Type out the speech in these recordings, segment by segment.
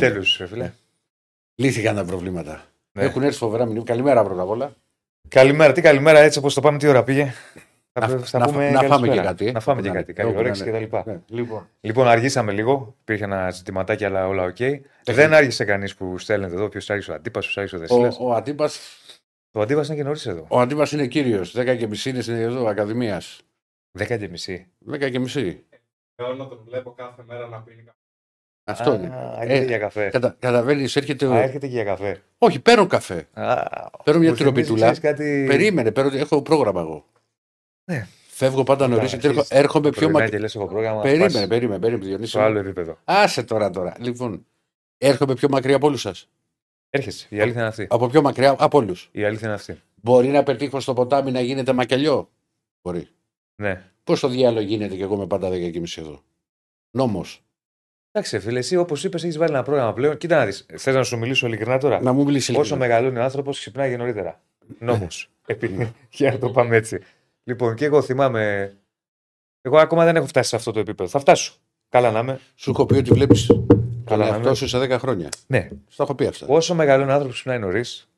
Λύθηκαν. Τέλος, φίλε. Λύθηκαν τα προβλήματα. Ναι. Έχουν έρθει φοβερά μηνύματα. Καλημέρα πρώτα απ' όλα. Καλημέρα, τι καλημέρα, έτσι όπως το πάμε, τι ώρα πήγε. Να φάμε και κάτι. Να φάμε και κάτι. Καλή όρεξη κτλ. Λοιπόν, αργήσαμε λίγο. Υπήρχε ένα ζητηματάκι, αλλά όλα οκ. Δεν άργησε κανείς που στέλνετε εδώ. Ποιος άργησε, ο Αντίπας, ποιος άργησε ο Δεσίλας. Ο Αντίπας είναι και νωρίς εδώ. Ο Αντίπας είναι κύριος. 10:30 είναι εδώ, Ακαδημίας. 10:30. 10:30. Εγώ να τον βλέπω κάθε μέρα να πίνει καφέ. Αυτό είναι. Έρχεται για καφέ. Καταλαβαίνεις, έρχεται για καφέ. Όχι, παίρνω καφέ. Παίρνω μια τυροπιτούλα. Περίμενε, έχω πρόγραμμα εγώ. Ναι. Φεύγω πάντα νωρίς. Έρχομαι πιο μακριά. Περίμενε. Σε άλλο επίπεδο. Άσε τώρα. Λοιπόν, έρχομαι πιο μακριά από όλους σας. Έρχεσαι. Η αλήθεια είναι αυτή. Από πιο μακριά από όλους. Η αλήθεια είναι αυτή. Μπορεί να πετύχω στο ποτάμι να γίνεται μακελιό. Μπορεί. Ναι. Πώς το διάλογο γίνεται και εγώ είμαι πάντα 10:30 εδώ. Νόμος. Εντάξει, φίλε, εσύ όπως είπες, έχεις βάλει ένα πρόγραμμα πλέον. Κοίτα να δεις. Θες να σου μιλήσω ειλικρινά τώρα. Να μου μιλήσει. Όσο μεγαλώνει ο άνθρωπος, ξυπνάει και νωρίτερα. Νόμος. Για να το πάμε έτσι. Λοιπόν, και εγώ θυμάμαι. Εγώ ακόμα δεν έχω φτάσει σε αυτό το επίπεδο. Θα φτάσω. Καλά να είμαι. Σου έχω πει ότι βλέπεις τον εαυτό σου σε 10 χρόνια. Ναι. Σου τα έχω πει αυτά. Όσο μεγαλώνει ο άνθρωπος, ξυπνάει νωρίς.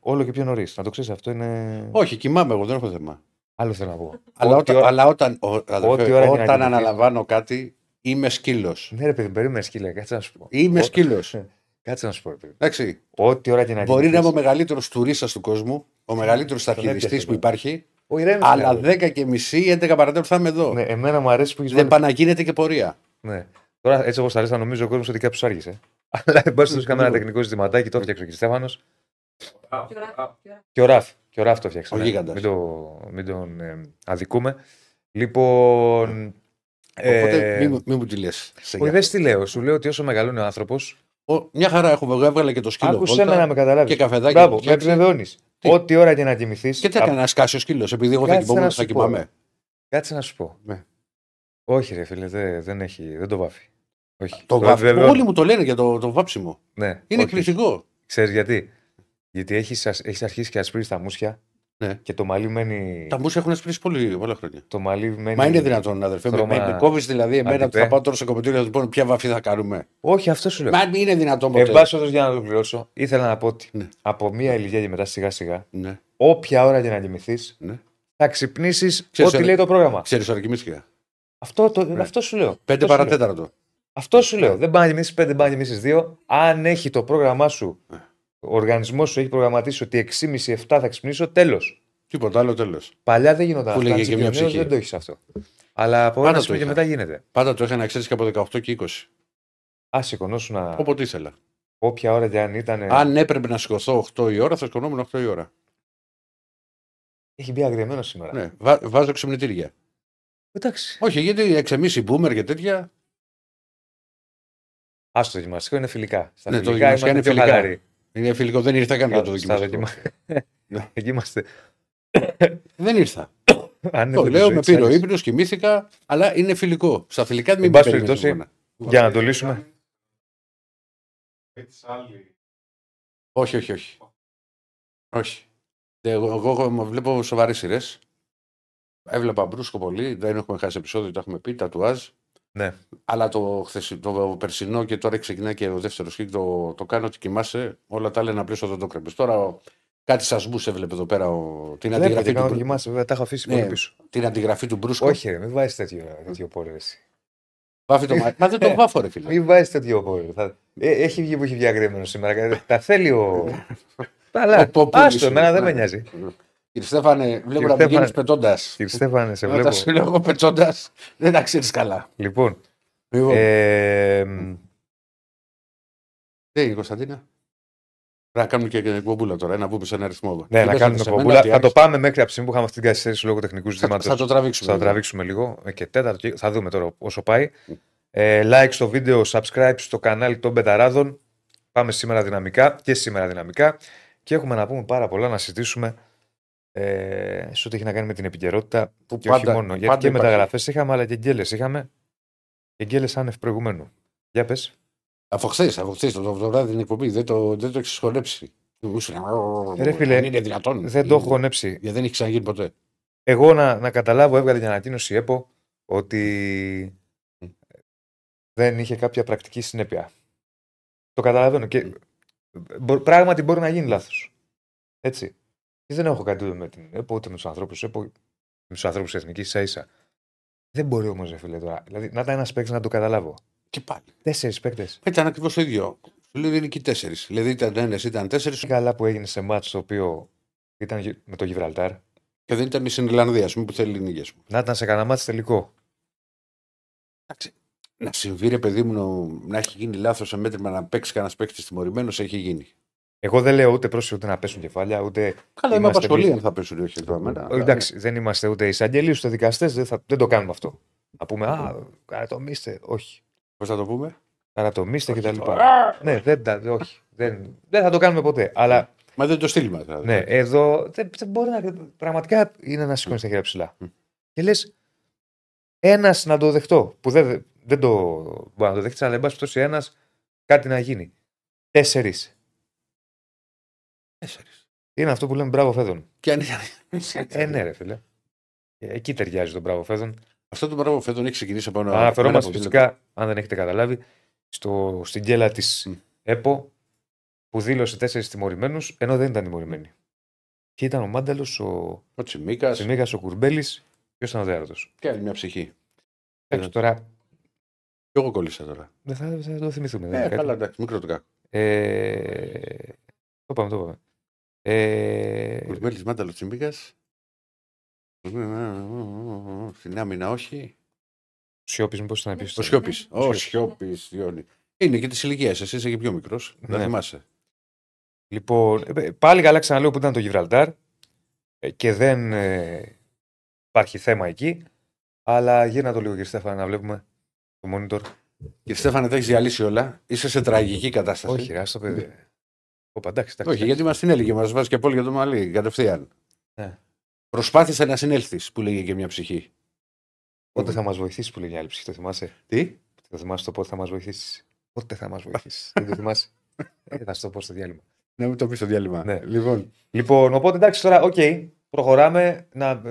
Όλο και πιο νωρίς. Να το ξέρεις αυτό είναι. Όχι, κοιμάμαι εγώ, δεν έχω θέμα. Άλλο θέλω να πω. Αλλά όταν αναλαμβάνω κάτι, είμαι σκύλος. Ναι, ρε παιδί, περίμενε σκύλα. Κάτσε να σου πω. Είμαι σκύλος. Κάτσε να σου πω. Εντάξει. Ό,τι ώρα και να γίνει. Μπορεί να είμαι ο μεγαλύτερος τουρίστας του κόσμου, ο μεγαλύτερος σταθμιστής που υπάρχει. Αλλά 10:30, 11 παρατέταρτο θα είμαι εδώ. Ναι, εμένα μου αρέσει που έχει δεν παναγίνεται και πορεία. Ναι. Τώρα έτσι όπως θα λες, θα νομίζω ο κόσμος ότι κάποιος άργησε. Αλλά εν πάση περιπτώσει, ένα τεχνικό ζητηματάκι, το έφτιαξε ο Κριστέφανο. Και ο Ράφ το έφτιαξε. Μην τον αδικούμε. Λοιπόν. Οπότε μην μου τη λες. Όχι, δεν τη λέω. Σου λέω ότι όσο μεγαλώνει ο άνθρωπος. Μια χαρά έχουμε. Εγώ έβγαλα και το σκύλο. Άκουσε με να με καταλάβει. Μπράβο, με επιβεβαιώνει. Ό,τι ώρα και να κοιμηθείς. Και τι έκανε να σκάσει ο σκύλος, επειδή εγώ θα κοιμάμαι. Κάτσε να σου πω. Ναι. Όχι, ρε φίλε, δεν το βάφει. Όχι. Το βάφει. Όλοι μου το λένε για το βάψιμο. Ναι, είναι εκπληκτικό. Ξέρεις γιατί. Γιατί έχεις αρχίσει και ασπρίζεις τα μουσια. Ναι. Και το μαλλί μένει. Τα μουσια έχουν ασπρίσει πολλά χρόνια. Το μαλλί μένει. Μα είναι δυνατόν, αδερφέ. Με κόβεις δηλαδή εμένα που θα πάω τώρα στο κομμωτήριο να του πω ποια βαφή θα κάνουμε. Όχι, αυτό σου λέω. Μα είναι δυνατόν ποτέ. Εν πάση περιπτώσει, για να το κληρώσω, ήθελα να πω ότι από μία ηλικία και μετά σιγά-σιγά, όποια ώρα και να κοιμηθείς, θα ξυπνήσεις ό,τι λέει το πρόγραμμα. Ξέρεις ώρα κοιμήθηκα. Αυτό σου λέω. 5 παρατέταρτο. Αυτό σου λέω. Δεν πάνε να κοιμήσεις 5, πάνε να κοιμήσεις 2. Αν έχει το πρόγραμμά σου. Ο οργανισμός σου έχει προγραμματίσει ότι 6,5-7 θα ξυπνήσω, τέλος. Τίποτα άλλο, τέλος. Παλιά δεν γινόταν αυτό. Δεν το έχεις αυτό. Αλλά από ένα σημείο και μετά γίνεται. Πάντα το είχα να ξέρεις και από 18 και 20. Α, σηκωνόσουν. Όποτε ήθελα. Όποια ώρα και αν ήταν. Αν έπρεπε να σηκωθώ 8 η ώρα, θα σηκωνόμουν 8 η ώρα. Έχει μπει αγριεμένο σήμερα. Ναι, βάζω ξυπνητήρια. Εντάξει. Όχι, γιατί εξεμίσει μπούμερ και τέτοια. Α, το γυμναστικό είναι φιλικά. Στα ναι, φιλικά είναι φιλικά. Είναι φιλικό, δεν ήρθα καν για το δοκιμαστικό. Εκεί είμαστε. Δεν ήρθα. Το λέω, με πήρε ο ύπνος, κοιμήθηκα, αλλά είναι φιλικό. Στα φιλικά δεν με. Για να το λύσουμε. Όχι. Εγώ βλέπω σοβαρές σειρές. Έβλεπα Μπρούσκο πολύ, δεν έχουμε χάσει επεισόδιο, το έχουμε πει, τατουάζ. Ναι. Αλλά το περσινό και τώρα ξεκινάει και ο δεύτερο σκίκ το κάνω ότι κοιμάσαι. Όλα τα λένε απλώ δεν το κρέπει. Τώρα κάτι σα μπούσε, έβλεπε εδώ πέρα την αντιγραφή του. Το κοιμάσαι, βέβαια, τα έχω αφήσει πολύ πίσω. Την αντιγραφή του Μπρούσκο. Όχι, ρε, μην βάζει τέτοιο πόλεμο. Βάφει το μάτι. Μα δεν το βάφω, ρε φίλε. Μην βάζει τέτοιο πόλεμο. Έχει βγει που έχει βγει αγριεμένο σήμερα. Τα θέλει ο. Αλλά άστο, εμένα δεν με νοιάζει. Κύριε Στέφανε, βλέπω να πηγαίνεις πετσόντας. Κύριε Στέφανε, σε βλέπω. Όταν σου λέω εγώ πετσόντας, δεν τα ξέρεις καλά. Λοιπόν. Τι έγινε, Κωνσταντίνα. Να κάνουμε και κομπούλα τώρα, να πούμε σε ένα αριθμό. Ναι, να κάνουμε κομπούλα. Θα το πάμε μέχρι αψίμου που είχαμε αυτή την καθυστέρηση λόγω τεχνικού ζητήματος. Θα το τραβήξουμε. Θα το τραβήξουμε λίγο. Και τέταρτο, θα δούμε τώρα όσο πάει. Like στο βίντεο, subscribe στο κανάλι των Μπεταράδων. Πάμε σήμερα δυναμικά και Και έχουμε να πούμε πάρα πολλά, να συζητήσουμε. Σε ό,τι έχει να κάνει με την επικαιρότητα που και πάντα, όχι μόνο. Γιατί και μεταγραφές είχαμε, αλλά και γκέλες είχαμε. Και γκέλες άνευ προηγουμένου. Για πες. Από χθες το βράδυ την εκπομπή δεν το έχεις χωνέψει. Ρε φίλε, είναι δυνατόν. Δεν το έχω χωνέψει. Γιατί δεν έχει ξαναγίνει ποτέ. Εγώ να καταλάβω, έβγαλε την ανακοίνωση η ΕΠΟ ότι δεν είχε κάποια πρακτική συνέπεια. Το καταλαβαίνω. Και πράγματι μπορεί να γίνει λάθος. Έτσι. Και δεν έχω κάτι με την ΕΠΟ, ούτε με τους ανθρώπους ΕΠΟ, με τους ανθρώπους εθνικής, ίσα ίσα. Δεν μπορεί όμως, ρε φίλε, τώρα. Δηλαδή, να ήταν ένας παίκτης να το καταλάβω. Και πάλι. 4 παίκτες. Ήταν ακριβώς το ίδιο. Δηλαδή είναι και 4. Δηλαδή ήταν ένας, ήταν 4. Καλά που έγινε σε μάτς το οποίο ήταν με το Γιβραλτάρ. Και δεν ήταν στην Ιρλανδία, α πούμε, που θέλει νίκες. Να ήταν σε κανένα μάτς τελικό. Εντάξει. Να συμβεί, ρε παιδί μου, να έχει γίνει λάθος σε μέτρημα, να παίξει κανένα παίκτη τιμωρημένο, έχει γίνει. Εγώ δεν λέω ούτε πρόσεχε ούτε να πέσουν κεφάλια, ούτε. Καλά, είμαι απασχολεί αν θα πέσουν ή όχι. Εντάξει, δεν είμαστε ούτε εισαγγελεί, ούτε δικαστές, δεν το κάνουμε αυτό. Να πούμε, α, καρατομήστε, όχι. Πώς θα το πούμε? Καρατομήστε κτλ. Ναι, δεν θα το κάνουμε ποτέ. Αλλά... Μα δεν το στείλουμε. Δηλαδή. Ναι, εδώ δεν μπορεί να. Πραγματικά είναι να σηκώνει τα χέρια ψηλά. Και λες, ένας να το δεχτώ, που δεν το μπορεί να το δεχτεί, αλλά εν πάση περιπτώσει ένας κάτι να γίνει. 4. Είναι αυτό που λέμε μπράβο φέδων. Και αν είναι. Ναι, ρε φίλε. Εκεί ταιριάζει το μπράβο φέδων. Αυτό το μπράβο φέδων έχει ξεκινήσει από ένα. Αναφερόμαστε φυσικά, αν δεν έχετε καταλάβει, στην κέλα της ΕΠΟ που δήλωσε 4 τιμωρημένους, ενώ δεν ήταν τιμωρημένοι. Και ήταν ο Μάνταλος, ο Τσιμίκας, ο Κουρμπέλης και ο Στανοδέρατος. Και άλλη μια ψυχή. Έξω τώρα. Και εγώ κολλήσα τώρα. Δεν θα το θυμηθούμε. Καλά, εντάξει, μικρό το κάκο. Το πάμε. Κουρμπέλης, Μάνταλος, Τσιμίκας. Στην άμυνα, όχι. Σιώπης, μήπως ήταν επίσης. Ο Σιώπης. Είναι και της ηλικίας, εσύ είσαι και πιο μικρός. Ναι. Να θυμάσαι. Λοιπόν, πάλι καλά ξαναλέω που ήταν το Γιβραλτάρ και δεν υπάρχει θέμα εκεί. Αλλά γύρνα το λίγο, Κριστέφανο, να βλέπουμε το monitor. Κριστέφανο, τα έχεις διαλύσει όλα. Είσαι σε τραγική κατάσταση. Όχι, ας το παιδί. Όχι, γιατί μας την έλεγε, μας βάζει και πόλη για το μαλλί, κατευθείαν. Προσπάθησε να συνέλθεις, που λέγε και μια ψυχή. Πότε θα μας βοηθήσει, που λέγε άλλη ψυχή, το θυμάσαι. Τι? Το θυμάσαι το πότε θα μας βοηθήσει. Πότε θα μας βοηθήσει. Δεν το θυμάσαι. Θα σου το πω στο διάλειμμα. Ναι, μην το πει στο διάλειμμα. Ναι. Λοιπόν, οπότε εντάξει τώρα, okay, προχωράμε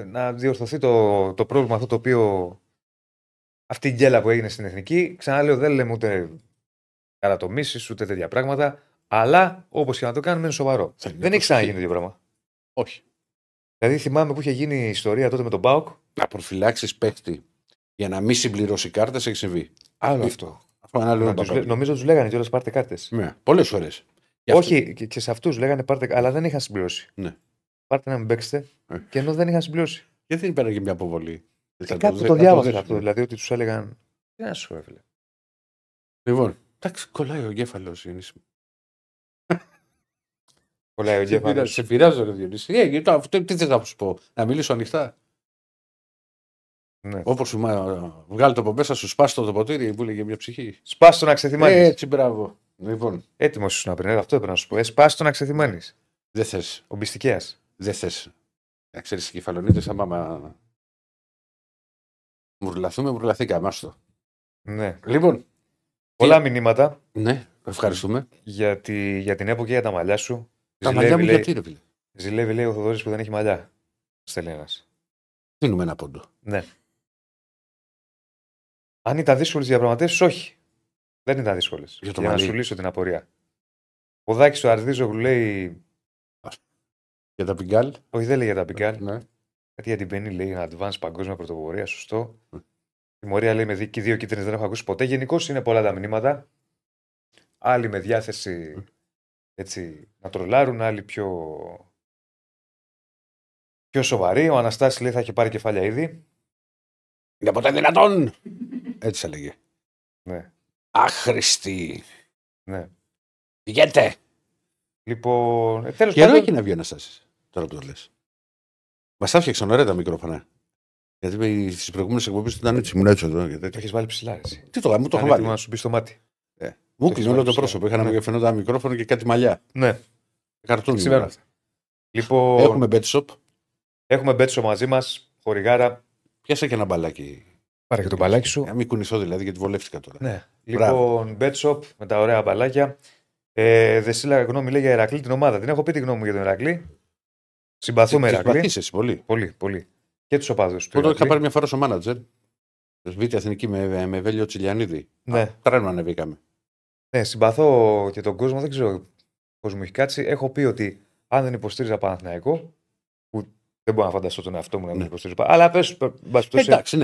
να διορθωθεί το πρόβλημα αυτό το οποίο. Αυτή η γκέλα που έγινε στην εθνική. Ξαναλέω, δεν λέμε ούτε καρατομήσεις ούτε τέτοια πράγματα. Αλλά όπως και να το κάνουμε είναι σοβαρό. Δεν έχει ξαναγίνει τέτοιο πράγμα. Όχι. Δηλαδή θυμάμαι που είχε γίνει η ιστορία τότε με τον ΠΑΟΚ. Να προφυλάξει παίχτη για να μην συμπληρώσει κάρτες έχει συμβεί. Άλλο αυτό. Νομίζω τους λέγανε κιόλας πάρτε κάρτες. Ναι, πολλές φορές. Όχι, και σε αυτούς λέγανε πάρτε κάρτες, αλλά δεν είχαν συμπληρώσει. Ναι. Πάρτε να μην παίξετε, και ενώ δεν είχαν συμπληρώσει. Γιατί δεν υπήρχε μια αποβολή. Κάπου το διάβασα αυτό, δηλαδή ότι τους έλεγαν. Τι να σου έφυγε. Λοιπόν, εντάξει, κολλάει ο εγκέφαλος. Κολλάει ο εγκέφαλος. Σε πειράζω, ρε Διονύση. Τι θες να σου πω, να μιλήσω ανοιχτά. Ναι. Όπως βγάλει το πομπέ, σου σπάσει το ποτήρι που λέγε μια ψυχή. Σπάσει το να ξεθυμάνει. Έτσι, μπράβο. Λοιπόν. Έτοιμο σου να πριν, αυτό έπρεπε να σου πω. Σπάσει το να ξεθυμάνει. Δεν θε. Ομπιστικέα. Δεν θε. Να ξέρει, οι κεφαλονίτες, άμα μουρλαθήκαμε. Άστο. Ναι. Λοιπόν. Πολλά μηνύματα. Ναι, ευχαριστούμε. Για την ΕΠΟ και για τα μαλλιά σου. Τα μαλλιά μου γιατί, ρε φίλε. Ζηλεύει, λέει ο Θοδωρής που δεν έχει μαλλιά. Στέλνει ένας. Δίνουμε ένα πόντο. Ναι. Αν ήταν δύσκολες διαπραγματεύσεις, όχι. Δεν ήταν δύσκολες. Για να σου λύσω την απορία. Ο Δάκης ο Αρδίζογλου λέει. Για τα πιγκάλ. Όχι, δεν λέει για τα πιγκάλ. Ναι. Κάτι για την Πενή λέει. Ένα advanced παγκόσμια πρωτοβουλία. Σωστό. Η Μωρία λέει με δύο κίτρινες δεν έχω ακούσει ποτέ. Γενικώς είναι πολλά τα μηνύματα. Άλλοι με διάθεση έτσι, να τρολάρουν, άλλοι πιο σοβαρή. Ο Αναστάσης λέει θα έχει πάρει κεφάλια ήδη. Για ποτέ δυνατόν. Έτσι θα λέγε. Ναι. Άχρηστη. Ναι. Πηγαίνετε. Λοιπόν. Καιρό έχει να βγει ο Αναστάσης. Τώρα που το λες. Μας άφτιαξαν ωραία τα μικρόφωνα. Γιατί στις προηγούμενες εκπομπές ήταν έτσι. Μου έτσι εδώ. Το έχεις βάλει ψηλά. Εσύ. Τι το γάμο, το έχω βάλει. Να σου μπει στο μάτι. Μου κλείνει όλο το πρόσωπο. Είχα να φαινόταν μικρόφωνο και κάτι μαλλιά. Ναι. Καρτούνι. Λοιπόν. Έχουμε Betshop. Έχουμε Μπέτσο μαζί μας, χορηγάρα. Πιάσα και ένα μπαλάκι. Πάρε και το μπαλάκι σου. Να μην κουνηθώ δηλαδή, γιατί βολεύτηκα τώρα. Ναι. Λοιπόν, Μπέτσοπ με τα ωραία μπαλάκια. Δεσίλα, γνώμη λέει για Ερακλή την ομάδα. Την έχω πει τη γνώμη μου για τον Ερακλή. Συμπαθούμε Ερακλή. Συμπαθήσεις πολύ. Πολύ. Και τους οπαδούς του. Είχα πάρει μια φορά στο μάνατζερ. Β' Εθνική με Βέλιο Τσιλιανίδη. Ναι. Τρένο ανεβήκαμε. Ναι, συμπαθώ και τον κόσμο, δεν ξέρω πώς μου έχει κάτσει. Έχω πει ότι αν δεν υποστήριζα Παναθηναϊκό, που δεν μπορώ να φανταστώ τον εαυτό μου να μην υποστήριζα. Αλλά πες,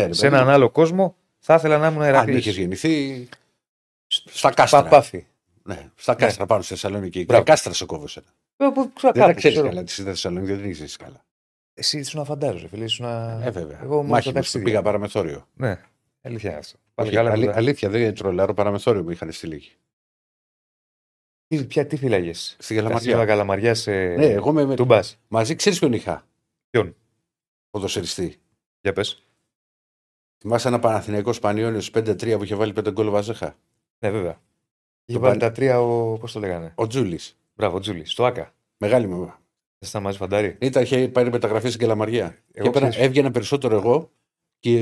σε έναν άλλο κόσμο, θα ήθελα να ήμουν Ερακλής. Αν είχες γεννηθεί στα Κάστρα. Παπάφη. Ναι, στα Κάστρα, πάνω στη Θεσσαλονίκη. Τα Κάστρα σε κόβεσαι. Δεν ξέρεις καλά τη Θεσσαλονίκη, δεν ήξερες καλά. Εσύ ήσουν να φαντάζεσαι, φίλε. Βέβαια. Εγώ πήγα παραμεθόριο. Ναι, αλήθεια αυτό. Αλήθεια, δεν τρολάρω, παραμεθόριο που είχαν στη Λίγη. Τι φύλαγες? Στην Καλαμαριά σε... Ναι, εγώ με Τουμπάς. Μαζί ξέρεις ποιον είχα? Ποιον? Ποδοσφαιριστή. Για πες. Θυμάσαι ένα Παναθηναϊκό Σπανιόνιος 5-3 που είχε βάλει 5 γκολ Βαζέχα? Ναι, βέβαια. Είχε βάλει τα 3 πώς το λέγανε? Ο Τζούλης. Μπράβο, ο Τζούλης. Στο Άκα. Μεγάλη μου. Δεν ήσασταν μαζί φαντάρι? Ήταν, είχε πάρει μεταγραφή στην Καλαμαριά. Έβγαινα περισσότερο εγώ και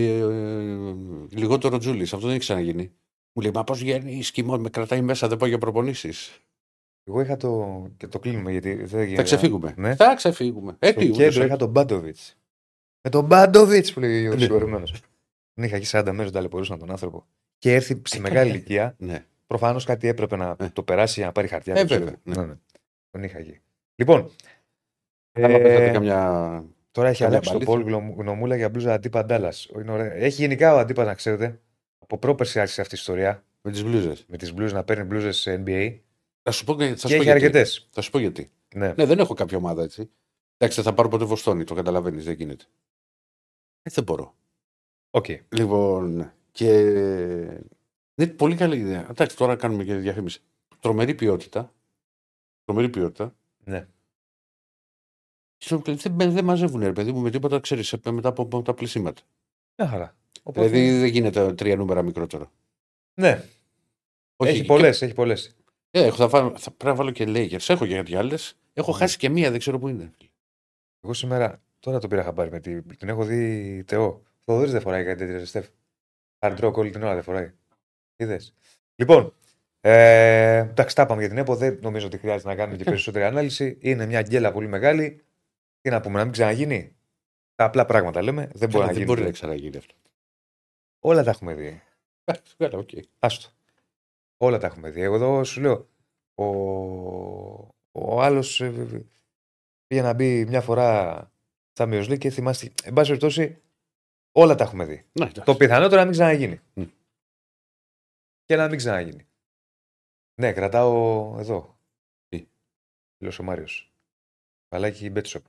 λιγότερο ο Τζούλης. Αυτό δεν έχει ξαναγίνει. Μου λέει, μα πώς βγαίνει σκυμός, με κρατάει μέσα, δεν πάω για προπονήσεις. Εγώ είχα το. Και το κλείνουμε γιατί δεν γίνεται. Θα ξεφύγουμε. Ναι. Θα ξεφύγουμε. Έτσι. Και είχα τον Μπάντοβιτς. Με τον Μπάντοβιτς που λέει ο συγχωρημένος. Τον είχα εκεί 40 μέρες, ταλαιπωρούσαν τον άνθρωπο. Και έρθει σε μεγάλη ηλικία. Ναι. Προφανώς κάτι έπρεπε να το περάσει για να πάρει χαρτιά. Ναι. Τον είχα εκεί. Λοιπόν. Τώρα έχει αλλάξει το πόλ γνωμούλα για μπλούζα Αντίπα Ντάλλας. Έχει γενικά ο Αντίπας, να ξέρετε. Από πρόπερση άρχισε αυτή η ιστορία. Με τις μπλούζες. Με τις μπλούζες, να παίρνει μπλούζες σε NBA. Θα σου πω, θα σου πω αρκετές. Θα σου πω γιατί. Ναι, δεν έχω κάποια ομάδα έτσι. Εντάξει, θα πάρω ποτέ Βοστόνη, το καταλαβαίνεις, δεν γίνεται. Έτσι δεν μπορώ. Okay. Λοιπόν, και. Είναι πολύ καλή ιδέα. Εντάξει, τώρα κάνουμε και διαφήμιση. Τρομερή ποιότητα. Τρομερή ποιότητα. Ναι. Δεν μαζεύουν, ρε παιδί μου, με τίποτα, ξέρεις, μετά από τα πλησίματα. Μια χαρά. Οπότε... Δηλαδή δεν γίνεται 3 νούμερα μικρότερο. Ναι. Όχι, έχει πολλές, και... έχει πολλές. Θα πρέπει να βάλω και Lakers. Έχω και κάτι άλλες. Έχω χάσει και μία, δεν ξέρω πού είναι. Εγώ σήμερα, τώρα το πήρα χαμπάρι με την έχω δει Θεό. Θοδωρής δεν φοράει κάτι τέτοιο, Στεφ. Χαρτρόκ όλη την ώρα δεν φοράει. Είδες. Λοιπόν, εντάξει, τα είπαμε για την ΕΠΟ. Δεν νομίζω ότι χρειάζεται να κάνουμε και περισσότερη ανάλυση. Είναι μια γκέλα πολύ μεγάλη. Τι να πούμε, να μην ξαναγίνει. Τα απλά πράγματα λέμε. Δεν μπορεί να ξαναγίνει αυτό. Όλα τα έχουμε δει. Okay. Άστο. Όλα τα έχουμε δει. Εγώ εδώ σου λέω, ο άλλος πήγε να μπει μια φορά στα Μιωσλή και θυμάστε. Εν πάση περιπτώσει, όλα τα έχουμε δει. Ναι, το πιθανότερο να μην ξαναγίνει. Και να μην ξαναγίνει. Ναι, κρατάω εδώ. Τι. Φίλος ο Μάριος. Παλάκι Μπέτσοπ.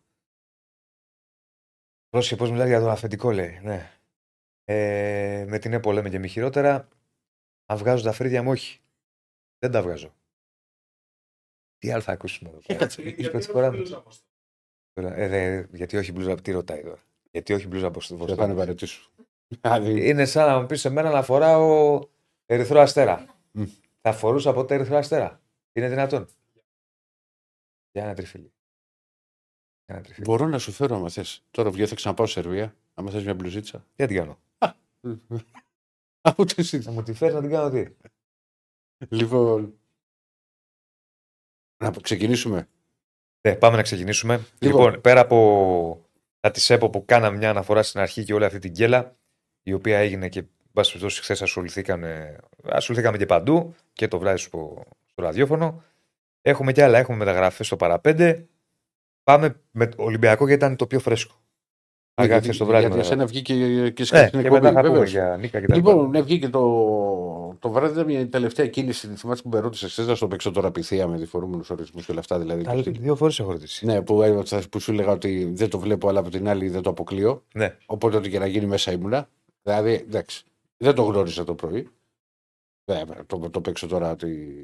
Πρόσεχε πώς μιλάει για τον αφεντικό, λέει. Ναι. Με την ΕΠΟ λέμε και μη χειρότερα. Αν βγάζω τα φρύδια μου, όχι. Δεν τα βγάζω. Τι άλλο θα ακούσουμε εδώ πέρα. Γιατί όχι μπλούζα, τι ρωτάει εδώ. Γιατί όχι μπλούζα από το Βοστόνη. Είναι σαν να μου πει σε μένα να φοράω Ερυθρό Αστέρα. Θα φορούσα ποτέ Ερυθρό Αστέρα? Είναι δυνατόν? Για ένα τριφύλι. Μπορώ να σου φέρω, άμα θες. Τώρα βγαίνω, θα ξαναπάω Σερβία. Αν θες μια μπλουζίτσα. Τι την κάνω? Θα μου τη φέρεις να την κάνω τι? Λοιπόν. Να ξεκινήσουμε. Ναι, πάμε να ξεκινήσουμε. Λοιπόν, πέρα από τα της ΕΠΟ που κάναμε μια αναφορά στην αρχή και όλη αυτή την γκέλα, η οποία έγινε και βάσει περιπτώσει χθες ασχοληθήκαμε και παντού και το βράδυ στο ραδιόφωνο. Έχουμε κι άλλα. Έχουμε μεταγραφές στο παραπέντε. Πάμε με Ολυμπιακό γιατί ήταν το πιο φρέσκο. Αγάπη στο βράδυ. Για εσένα βγήκε και σκέφτηκε. Και μετά θα πούμε για Νίκα και τα λοιπά. Λοιπόν, βγήκε το βράδυ μια τελευταία κίνηση. Θυμάστε που με ρώτησε χθε να στο παίξω τώρα πυθία με διφορούμενου ορισμού και όλα αυτά. Δηλαδή, δύο φορές έχω ρωτήσει. Ναι, που σου έλεγα ότι δεν το βλέπω, αλλά από την άλλη δεν το αποκλείω. Ναι. Οπότε ότι και να γίνει μέσα ήμουνα. Δηλαδή, εντάξει, δεν το γνώρισα το πρωί. Δεν το παίξω τώρα ότι.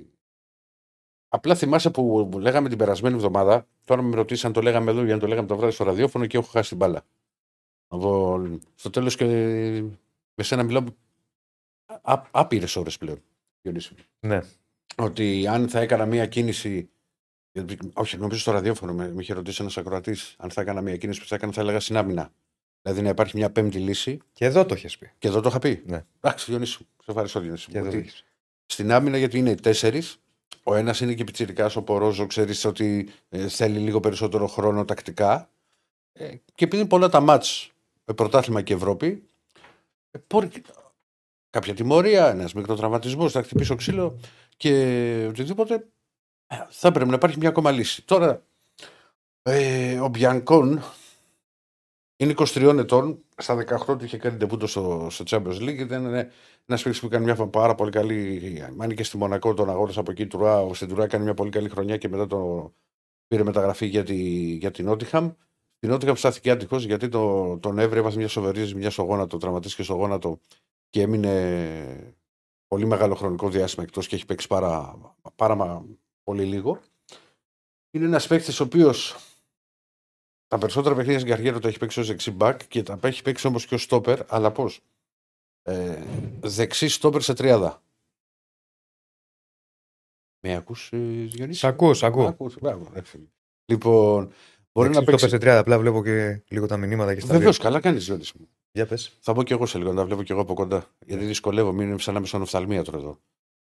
Απλά θυμάσαι που λέγαμε την περασμένη εβδομάδα, τώρα με ρωτήσαν το λέγαμε εδώ για να το λέγαμε το βράδυ στο ραδιόφωνο και έχω χάσει την μπάλα. Στο τέλος και με σένα μιλάω άπειρες ώρες πλέον. Ναι. Ότι αν θα έκανα μία κίνηση. Όχι, νομίζω στο ραδιόφωνο με είχε ρωτήσει ένας ακροατής. Αν θα έκανα μία κίνηση που θα έκανα, θα έλεγα συνάμυνα. Δηλαδή να υπάρχει μια πέμπτη λύση. Και εδώ το έχεις πει. Και εδώ το είχα πει. Ναι. Εντάξει, Διονύση. Σε ευχαριστώ, Διονύση. Στην άμυνα, γιατί είναι 4. Ο ένας είναι και πιτσιρικάς, ο Πορόζο, ξέρεις ότι θέλει λίγο περισσότερο χρόνο τακτικά. Και επειδή είναι πολλά τα μάτς με πρωτάθλημα και Ευρώπη, κάποια τιμωρία, ένας μικροτραυματισμός, θα χτυπήσω ξύλο και οτιδήποτε, θα πρέπει να υπάρχει μια ακόμα λύση. Τώρα, ο Μπιανκόν είναι 23 ετών. Στα 18 του είχε κάνει ντεμπούτο στο Champions League. Ήταν ένα παίκτη που κάνει μια πάρα πολύ καλή. Μάνηκε στη Μονακό, τον αγόρασε από εκεί Τουρά. Ο Σεντουρά κάνει μια πολύ καλή χρονιά και μετά τον πήρε μεταγραφή για την Νότιχαμ. Την Νότιχαμ στάθηκε άτυχος γιατί τον έβρε, έβαθε μια σοβαρή ζημιά στο γόνατο, τραυματίστηκε στο γόνατο και έμεινε πολύ μεγάλο χρονικό διάστημα εκτός και έχει παίξει πάρα πολύ λίγο. Είναι ένα παίκτη ο οποίο. Τα περισσότερα παιχνίδια στην καριέρα τα έχει παίξει ως δεξί μπακ και τα έχει παίξει όμως και ως στόπερ, αλλά πώς. Δεξί στόπερ σε τριάδα. Με ακούς, Διονύση? Σ' ακούω, Μπράβο, λοιπόν, μπορεί να παίξει. Στόπερ σε τριάδα, απλά βλέπω και λίγο τα μηνύματα και στα. Βεβαίως, καλά κάνεις, Διονύση μου. Για πες. Θα πω και εγώ σε λίγο, να τα βλέπω και εγώ από κοντά. Γιατί δυσκολεύω, μην είναι σαν να με στον οφθαλμίατρο εδώ.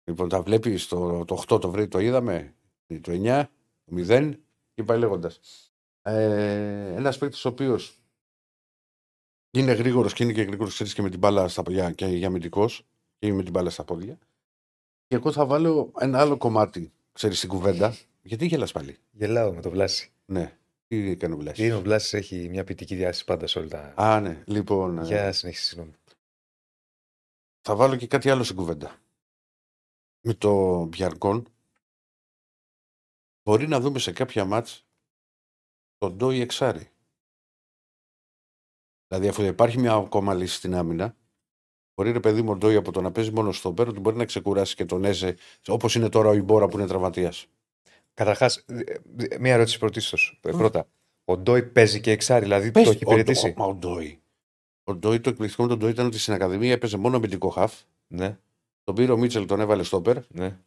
Λοιπόν, τα βλέπεις, το 8 το βράδυ το είδαμε, το 9, το 0 και πάει λέγοντας. Ένας παίκτης ο οποίος είναι γρήγορος και είναι και γρήγορος, ξέρεις, και με την μπάλα στα πόδια και αμυντικός και με την μπάλα στα πόδια. Και εγώ θα βάλω ένα άλλο κομμάτι, ξέρεις, στην κουβέντα. Γιατί γελάς πάλι? Γελάω με τον Βλάση. Ναι, τι έκανε ο Βλάσης? Είναι ο Βλάσης, έχει μια ποιητική διάσταση πάντα σε όλα τα. Α, ναι, λοιπόν. Για συνέχιση, συγγνώμη. Θα βάλω και κάτι άλλο στην κουβέντα. Με το Μπιανκόν μπορεί να δούμε σε κάποια μάτς τον Ντόι εξάρι. Δηλαδή, αφού υπάρχει μια ακόμα λύση στην άμυνα, μπορεί, ρε παιδί μου, ο Ντόι από το να παίζει μόνο στο πέρα του μπορεί να ξεκουράσει και τον Έζε, όπως είναι τώρα ο Ιμπόρα που είναι τραυματίας. Καταρχάς, μια ερώτηση πρωτίστως. Πρώτα, ο Ντόι παίζει και εξάρι, δηλαδή παίζει, το έχει υπηρετήσει. Μα ο Ντόι, το εκπληκτικό με τον Ντόι ήταν ότι στην Ακαδημία έπαιζε μόνο αμυντικό χαφ. Ναι. Τον πήρε ο Μίτσελ, τον έβαλε στο πέρα. Ναι.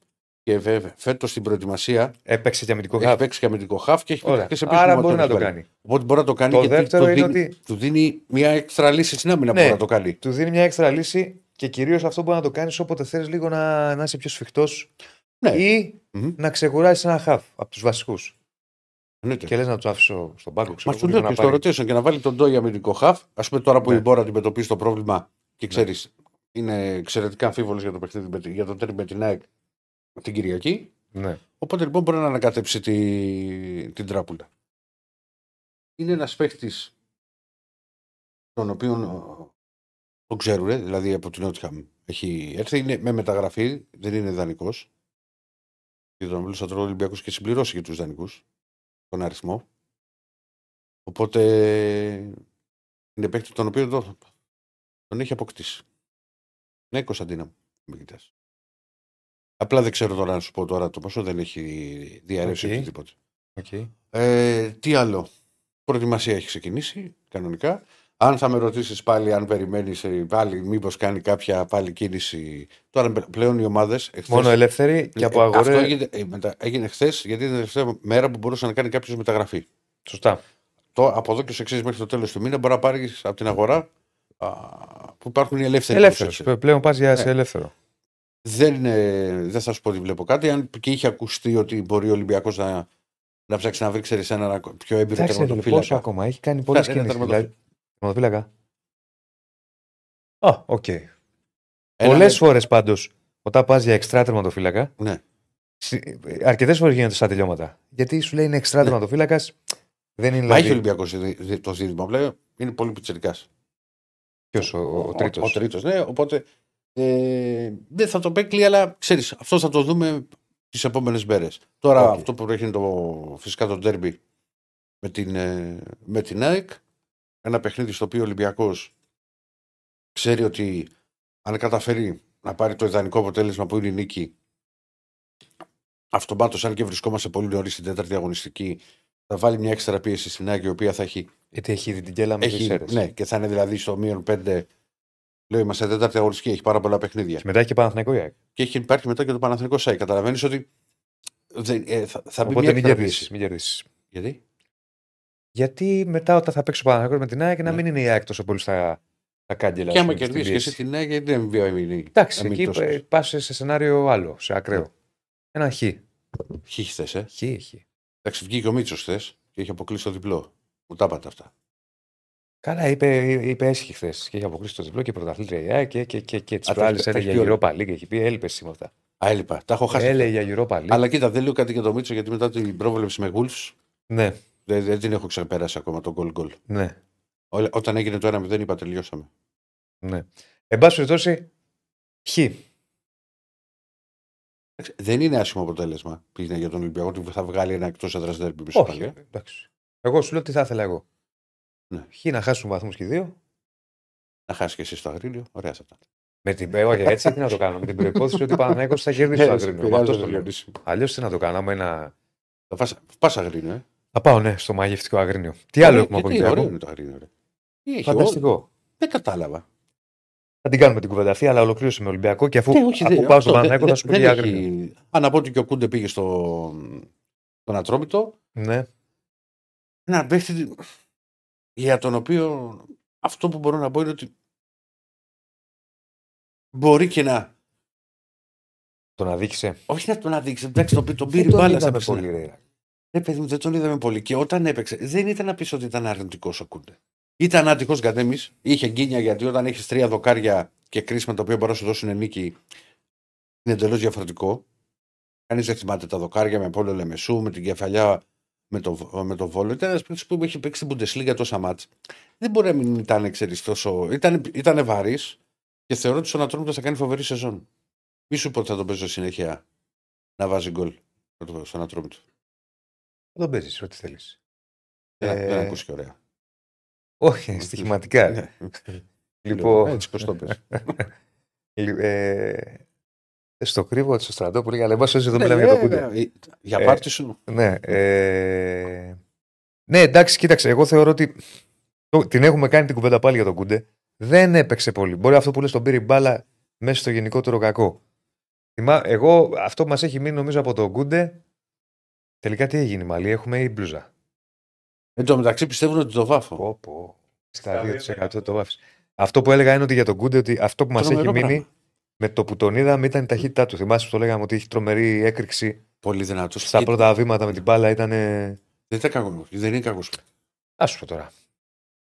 Και φέτος στην προετοιμασία έπαιξε και αμυντικό χαφ. Έπαιξε και αμυντικό χαφ και έχει πει σε. Άρα μπορεί να το κάνει. Οπότε μπορεί να το κάνει. Το δεύτερο είναι ότι του δίνει μια έξτρα λύση στην άμυνα, ναι, που να το κάνει. Του δίνει μια έξτρα λύση και κυρίως αυτό μπορεί να το κάνει όποτε θέλει λίγο να είσαι πιο σφιχτός, ναι, ή να ξεκουράσει ένα χαφ από του βασικού. Ναι, και λες να του άφησω στον πάγκο. Μα του λέω και στο ρωτήσω και να βάλει τον Ντόι αμυντικό χαφ. Ας πούμε τώρα που η Μπόρα αντιμετωπίζει το πρόβλημα και ξέρει είναι εξαιρετικά αμφίβολος για το τέρμι με την ΑΕΚ την Κυριακή. Ναι. Οπότε λοιπόν μπορεί να ανακατέψει την τράπουλα. Είναι ένας παίκτης τον οποίο τον ξέρουνε, δηλαδή από την Νότιχαμ έχει έρθει, είναι με μεταγραφή, δεν είναι δανεικός. Και τον μιλούσα τώρα ο Ολυμπιακός και συμπληρώσει και τους δανεικούς τον αριθμό. Οπότε είναι παίκτη τον οποίο τον έχει αποκτήσει. Ναι, Κωνσταντίνα μου, μην κοιτάς. Απλά δεν ξέρω τώρα να σου πω τώρα το πόσο δεν έχει διαρρεύσει οτιδήποτε. Okay. Τι άλλο. Προετοιμασία έχει ξεκινήσει κανονικά. Αν θα με ρωτήσεις πάλι, αν περιμένεις πάλι, μήπως κάνει κάποια πάλι κίνηση. Τώρα πλέον οι ομάδες. Μόνο ελεύθεροι και από αγορές. Αυτό έγινε χθες, γιατί είναι η τελευταία μέρα που μπορούσε να κάνει κάποιος μεταγραφή. Σωστά. Από εδώ και ως εξής μέχρι το τέλος του μήνα μπορεί να πάρει από την αγορά που υπάρχουν οι ελεύθεροι. Ελεύθερος. Πλέον πας για σε ελεύθερο. Δεν θα σου πω ότι βλέπω κάτι. Αν και είχε ακουστεί ότι μπορεί ο Ολυμπιακός να ψάξει να βρει, ξέρεις, έναν πιο έμπειρο τερματοφύλακα. Πόσο ακόμα, έχει κάνει πολλές κινήσεις. Τερματοφύλακα. Οκ. Πολλές φορές πάντως, όταν πας για εξτρά τερματοφύλακα, ναι, αρκετές φορές γίνονται στα τελειώματα. Γιατί σου λέει είναι εξτρά τερματοφύλακας, δεν είναι. Μα έχει ο Ολυμπιακός το ζήτημα πλέον, είναι πολύ πιτσιρικάς. Ποιος, ο τρίτος? Ο τρίτος, ναι, οπότε. Δεν θα το παίξει, αλλά ξέρεις, αυτό θα το δούμε τις επόμενες μέρες. Τώρα αυτό που έχει είναι φυσικά το ντέρμπι με την ΑΕΚ. Ένα παιχνίδι στο οποίο ο Ολυμπιακός ξέρει ότι αν καταφέρει να πάρει το ιδανικό αποτέλεσμα που είναι η νίκη, αυτομάτως, αν και βρισκόμαστε πολύ νωρίς στην τέταρτη αγωνιστική, θα βάλει μια έξτρα πίεση στην ΑΕΚ, η οποία θα έχει. Γιατί έχει ήδη την κέλα με τις αίρες. Ναι, και θα είναι δηλαδή στο μείον 5. Λέω, είμαστε τέταρτη αγωνιστική, έχει πάρα πολλά παιχνίδια. Και μετά έχει και Παναθηναϊκό ΑΕΚ. Και έχει υπάρχει μετά και το Παναθηναϊκό ΑΕΚ. Καταλαβαίνεις ότι θα μπει μια κερδίση. Μην κερδίσεις. Γιατί? Γιατί μετά όταν θα παίξει ο Παναθηναϊκός με την ΑΕΚ, να μην είναι η ΑΕΚ τόσο πολύ στα κάγκελα. Και άμα κερδίσεις και εσύ την ΑΕΚ, δεν είναι βιομηχανία. Εντάξει, εκεί πας σε σενάριο άλλο, σε ακραίο. Ένα χ. Χ χθες, χ. Εντάξει, βγήκε ο Μίτσος χθες και έχει αποκλείσει το διπλό. Μου τα είπατε αυτά. Καλά, είπε έσχη χθες και είχε αποκλείσει το διπλό και πρωταθλήτρια και τις προάλλες έλεγε Europa League και έχει πει έλειπες σήμερα. Έλειπα. Τα έχω χάσει. Έλεγε για Europa League. Αλλά κοίτα, δεν λέω κάτι για το Μίτσο, γιατί μετά την πρόβλεψη με Wolves. Ναι. Δεν την έχω ξεπεράσει ακόμα τον goal goal. Ναι. Όταν έγινε το 1-0 είπα τελειώσαμε. Ναι. Εν πάση περιπτώσει, ποιοι. Δεν είναι άσχημο αποτέλεσμα πήγαινε για τον Ολυμπιακό ότι θα βγάλει ένα εκτός έδρας ντέρμπι πίσω πάλι. Εγώ σου λέω τι θα ήθελα εγώ. Ναι. Ποιοι να χάσουν βαθμούς και δύο. Να χάσει και εσύ στο Αγρίνιο, ωραία θα ήταν. Με την όχι, έτσι τι να το κάνω. Με την προπόθεση ότι ο Παναθηναϊκός θα κερδίσει το Αγρίνιο. Αλλιώς τι να το κάναμε. Ένα. Πας Αγρίνιο, ε. Θα πάω, ναι, στο μαγευτικό Αγρίνιο. Τι άλλο έχουμε από εκεί. Ωραίο είναι το Αγρίνιο. Φανταστικό. Δεν κατάλαβα. Θα την κάνουμε την κουβέντα αυτή, αλλά ολοκλήρωσε με Ολυμπιακό και αφού πάω στον Παναθηναϊκό θα σου πει Αγρίνιο. Αν από ότι και ο Κούντε πήγε στον Ατρόμητο. Ναι. Ένα παίχτη για τον οποίο αυτό που μπορώ να πω είναι ότι. Μπορεί και να. Τον αδείξε. Όχι να τον αδείξε. Εντάξει, τον πήρε μπάλα. Δεν τον είδαμε πολύ. Ναι, παιδί μου, δεν τον είδαμε πολύ. Και όταν έπαιξε, δεν ήταν να πει ότι ήταν αρνητικό ο Κούντε. Ήταν αρνητικό κατέμι. Είχε γκίνια γιατί όταν έχει τρία δοκάρια και κρίσμα τα οποία μπορούν να σου δώσουν νίκη, είναι εντελώς διαφορετικό. Κανείς δεν θυμάται τα δοκάρια με Πόλο Λεμεσού, με την κεφαλιά με το Βόλο. Ήταν ένα παίκτη που είχε παίξει την Bundesliga τόσα μάτς. Δεν μπορεί να μην ήταν εξαιρετικό. Ήταν βαρύ. Και θεωρώ ότι στον Ατρόμητο θα κάνει φοβερή σεζόν. Μη σου πω ότι θα τον παίζω συνέχεια να βάζει γκολ στον Ατρόμητο. Θα τον παίζεις ό,τι θέλεις. Δεν ακούσει και ωραία. Όχι, στοιχηματικά. Λοιπόν. Έτσι πως το πες. Στο κρύβο στο Στρατόπουλο, αλλά εμάς εδώ μιλάμε για το Κούντε. Για πάρτι σου. Ναι, εντάξει, κοίταξε. Εγώ θεωρώ ότι την έχουμε κάνει την κουβέντα πάλι για τον Κούντε. Δεν έπαιξε πολύ. Μπορεί αυτό που λες τον πήρε μπάλα μέσα στο γενικότερο κακό. Εγώ αυτό που μας έχει μείνει νομίζω από τον Κούντε. Τελικά τι έγινε, Μαλή, έχουμε ή μπλούζα. Εν τω μεταξύ πιστεύουν ότι το βάφω. Πω. Στα 2% το βάφεις. Αυτό που έλεγα είναι ότι για τον Κούντε ότι αυτό που μας έχει μείνει πράγμα. Με το που τον είδαμε ήταν η ταχύτητά του. Θυμάσαι που το λέγαμε ότι είχε τρομερή έκρηξη. Πολύ δυνατός. Στα πρώτα βήματα με την μπάλα ήταν. Δεν είναι κακό. Άσου πω τώρα.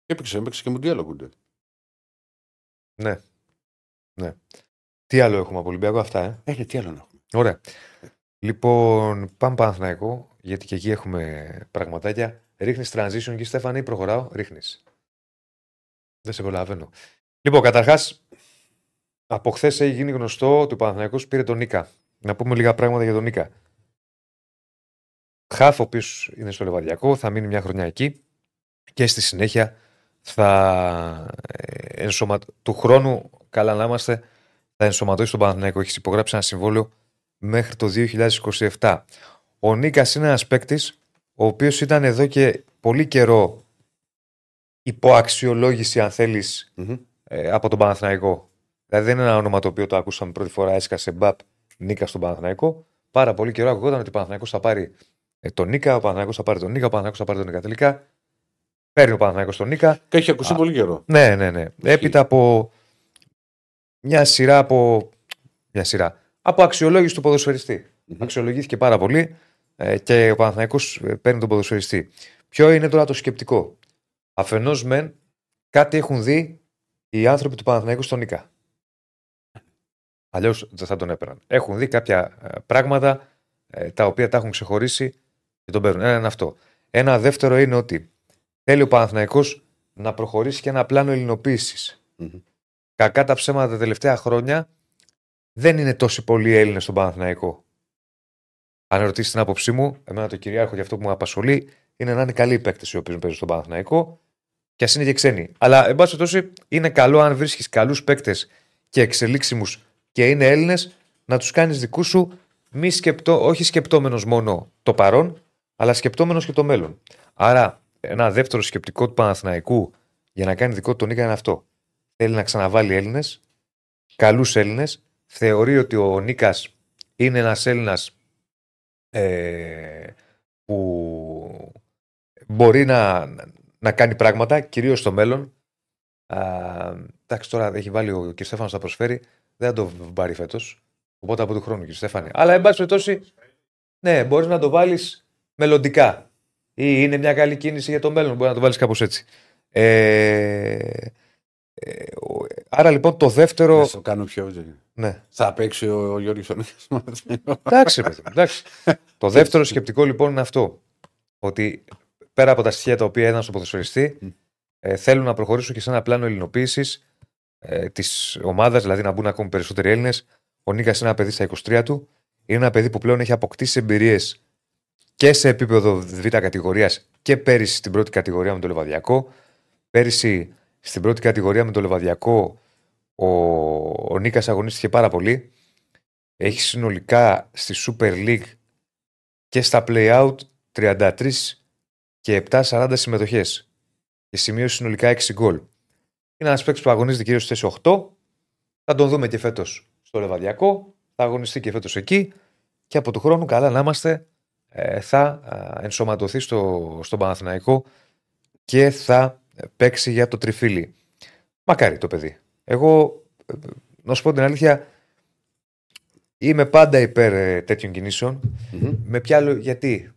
Έπαιξε και μου τι άλλο Κούντε. Ναι. Τι άλλο έχουμε από Ολυμπιακό, αυτά, τι άλλο έχουμε. Ωραία. Λοιπόν, πάμε Παναθηναϊκό, γιατί και εκεί έχουμε πραγματάκια. Ρίχνεις transition και Στέφανη, προχωράω, ρίχνεις. Δεν σε προλαβαίνω. Λοιπόν, καταρχάς, από χθες έχει γίνει γνωστό ότι ο Παναθηναϊκός πήρε τον Νίκα. Να πούμε λίγα πράγματα για τον Νίκα. Χάφ, ο οποίος είναι στο Λεβαδιακό, θα μείνει μια χρονιά εκεί και στη συνέχεια. Θα του χρόνου, καλά να είμαστε, θα ενσωματώσει τον Παναθηναϊκό. Έχει υπογράψει ένα συμβόλαιο μέχρι το 2027. Ο Νίκας είναι ένας παίκτης, ο οποίος ήταν εδώ και πολύ καιρό υπό αξιολόγηση, αν θέλεις, από τον Παναθηναϊκό. Δηλαδή δεν είναι ένα όνομα το οποίο το ακούσαμε πρώτη φορά, έσκασε μπαπ Νίκα στον Παναθηναϊκό. Πάρα πολύ καιρό ακουγόταν ότι ο Παναθηναϊκός θα πάρει τον Νίκα, ο Παναθηναϊκός θα πάρει τον Νίκα, ο Παναθηναϊκός θα πάρει τον Νίκα. Τελικά. Παίρνει ο Παναθηναϊκός τον Νίκα. Και έχει ακουστεί πολύ καιρό. Ναι. Έπειτα από μια σειρά από αξιολόγηση του ποδοσφαιριστή. Αξιολογήθηκε πάρα πολύ και ο Παναθηναϊκός παίρνει τον ποδοσφαιριστή. Ποιο είναι τώρα το σκεπτικό. Αφενός μεν κάτι έχουν δει οι άνθρωποι του Παναθηναϊκού στον Νίκα. Αλλιώς δεν θα τον έπαιρναν. Έχουν δει κάποια πράγματα τα οποία τα έχουν ξεχωρίσει και τον παίρνουν. Ένα είναι αυτό. Ένα δεύτερο είναι ότι. Θέλει ο Παναθηναϊκός να προχωρήσει και ένα πλάνο ελληνοποίησης. Κακά τα ψέματα τα τελευταία χρόνια δεν είναι τόσοι πολλοί Έλληνες στον Παναθηναϊκό. Αν ρωτήσεις την άποψή μου, εμένα το κυρίαρχο για αυτό που με απασχολεί είναι να είναι καλοί οι παίκτες οι οποίοι παίζουν στον Παναθηναϊκό και ας είναι και ξένοι. Αλλά εν πάση περιπτώσει είναι καλό αν βρίσκεις καλούς παίκτες και εξελίξιμους και είναι Έλληνες να τους κάνεις δικούς σου, όχι σκεπτόμενος μόνο το παρόν, αλλά σκεπτόμενος και το μέλλον. Άρα. Ένα δεύτερο σκεπτικό του Παναθηναϊκού για να κάνει δικό του τον Νίκα είναι αυτό. Θέλει να ξαναβάλει Έλληνες, καλούς Έλληνες. Θεωρεί ότι ο Νίκας είναι ένας Έλληνας που μπορεί να κάνει πράγματα, κυρίως στο μέλλον. Εντάξει, τώρα έχει βάλει ο Κριστέφανο να προσφέρει, δεν θα το πάρει φέτος. Οπότε από του χρόνου, Κριστέφανο. Αλλά εν πάση περιπτώσει, ναι, μπορεί να το βάλει μελλοντικά. Ή είναι μια καλή κίνηση για το μέλλον, μπορεί να το βάλεις κάπως έτσι. Άρα λοιπόν το δεύτερο. Θα το κάνω πιο. Ναι. Θα παίξει ο Γιώργος Ονέκας. Εντάξει, εντάξει. Το δεύτερο σκεπτικό λοιπόν είναι αυτό. Ότι πέρα από τα στοιχεία τα οποία έδωσαν στον ποδοσφαιριστή, θέλουν να προχωρήσουν και σε ένα πλάνο ελληνοποίησης της ομάδας, δηλαδή να μπουν ακόμη περισσότεροι Έλληνες. Ο Νίκας είναι ένα παιδί στα 23 του. Είναι ένα παιδί που πλέον έχει αποκτήσει εμπειρίες και σε επίπεδο β' κατηγορίας και πέρυσι στην πρώτη κατηγορία με το Λεβαδιακό. Πέρυσι στην πρώτη κατηγορία με το Λεβαδιακό ο Νίκας αγωνίστηκε πάρα πολύ. Έχει συνολικά στη Super League και στα play-out 33 και 7-40 συμμετοχές. Και σημείωσε συνολικά 6 γκολ. Είναι ένας παίκτης που αγωνίζεται κυρίως στη 8. Θα τον δούμε και φέτος στο Λεβαδιακό. Θα αγωνιστεί και φέτος εκεί. Και από το χρόνο, καλά να είμαστε, θα ενσωματωθεί στον Παναθηναϊκό και θα παίξει για το τριφύλι. Μακάρι το παιδί. Εγώ, να σου πω την αλήθεια, είμαι πάντα υπέρ τέτοιων κινήσεων. Mm-hmm. Με ποια λόγια, γιατί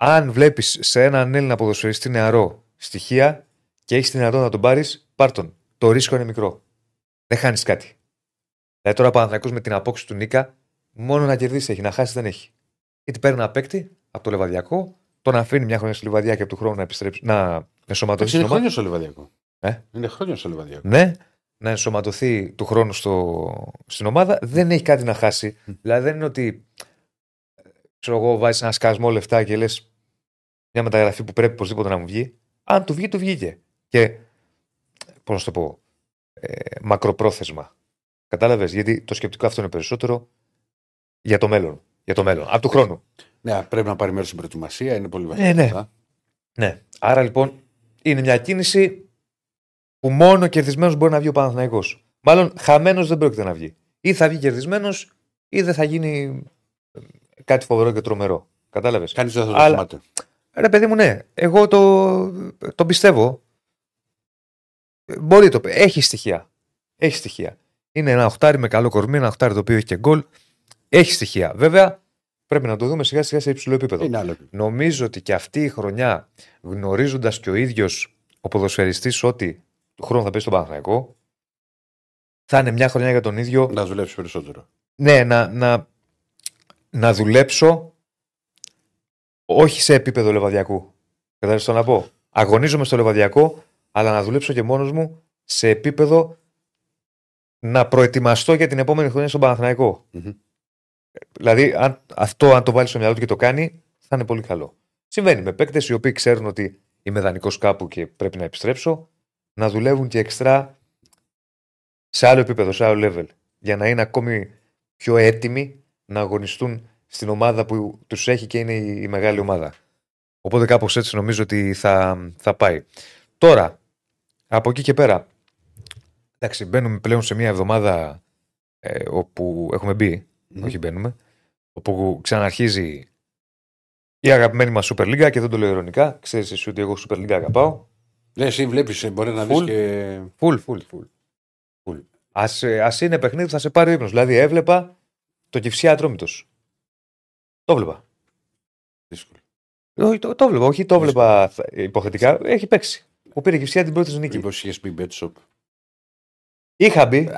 αν βλέπεις σε έναν Έλληνα ποδοσφαιριστή νεαρό στοιχεία και έχεις τη δυνατότητα να τον πάρεις, πάρ' τον. Το ρίσκο είναι μικρό. Δεν χάνεις κάτι. Δηλαδή τώρα Παναθηναϊκός με την απόκτηση του Νίκα, μόνο να κερδίσει έχει, να χάσει δεν έχει. Γιατί παίρνει ένα παίκτη από το Λεβαδιακό, τον αφήνει μια χρονιά στη Λεβαδιά και από του χρόνου να επιστρέψει, να ενσωματωθεί. Είναι χρόνια στο Λεβαδιακό. Είναι χρόνια στο Λεβαδιακό. Ναι, να ενσωματωθεί του χρόνου στην ομάδα, δεν έχει κάτι να χάσει. Δηλαδή δεν είναι ότι βάζεις ένα σκασμό λεφτά και λες μια μεταγραφή που πρέπει οπωσδήποτε να μου βγει. Αν του βγει, του βγήκε. Και πώς να το πω, μακροπρόθεσμα. Κατάλαβες, γιατί το σκεπτικό αυτό είναι περισσότερο για το μέλλον. Για το μέλλον, από του χρόνου. Ναι, πρέπει να πάρει μέρος στην προετοιμασία, είναι πολύ βασικό. Ναι. Άρα λοιπόν είναι μια κίνηση που μόνο κερδισμένος μπορεί να βγει ο Παναθηναϊκός. Μάλλον χαμένος δεν πρόκειται να βγει. Ή θα βγει κερδισμένος, ή δεν θα γίνει κάτι φοβερό και τρομερό. Κατάλαβες. Κανείς δεν θα το θυμάται. Ρε παιδί μου, ναι. Εγώ το πιστεύω. Μπορεί το πει. Έχει στοιχεία. Έχει στοιχεία. Είναι ένα οχτάρι με καλό κορμί, ένα οχτάρι το οποίο έχει και γκολ. Έχει στοιχεία. Βέβαια, πρέπει να το δούμε σιγά σιγά σε υψηλό επίπεδο. Νομίζω ότι και αυτή η χρονιά, γνωρίζοντας και ο ίδιος ο ποδοσφαιριστής ότι του χρόνου θα πέσει στον Παναθηναϊκό, θα είναι μια χρονιά για τον ίδιο. Να δουλέψει περισσότερο. Ναι, να δουλέψω όχι σε επίπεδο Λεβαδιακού. Κατάλαβες να πω. Αγωνίζομαι στο Λεβαδιακό, αλλά να δουλέψω και μόνος μου σε επίπεδο να προετοιμαστώ για την επόμενη χρονιά στον Παναθηναϊκό. Mm-hmm. Δηλαδή, αν το βάλει στο μυαλό του και το κάνει, θα είναι πολύ καλό. Συμβαίνει με παίκτες οι οποίοι ξέρουν ότι είμαι δανεικός κάπου και πρέπει να επιστρέψω, να δουλεύουν και εξτρά σε άλλο επίπεδο, σε άλλο level, για να είναι ακόμη πιο έτοιμοι να αγωνιστούν στην ομάδα που τους έχει και είναι η μεγάλη ομάδα. Οπότε κάπως έτσι νομίζω ότι θα πάει. Τώρα, από εκεί και πέρα, εντάξει, μπαίνουμε πλέον σε μια εβδομάδα όπου έχουμε μπει. Mm-hmm. Όχι μπαίνουμε. Όπου ξαναρχίζει η αγαπημένη μας Super League και δεν το λέω ειρωνικά. Ξέρεις εσύ ότι εγώ Super League αγαπάω. Ναι, εσύ βλέπεις, μπορεί να δεις και. Φουλ. Ας είναι παιχνίδι, θα σε πάρει ο ύπνος. Δηλαδή, έβλεπα το Κηφισιά Ατρόμητος. Το βλέπα. Δύσκολο. Το βλέπα, όχι το βλέπα υποθετικά. Έχει παίξει. Μου πήρε Κηφισιά την πρώτη νίκη. Μήπως είχες μπει bet shop. Είχα μπει.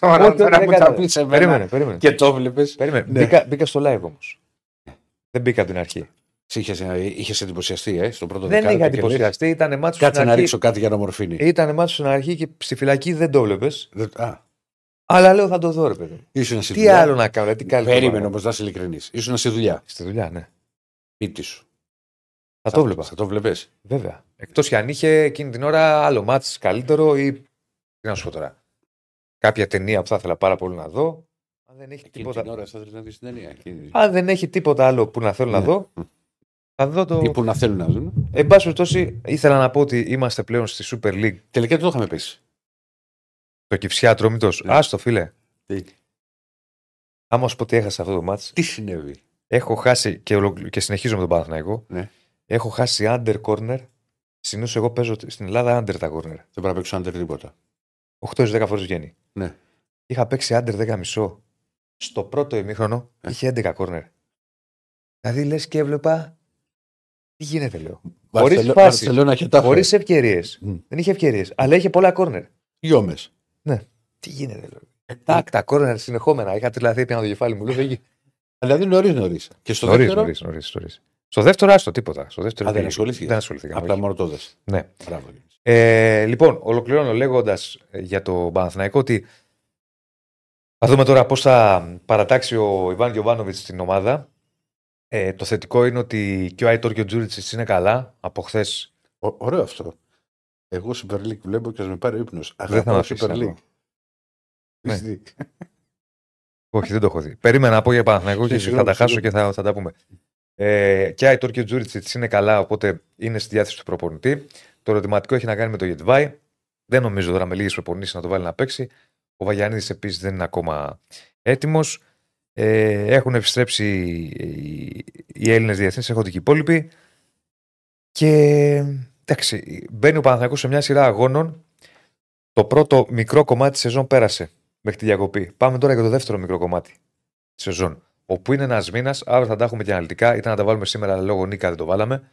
Τώρα μου τα πει σε μένα. Περίμενε. Και το βλέπεις. Περίμενε. Ναι. Μπήκα στο live όμως. Δεν μπήκα από την αρχή. Είχες εντυπωσιαστεί, στο πρώτο δεκάλεπτο. Δεν είχα εντυπωσιαστεί. Ήταν μάτσο στην αρχή. Κάτσε να ρίξω κάτι για να μορφύνει. Ήταν μάτσο στην αρχή και στη φυλακή δεν το βλέπεις. Αλλά λέω θα το δω, ρε παιδί. Τι άλλο να κάνω. Περίμενε όμως, να είσαι ειλικρινής. Ήσουν στη δουλειά. Στη δουλειά, ναι. Πίτη σου. Θα το βλέπα. Θα το βλέπεις. Βέβαια. Εκτός κι αν είχε εκείνη την ώρα άλλο μάτσο καλύτερο ή. Τι να σου πω τώρα. Κάποια ταινία που θα ήθελα πάρα πολύ να δω. Αν δεν έχει τίποτα. Την ώρα θα ήθελα να δεις την ταινία. Αν δεν έχει τίποτα άλλο που να θέλω να δω. Θα δω το. Ή που να θέλουν να δουν. Εν πάση περιπτώσει, ήθελα να πω ότι είμαστε πλέον στη Super League. Τελικά το είχαμε πέσει. Το Κηφισιά Ατρόμητος. Άστο, φίλε. Άμα σου πω ότι έχασα αυτό το μάτς. Τι συνέβη. Έχω χάσει και συνεχίζω με τον Παναθηναϊκό. Ναι. Έχω χάσει under corner. Συνήθως εγώ παίζω στην Ελλάδα under τα corner. Δεν πρέπει να παίξω under τίποτα. 8-10 φορές βγαίνει. Ναι. Είχα παίξει άντερ 10,5. Στο πρώτο ημίχρονο είχε 11 κόρνερ. Δηλαδή λες και έβλεπα. Τι γίνεται, λέω. Χωρίς φάσεις. Χωρίς ευκαιρίες. Δεν είχε ευκαιρίες. Αλλά είχε πολλά κόρνερ. Γιόμες. Ναι. Τι γίνεται, λέω. Τάκτα, κόρνερ συνεχόμενα. Είχα τρελαθεί πια το κεφάλι μου. Δηλαδή νωρί. Και στο δεύτερο. Στο δεύτερο, άστο τίποτα. Στο δεύτερο, δεν ασχοληθήκαμε. Απλά μορτώδε. Ναι. Λοιπόν, ολοκληρώνω λέγοντας για το Παναθηναϊκό ότι θα δούμε τώρα πώς θα παρατάξει ο Ιβάν Γιοβάνοβιτς την ομάδα. Το θετικό είναι ότι και ο Άιτόρκιο Τζούριτσις είναι καλά από χθες. Ωραίο αυτό. Εγώ Super League βλέπω και ας με πάρει ο ύπνος. Δεν θα με αφήσει Super League. Ναι. Όχι, δεν το έχω δει. Περίμενα να πω για Παναθηναϊκό και θα τα χάσω και θα τα πούμε. Και Άιτόρκιο Τζούριτσις είναι καλά, οπότε είναι στη διάθεση του προπονητή. Το ερωτηματικό έχει να κάνει με το Γετβάι. Δεν νομίζω τώρα με λίγες προπονήσεις να το βάλει να παίξει. Ο Βαγιανίδης επίσης δεν είναι ακόμα έτοιμος. Έχουν επιστρέψει οι Έλληνες διεθνείς, έχουν και οι υπόλοιποι. Και εντάξει, μπαίνει ο Παναθηναϊκός σε μια σειρά αγώνων. Το πρώτο μικρό κομμάτι της σεζόν πέρασε μέχρι τη διακοπή. Πάμε τώρα για το δεύτερο μικρό κομμάτι της σεζόν. Όπου είναι ένας μήνας, αύριο θα τα έχουμε και αναλυτικά. Ήταν να τα βάλουμε σήμερα, αλλά λόγω Νίκα δεν το βάλαμε.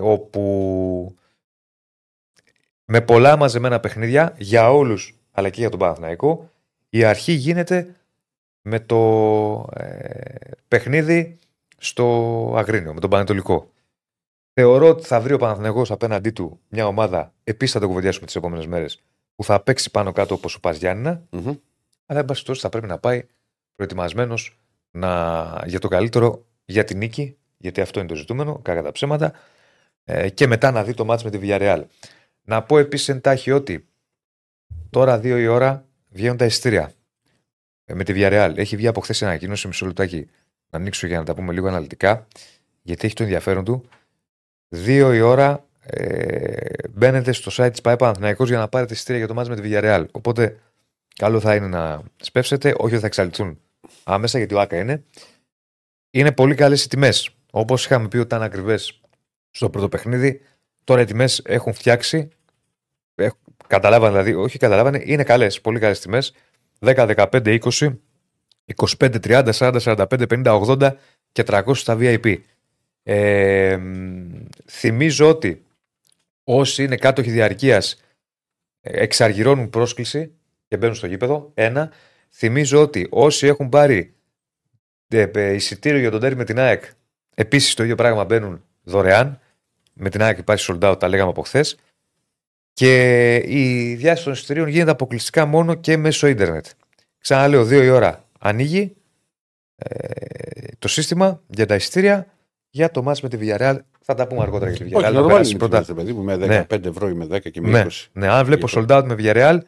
Όπου με πολλά μαζεμένα παιχνίδια για όλους, αλλά και για τον Παναθηναϊκό, η αρχή γίνεται με το παιχνίδι στο Αγρίνιο, με τον Πανετολικό. Θεωρώ ότι θα βρει ο Παναθηναϊκός απέναντί του μια ομάδα, επίσης θα το κουβεντιάσουμε τις επόμενες μέρες, που θα παίξει πάνω κάτω όπως ο Παζιάννηνα, αλλά εν πάση περιπτώσει θα πρέπει να πάει προετοιμασμένος για το καλύτερο, για την νίκη, γιατί αυτό είναι το ζητούμενο, κακά τα ψέματα, και μετά να δει το μάτς με τη Villarreal. Να πω επίσης εντάχει ότι τώρα 2 η ώρα βγαίνουν τα εισιτήρια με τη Villarreal. Έχει βγει από χθες η ανακοίνωση, μισό λεπτάκι να ανοίξω για να τα πούμε λίγο αναλυτικά, γιατί έχει το ενδιαφέρον του. 2 η ώρα μπαίνετε στο site της ΠΑΕ Παναθηναϊκός για να πάρετε εισιτήρια για το μάτς με τη Villarreal. Οπότε καλό θα είναι να σπεύσετε, όχι ότι θα εξαλειφθούν άμεσα γιατί ο Άκα είναι. Είναι πολύ καλές οι τιμές. Όπως είχαμε πει ότι ήταν ακριβές στο πρώτο παιχνίδι, τώρα οι τιμές έχουν φτιάξει. Καταλάβανε δηλαδή, όχι καταλάβανε, είναι καλές, πολύ καλές τιμές. 10, 15, 20, 25, 30, 40, 45, 50, 80 και 300 στα VIP. Θυμίζω ότι όσοι είναι κάτοχοι διαρκείας εξαργυρώνουν πρόσκληση και μπαίνουν στο γήπεδο. Ένα. Θυμίζω ότι όσοι έχουν πάρει εισιτήριο για τον τέρι με την ΑΕΚ, επίσης το ίδιο πράγμα, μπαίνουν δωρεάν. Με την ΑΕΚ υπάρχει sold out, τα λέγαμε από χθες. Και η διάθεση των εισιτηρίων γίνεται αποκλειστικά μόνο και μέσω ίντερνετ. Ξαναλέω, 2 η ώρα ανοίγει το σύστημα για τα εισιτήρια για το μάτς με τη Villarreal. Θα τα πούμε αργότερα για τη Villarreal. Όχι, πρώτα το παιδί μου με 15 ευρώ ή με 10 και με 20. Ναι, αν βλέπω sold out με Villarreal.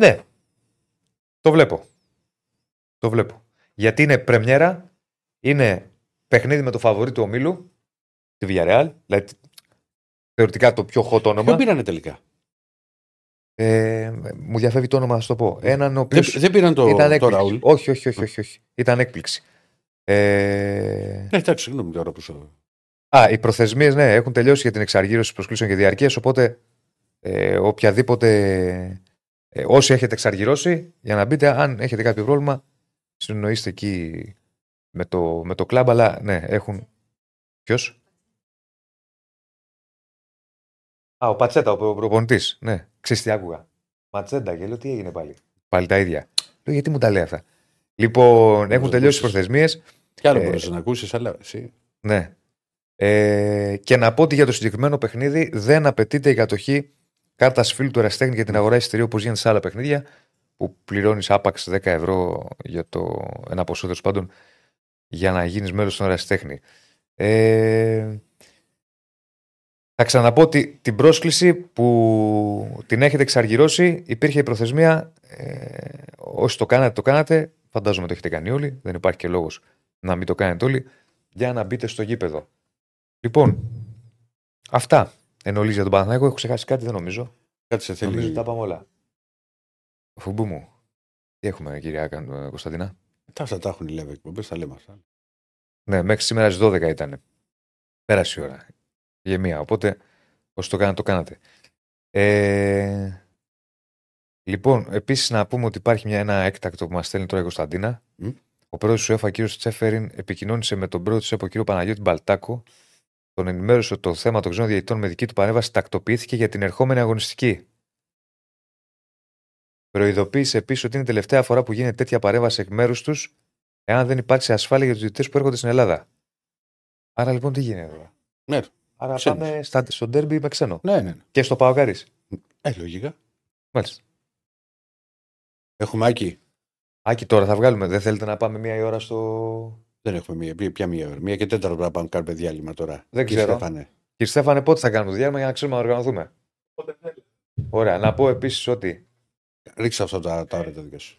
Ναι, το βλέπω. Γιατί είναι πρεμιέρα, είναι παιχνίδι με το φαβορί του ομίλου, τη Villarreal, δηλαδή θεωρητικά το πιο hot όνομα. Ποιον πήρανε τελικά? Μου διαφεύγει το όνομα, να σου το πω. Έναν ο οποίος δεν πήραν το Ραούλ. Όχι. Ήταν έκπληξη. Εντάξει, συγγνώμη τώρα που σου. Οι προθεσμίες, ναι, έχουν τελειώσει για την εξαργύρωση προσκλήσεων και διαρκείας. Οπότε οποιαδήποτε. Όσοι έχετε εξαργυρώσει, για να μπείτε, αν έχετε κάποιο πρόβλημα, συνοηθείτε εκεί με το κλαμπ. Αλλά ναι, έχουν. Ποιος? Ο Πατσέτα, ο προπονητής. Ναι, ξέρεις τι άκουγα. Ματσέντα, και λέω τι έγινε πάλι. Πάλι τα ίδια. Λέω γιατί μου τα λέει αυτά. Λοιπόν, έχουν τελειώσει οι προθεσμίες. Κι άλλο μπορείς να ακούσεις, αλλά εσύ. Ναι. Και να πω ότι για το συγκεκριμένο παιχνίδι δεν απαιτείται η κατοχή κάρτας φίλου του Εραστέχνη για την αγορά εισιτηρίου, όπως γίνεται σε άλλα παιχνίδια, που πληρώνεις άπαξ 10 ευρώ για ένα ποσό τέλος πάντων για να γίνεις μέλος στον Εραστέχνη. Θα ξαναπώ ότι την πρόσκληση που την έχετε εξαργυρώσει υπήρχε η προθεσμία. Όσοι το κάνατε, φαντάζομαι το έχετε κάνει όλοι. Δεν υπάρχει και λόγος να μην το κάνετε όλοι. Για να μπείτε στο γήπεδο. Λοιπόν, αυτά εν ολίγοις για τον Παναθηναϊκό. Έχω ξεχάσει κάτι, δεν νομίζω. Κάτι σε θέλει. Νομίζω τα πάμε όλα. Φουμπού μου. Τι έχουμε, κυρία Κωνσταντίνα? Τα έχουν οι εκπομπές, τα λέμε αυτά. Ναι, μέχρι σήμερα στις 12 ήταν. Πέρασε η ώρα. Γεμία, οπότε όσοι το κάνατε, το κάνατε. Λοιπόν, επίσης να πούμε ότι υπάρχει ένα έκτακτο που μας στέλνει τώρα η Κωνσταντίνα. Ο πρόεδρος του ΕΦΑ, κ. Τσέφεριν, επικοινώνησε με τον πρόεδρο του ΕΦΑ, κ. Παναγιώτη Μπαλτάκο. Τον ενημέρωσε ότι το θέμα των ξένων διαιτητών με δική του παρέμβαση τακτοποιήθηκε για την ερχόμενη αγωνιστική. Προειδοποίησε επίσης ότι είναι η τελευταία φορά που γίνεται τέτοια παρέμβαση εκ μέρους τους, εάν δεν υπάρξει ασφάλεια για τους διαιτητές που έρχονται στην Ελλάδα. Άρα λοιπόν τι γίνεται εδώ. Ναι. Άρα ξένος. Πάμε στο ντέρμπι με ξένο. Ναι, ναι. Και στο Παοκαρίς. Λογικά. Μάλιστα. Έχουμε Άκη. Άκη τώρα θα βγάλουμε. Δεν θέλετε να πάμε μία ώρα στο. Δεν έχουμε μία. Ποια μία ώρα. Μία και τέταρτο πρέπει να πάμε κάνουμε διάλειμμα τώρα. Δεν ξέρω. Κύριε Στέφανε, πότε θα κάνουμε διάλειμμα για να ξέρουμε να οργανωθούμε. Πότε θέλει. Ωραία. Να πω επίσης ότι. Ρίξε αυτό τα ώρα τα δικά σου.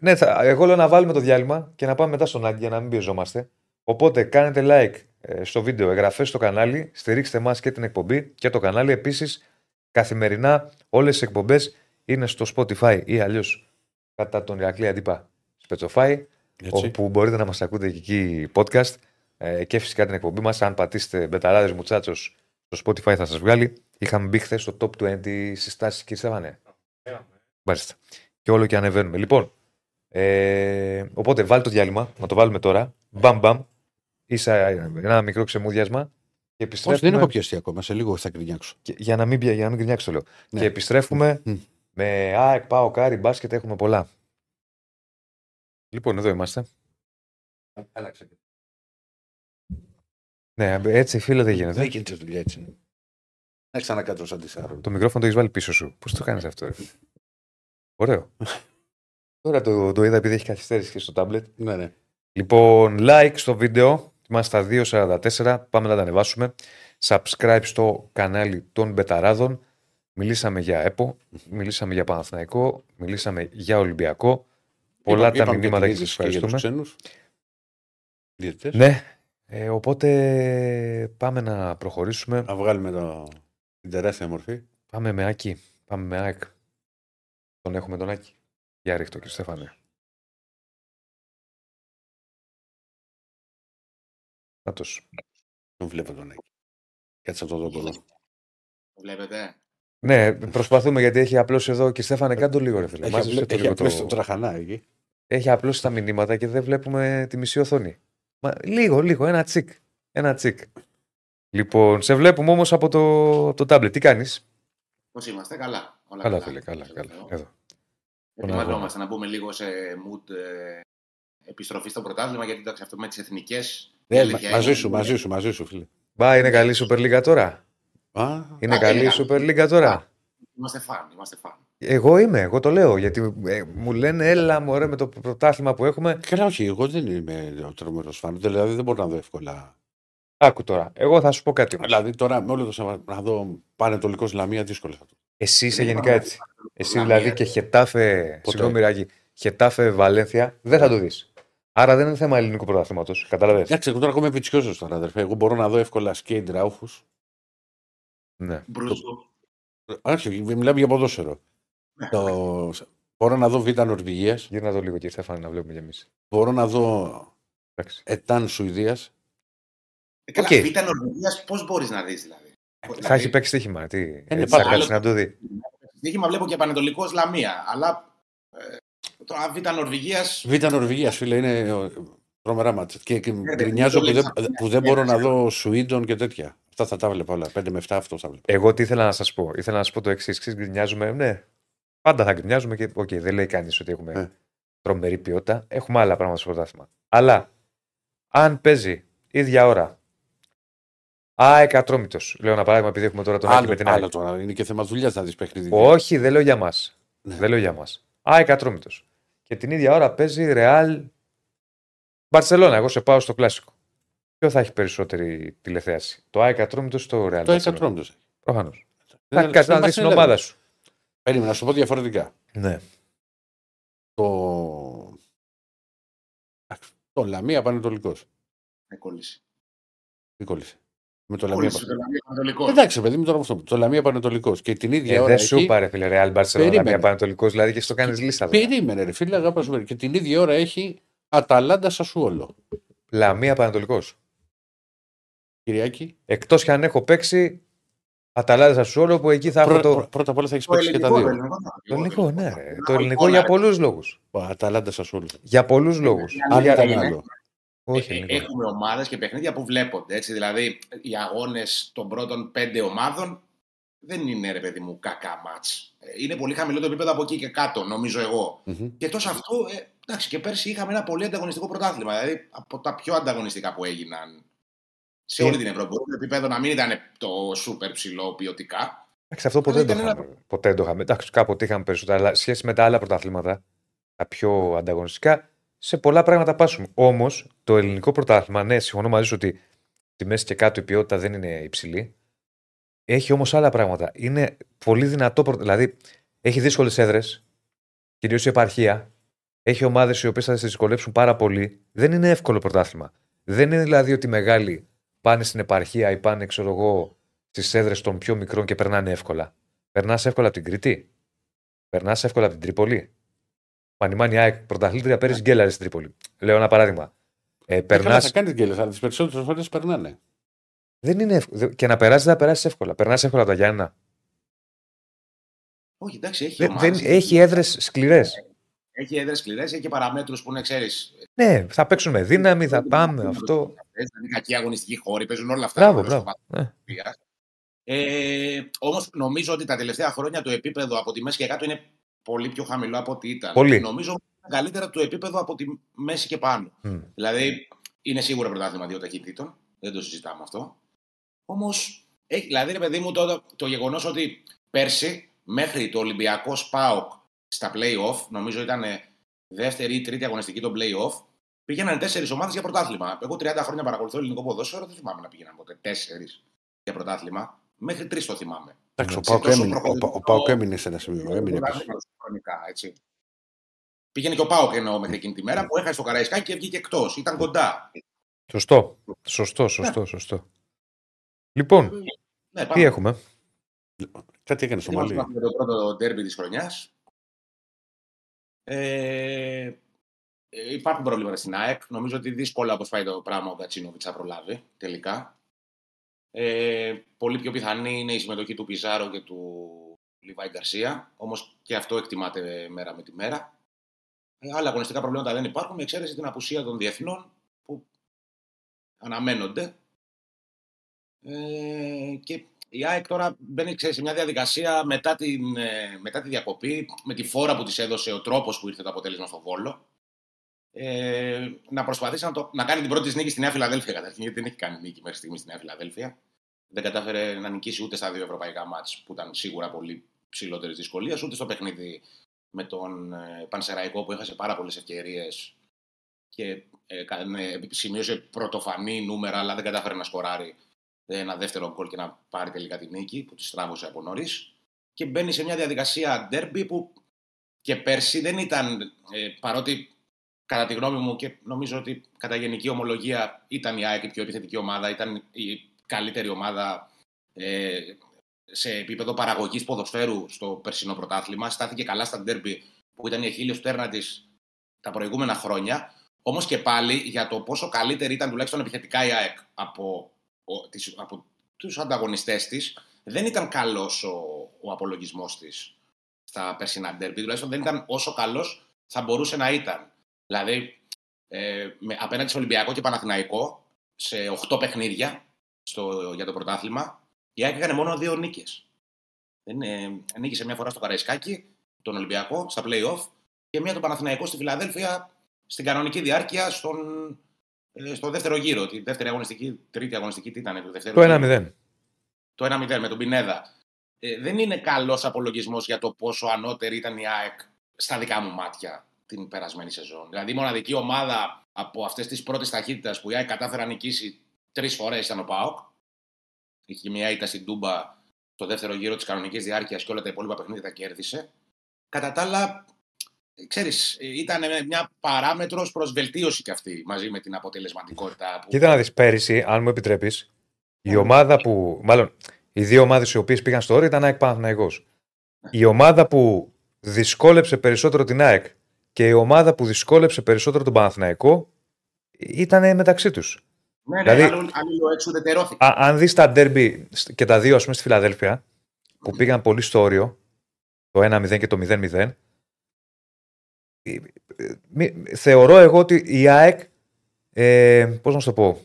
Ναι, εγώ λέω να βάλουμε το διάλειμμα και να πάμε μετά στον Άκη για να μην πιεζόμαστε. Οπότε κάνετε like στο βίντεο, εγγραφές στο κανάλι, στηρίξτε μας και την εκπομπή και το κανάλι. Επίσης, καθημερινά όλες τις εκπομπές είναι στο Spotify ή αλλιώς κατά τον Ερακλή Αντίπα Spotify, όπου μπορείτε να μας ακούτε και εκεί podcast και φυσικά την εκπομπή μας. Αν πατήσετε Μπεταράδες Μουτσάτσος στο Spotify θα σας βγάλει. Είχαμε μπει χθες στο top 20 συστάσεις, κύριε Στέφανε. Μάλιστα. Και όλο και ανεβαίνουμε. Λοιπόν, οπότε βάλτε το διάλειμμα, να το βάλουμε τώρα. Μπαμπαμ, ίσα ένα μικρό ξεμούδιασμα. Και επιστρέφουμε. Όχι, δεν έχω πιαστεί ακόμα, σε λίγο θα γκρινιάξω. Για να μην γκρινιάξω, λέω. Ναι. Και επιστρέφουμε με ΑΕΚ, ΠΑΟΚ, Άρη, μπάσκετ, έχουμε πολλά. Λοιπόν, εδώ είμαστε. Άλλαξε. Ναι, έτσι φίλε δεν γίνεται. Δεν γίνεται δουλειά έτσι. Να ξανακάτω σαν τη Σάρο. Το μικρόφωνο το έχεις βάλει πίσω σου. Πώς το κάνεις αυτό, ρε. Ωραίο. Τώρα το είδα επειδή έχει καθυστέρηση και στο τάμπλετ. Ναι, ναι. Λοιπόν, like στο βίντεο, είμαστε στα 2.44, πάμε να τα ανεβάσουμε. Subscribe στο κανάλι των Μπεταράδων. Μιλήσαμε για ΕΠΟ, μιλήσαμε για Παναθηναϊκό, μιλήσαμε για Ολυμπιακό. Πολλά τα μηνύματα και σας ευχαριστούμε. Και για τους ξένους. Ναι, οπότε πάμε να προχωρήσουμε. Να βγάλουμε την τεράστια μορφή. Πάμε με Άκη, πάμε με ΑΕΚ. Τον έχουμε τον Άκη. Γεια ρίχτω κύριε Στέφανε. Τον βλέπω τον Άκη. Κάτσε αυτό το κολλό. Βλέπετε. Ναι, προσπαθούμε γιατί έχει απλώσει εδώ και Στέφανε κάτω λίγο ρε φίλε. Έχει απλώσει το τραχανά εκεί. Έχει απλώσει τα μηνύματα και δεν βλέπουμε τη μισή οθόνη. Μα, λίγο, ένα τσικ. Λοιπόν, σε βλέπουμε όμως από το τάμπλετ. Τι κάνεις? Πώς είμαστε, καλά. Όλα καλά φίλε, καλά. Εδώ. Ετοιμαζόμαστε να μπούμε λίγο σε mood επιστροφή στο πρωτάθλημα γιατί εντάξει αυτό με τις εθνικές. Μαζί σου, φίλε. Μπα, είναι καλή η Super League τώρα. Είμαστε φαν. Εγώ το λέω, γιατί μου λένε έλα μωρέ με το πρωτάθλημα που έχουμε. Καλά, όχι, εγώ δεν είμαι ο τρομερός φαν. Δηλαδή δεν μπορώ να δω εύκολα. Άκου τώρα, εγώ θα σου πω κάτι. Δηλαδή τώρα με όλο το να δω Πανετολικός Λαμία δύσκολα. Εσύ είσαι γενικά έτσι. Εσύ δηλαδή και Χετάφε. Συγγνώμη, Ράκη. Χετάφε Βαλένθια δεν θα το δεις. Άρα δεν είναι θέμα ελληνικού πρωταθλήματος. Καταλαβαίνεις. Εντάξει, εγώ τώρα είμαι πιτσιόζος τώρα, αδερφέ. Εγώ μπορώ να δω εύκολα σκέιντ ράουχους. Ναι. Άρχιε, μιλάμε για ποδόσφαιρο. Μπορώ να δω Β' Νορβηγίας. Γύρνα το λίγο, κύριε Στέφανε, να βλέπουμε κι εμείς. Μπορώ να δω Ετάν Σουηδίας. Καλά, Β' Νορβηγίας πώς μπορείς να δεις, δηλαδή. Θα έχει παίξει στοίχημα. Θα κάτσεις να το δει. Στοίχημα βλέπω και Πανετολικός Λαμία, αλλά. Τώρα Β' Νορβηγίας, φίλε, είναι τρομερά μάτσα. Και γκρινιάζω που δεν μπορώ να δω Σουήντων και τέτοια. Αυτά θα τα βλέπω όλα. 5 με 7 αυτό θα βλέπω. Εγώ τι ήθελα να σας πω. Ήθελα να σας πω το εξής. Γκρινιάζουμε, ναι. Πάντα θα γκρινιάζουμε και okay, δεν λέει κανείς ότι έχουμε τρομερή ποιότητα. Έχουμε άλλα πράγματα στο πρωτάθλημα. Αλλά αν παίζει ίδια ώρα. ΑΕΚ Ατρόμητος. Λέω ένα παράδειγμα επειδή έχουμε τώρα τον Άκη με την άλλη. Είναι και θέμα δουλειάς να δεις παιχνίδι. Όχι, δεν λέω για μας. ΑΕΚ Ατρόμητος. Και την ίδια ώρα παίζει Ρεάλ Μπαρσελόνα. Εγώ σε πάω στο κλασικό. Ποιο θα έχει περισσότερη τηλεθέαση, το ΑΕΚ Ατρόμητος ή το Ρεάλ? Το ΑΕΚ Ατρόμητος. Προφανώς. Θα κάτσεις να δεις την ομάδα σου. Περίμενα να σου πω διαφορετικά. Ναι. Το Λαμία Πανετολικός. Με κόλλησε. Με το Λαμία Πανετολικό. Εντάξει, παιδί μου, τώρα αυτό. Το Λαμία Πανετολικό. Και την ίδια ώρα. Δεν σου πάρε, φίλε, Ρεάλ Μπαρσελόνα. Λαμία Πανετολικό, δηλαδή και στο κάνει λίστα. Περίμενε, ρε φίλε, αγάπη σου. Και την ίδια ώρα έχει Αταλάντα Σασουόλο. Λαμία Πανετολικό. Κυριακή. Εκτός κι αν έχω παίξει Αταλάντα Σασουόλο που εκεί θα έχω το. Πρώτα απ' όλα θα έχει παίξει και τα δύο. Το ελληνικό, ναι. Το ελληνικό για πολλούς λόγους. Αταλάντα Σασουόλο. Για πολλούς λόγους. Όχι, έχουμε ομάδες και παιχνίδια που βλέπονται. Έτσι, δηλαδή, οι αγώνες των πρώτων 5 ομάδων δεν είναι, ρε παιδί μου, κακά μάτς. Είναι πολύ χαμηλό το επίπεδο από εκεί και κάτω, νομίζω εγώ. Mm-hmm. Και εκτός αυτού, εντάξει, και πέρσι είχαμε ένα πολύ ανταγωνιστικό πρωτάθλημα. Δηλαδή από τα πιο ανταγωνιστικά που έγιναν σε όλη την Ευρώπη. Το επίπεδο να μην ήταν το σούπερ ψηλό ποιοτικά. Εντάξει, αυτό ποτέ δεν το είχαμε. Ποτέ το είχαμε. Εντάξει, κάποτε είχαμε περισσότερα. Αλλά σχέση με τα άλλα πρωταθλήματα, τα πιο ανταγωνιστικά, σε πολλά πράγματα πάσουμε. Όμως το ελληνικό πρωτάθλημα, ναι, συμφωνώ μαζί σου ότι στη μέση και κάτω η ποιότητα δεν είναι υψηλή. Έχει όμως άλλα πράγματα. Είναι πολύ δυνατό, δηλαδή έχει δύσκολες έδρες, κυρίως η επαρχία. Έχει ομάδες οι οποίες θα τις δυσκολέψουν πάρα πολύ. Δεν είναι εύκολο πρωτάθλημα. Δεν είναι δηλαδή ότι οι μεγάλοι πάνε στην επαρχία ή πάνε, ξέρω εγώ, στις έδρες των πιο μικρών και περνάνε εύκολα. Περνάς εύκολα από την Κρήτη. Περνάς εύκολα από την Τρίπολη. Πανημάνι ΑΕΚ, πρωταθλήτρια, πέρυσι γκέλαρε στην Τρίπολη. Λέω ένα παράδειγμα. Περνάς. Θα κάνει γκέλες, αλλά τις περισσότερες φορές περνάνε. Δεν είναι και να περάσει, δεν θα περάσει εύκολα. Περνάς εύκολα από τα Γιάννα. Όχι, εντάξει, έχει ομάδες. Έχει έδρες σκληρές. Έχει έδρες σκληρές, έχει παραμέτρους που είναι, ξέρεις. Ναι, θα παίξουν με δύναμη, θα πάμε αυτό. Δεν είναι κακοί αγωνιστικοί χώροι, παίζουν όλα αυτά. Μπράβο. Όμως νομίζω ότι τα τελευταία χρόνια το επίπεδο από τη μέση και κάτω είναι πολύ πιο χαμηλό από ό,τι ήταν. Πολύ. Νομίζω καλύτερα το επίπεδο από τη μέση και πάνω. Mm. Δηλαδή είναι σίγουρα πρωτάθλημα δύο ταχυτήτων. Δεν το συζητάμε αυτό. Όμως, δηλαδή, ρε παιδί μου, το γεγονός ότι πέρσι μέχρι το Ολυμπιακό ΠΑΟΚ στα play-off, νομίζω ήταν δεύτερη ή τρίτη αγωνιστική των play-off, πήγαιναν 4 ομάδες για πρωτάθλημα. Εγώ 30 χρόνια παρακολουθώ ελληνικό ποδόσφαιρο, δεν θυμάμαι να πήγαιναν ποτέ 4 για πρωτάθλημα. Μέχρι 3 το θυμάμαι. Εντάξει, ο ΠΑΟΚ έμεινε σε ένα σημείο. Πήγαινε και ο ΠΑΟΚ εννοώ μέχρι εκείνη τη μέρα που έχασε το Καραϊσκάκι και βγήκε εκτός. Ήταν κοντά. Σωστό. Λοιπόν, τι έχουμε. Κάτι έκανε στο Μάλι. Είχαμε το πρώτο ντέρμπι της χρονιάς. Υπάρχουν προβλήματα στην ΑΕΚ. Νομίζω ότι δύσκολα, όπως πάει το πράγμα, ο Γκατσίνοβιτς θα προλάβει τελικά. Πολύ πιο πιθανή είναι η συμμετοχή του Πιζάρο και του Λιβάη Γκαρσία. Όμως και αυτό εκτιμάται μέρα με τη μέρα. Άλλα αγωνιστικά προβλήματα δεν υπάρχουν, με εξαίρεση την απουσία των διεθνών που αναμένονται. Και η ΑΕΚ τώρα μπαίνει, ξέρεις, σε μια διαδικασία μετά τη διακοπή, με τη φόρα που της έδωσε ο τρόπος που ήρθε το αποτέλεσμα στο Βόλο, να προσπαθήσει να κάνει την πρώτη της νίκη στη Νέα Φιλαδέλφια. Καταρχήν, γιατί δεν έχει κάνει νίκη μέχρι στιγμή στη Νέα Φιλαδέλφια. Δεν κατάφερε να νικήσει ούτε στα δύο ευρωπαϊκά μάτς που ήταν σίγουρα πολύ ψηλότερες δυσκολίες, ούτε στο παιχνίδι με τον Πανσεραϊκό που έχασε πάρα πολλές ευκαιρίες και σημείωσε πρωτοφανή νούμερα, αλλά δεν κατάφερε να σκοράρει ένα δεύτερο γκολ και να πάρει τελικά τη νίκη που τη τράβωσε από νωρίς. Και μπαίνει σε μια διαδικασία ντέρμπι που και πέρσι δεν ήταν, παρότι κατά τη γνώμη μου και νομίζω ότι κατά γενική ομολογία ήταν η ΑΕΚ η πιο επιθετική ομάδα, ήταν η καλύτερη ομάδα σε επίπεδο παραγωγής ποδοσφαίρου στο περσινό πρωτάθλημα. Στάθηκε καλά στα ντέρμπι που ήταν η αχίλλειος πτέρνα της τα προηγούμενα χρόνια. Όμως και πάλι για το πόσο καλύτερη ήταν τουλάχιστον επιθετικά η ΑΕΚ από τους ανταγωνιστές της, δεν ήταν καλός ο απολογισμός της στα περσινά ντέρμπι, τουλάχιστον δεν ήταν όσο καλός θα μπορούσε να ήταν. Δηλαδή, απέναντι σε Ολυμπιακό και Παναθηναϊκό, σε 8 παιχνίδια για το πρωτάθλημα, η ΑΕΚ έκανε μόνο 2 νίκες. Νίκησε μια φορά στο Καραϊσκάκι, τον Ολυμπιακό, στα play-off, και μια τον Παναθηναϊκό στη Φιλαδέλφια, στην κανονική διάρκεια, στο δεύτερο γύρο, τη δεύτερη αγωνιστική, τρίτη αγωνιστική, τι ήταν, το 1-0 με τον Πινέδα. Δεν είναι καλός απολογισμός για το πόσο ανώτερη ήταν η ΑΕΚ στα δικά μου μάτια την περασμένη σεζόν. Δηλαδή η μοναδική ομάδα από αυτές τις πρώτες ταχύτητες που η ΑΕΚ κατάφερε να νικήσει 3 φορές ήταν ο ΠΑΟΚ. Είχε μια ήττα στην Τούμπα στο δεύτερο γύρο της κανονικής διάρκειας και όλα τα υπόλοιπα παιχνίδια τα κέρδισε. Κατά τα άλλα, ξέρεις, ήταν μια παράμετρος προς βελτίωση κι αυτή μαζί με την αποτελεσματικότητα. Κοίτα να δεις, πέρυσι, αν μου επιτρέπεις, η ομάδα που. Μάλλον οι δύο ομάδες οι οποίες πήγαν στο όριο ήταν ΑΕΚ Παναθηναϊκός. Η ομάδα που δυσκόλεψε περισσότερο την ΑΕΚ και η ομάδα που δυσκόλεψε περισσότερο τον Παναθηναϊκό ήταν μεταξύ τους. Ναι, δηλαδή, αν δεις τα ντέρμπι και τα δύο, ας πούμε, στη Φιλαδέλφια που πήγαν πολύ στο όριο, το 1-0 και το 0-0. Θεωρώ εγώ ότι η ΑΕΚ πώς να σου το πω,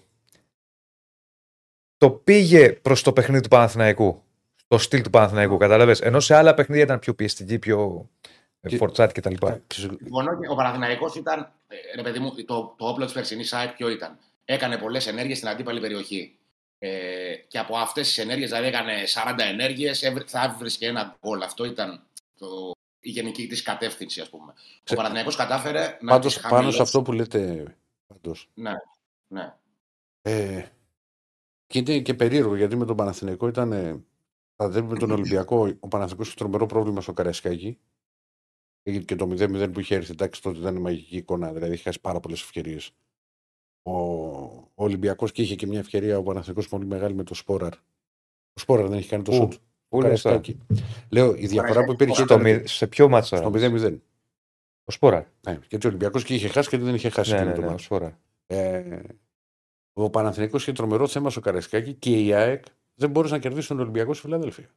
το πήγε προς το παιχνίδι του Παναθηναϊκού το στυλ του Παναθηναϊκού, κατάλαβες. Ενώ σε άλλα παιχνίδια ήταν πιο πιεστική, πιο φορτσάτη κτλ. Ο Παναθηναϊκός ήταν, ρε παιδί μου, το όπλο της περσινής ΑΕΚ ποιο ήταν. Έκανε πολλές ενέργειες στην αντίπαλη περιοχή. Και από αυτές τις ενέργειες, δηλαδή έκανε 40 ενέργειες, θα βρίσκει ένα γκολ. Αυτό ήταν η γενική της κατεύθυνση, ας πούμε. Ο Παναθηναϊκός κατάφερε να. Πάντως, πάνω σε αυτό που λέτε. Πάντως. Ναι, ναι. Και είναι και περίεργο γιατί με τον Παναθηναϊκό ήταν. Θα δούμε με τον Ολυμπιακό. Ο Παναθηναϊκός είχε τρομερό πρόβλημα στο Καραϊσκάκι. Και το 0-0 που είχε έρθει, εντάξει, τότε ήταν μαγική εικόνα. Δηλαδή είχε χάσει πάρα πολλές ευκαιρίες. Ο Ολυμπιακός και είχε και μια ευκαιρία ο Παναθηναϊκός πολύ μεγάλη με το Σπόραρ. Ο Σπόραρ δεν είχε κάνει το σουτ. Καραϊσκάκι. Λέω η διαφορά που υπήρχε. Σε ποιο μάτς τώρα. Στο 0-0. Ο Σπόραρ. Γιατί ο Ολυμπιακός και είχε χάσει και δεν είχε χάσει το μάτς. Ο Παναθηναϊκός είχε τρομερό θέμα στο Καραϊσκάκι και η ΑΕΚ δεν μπορούσε να κερδίσει τον Ολυμπιακό στη Φιλαδέλφια.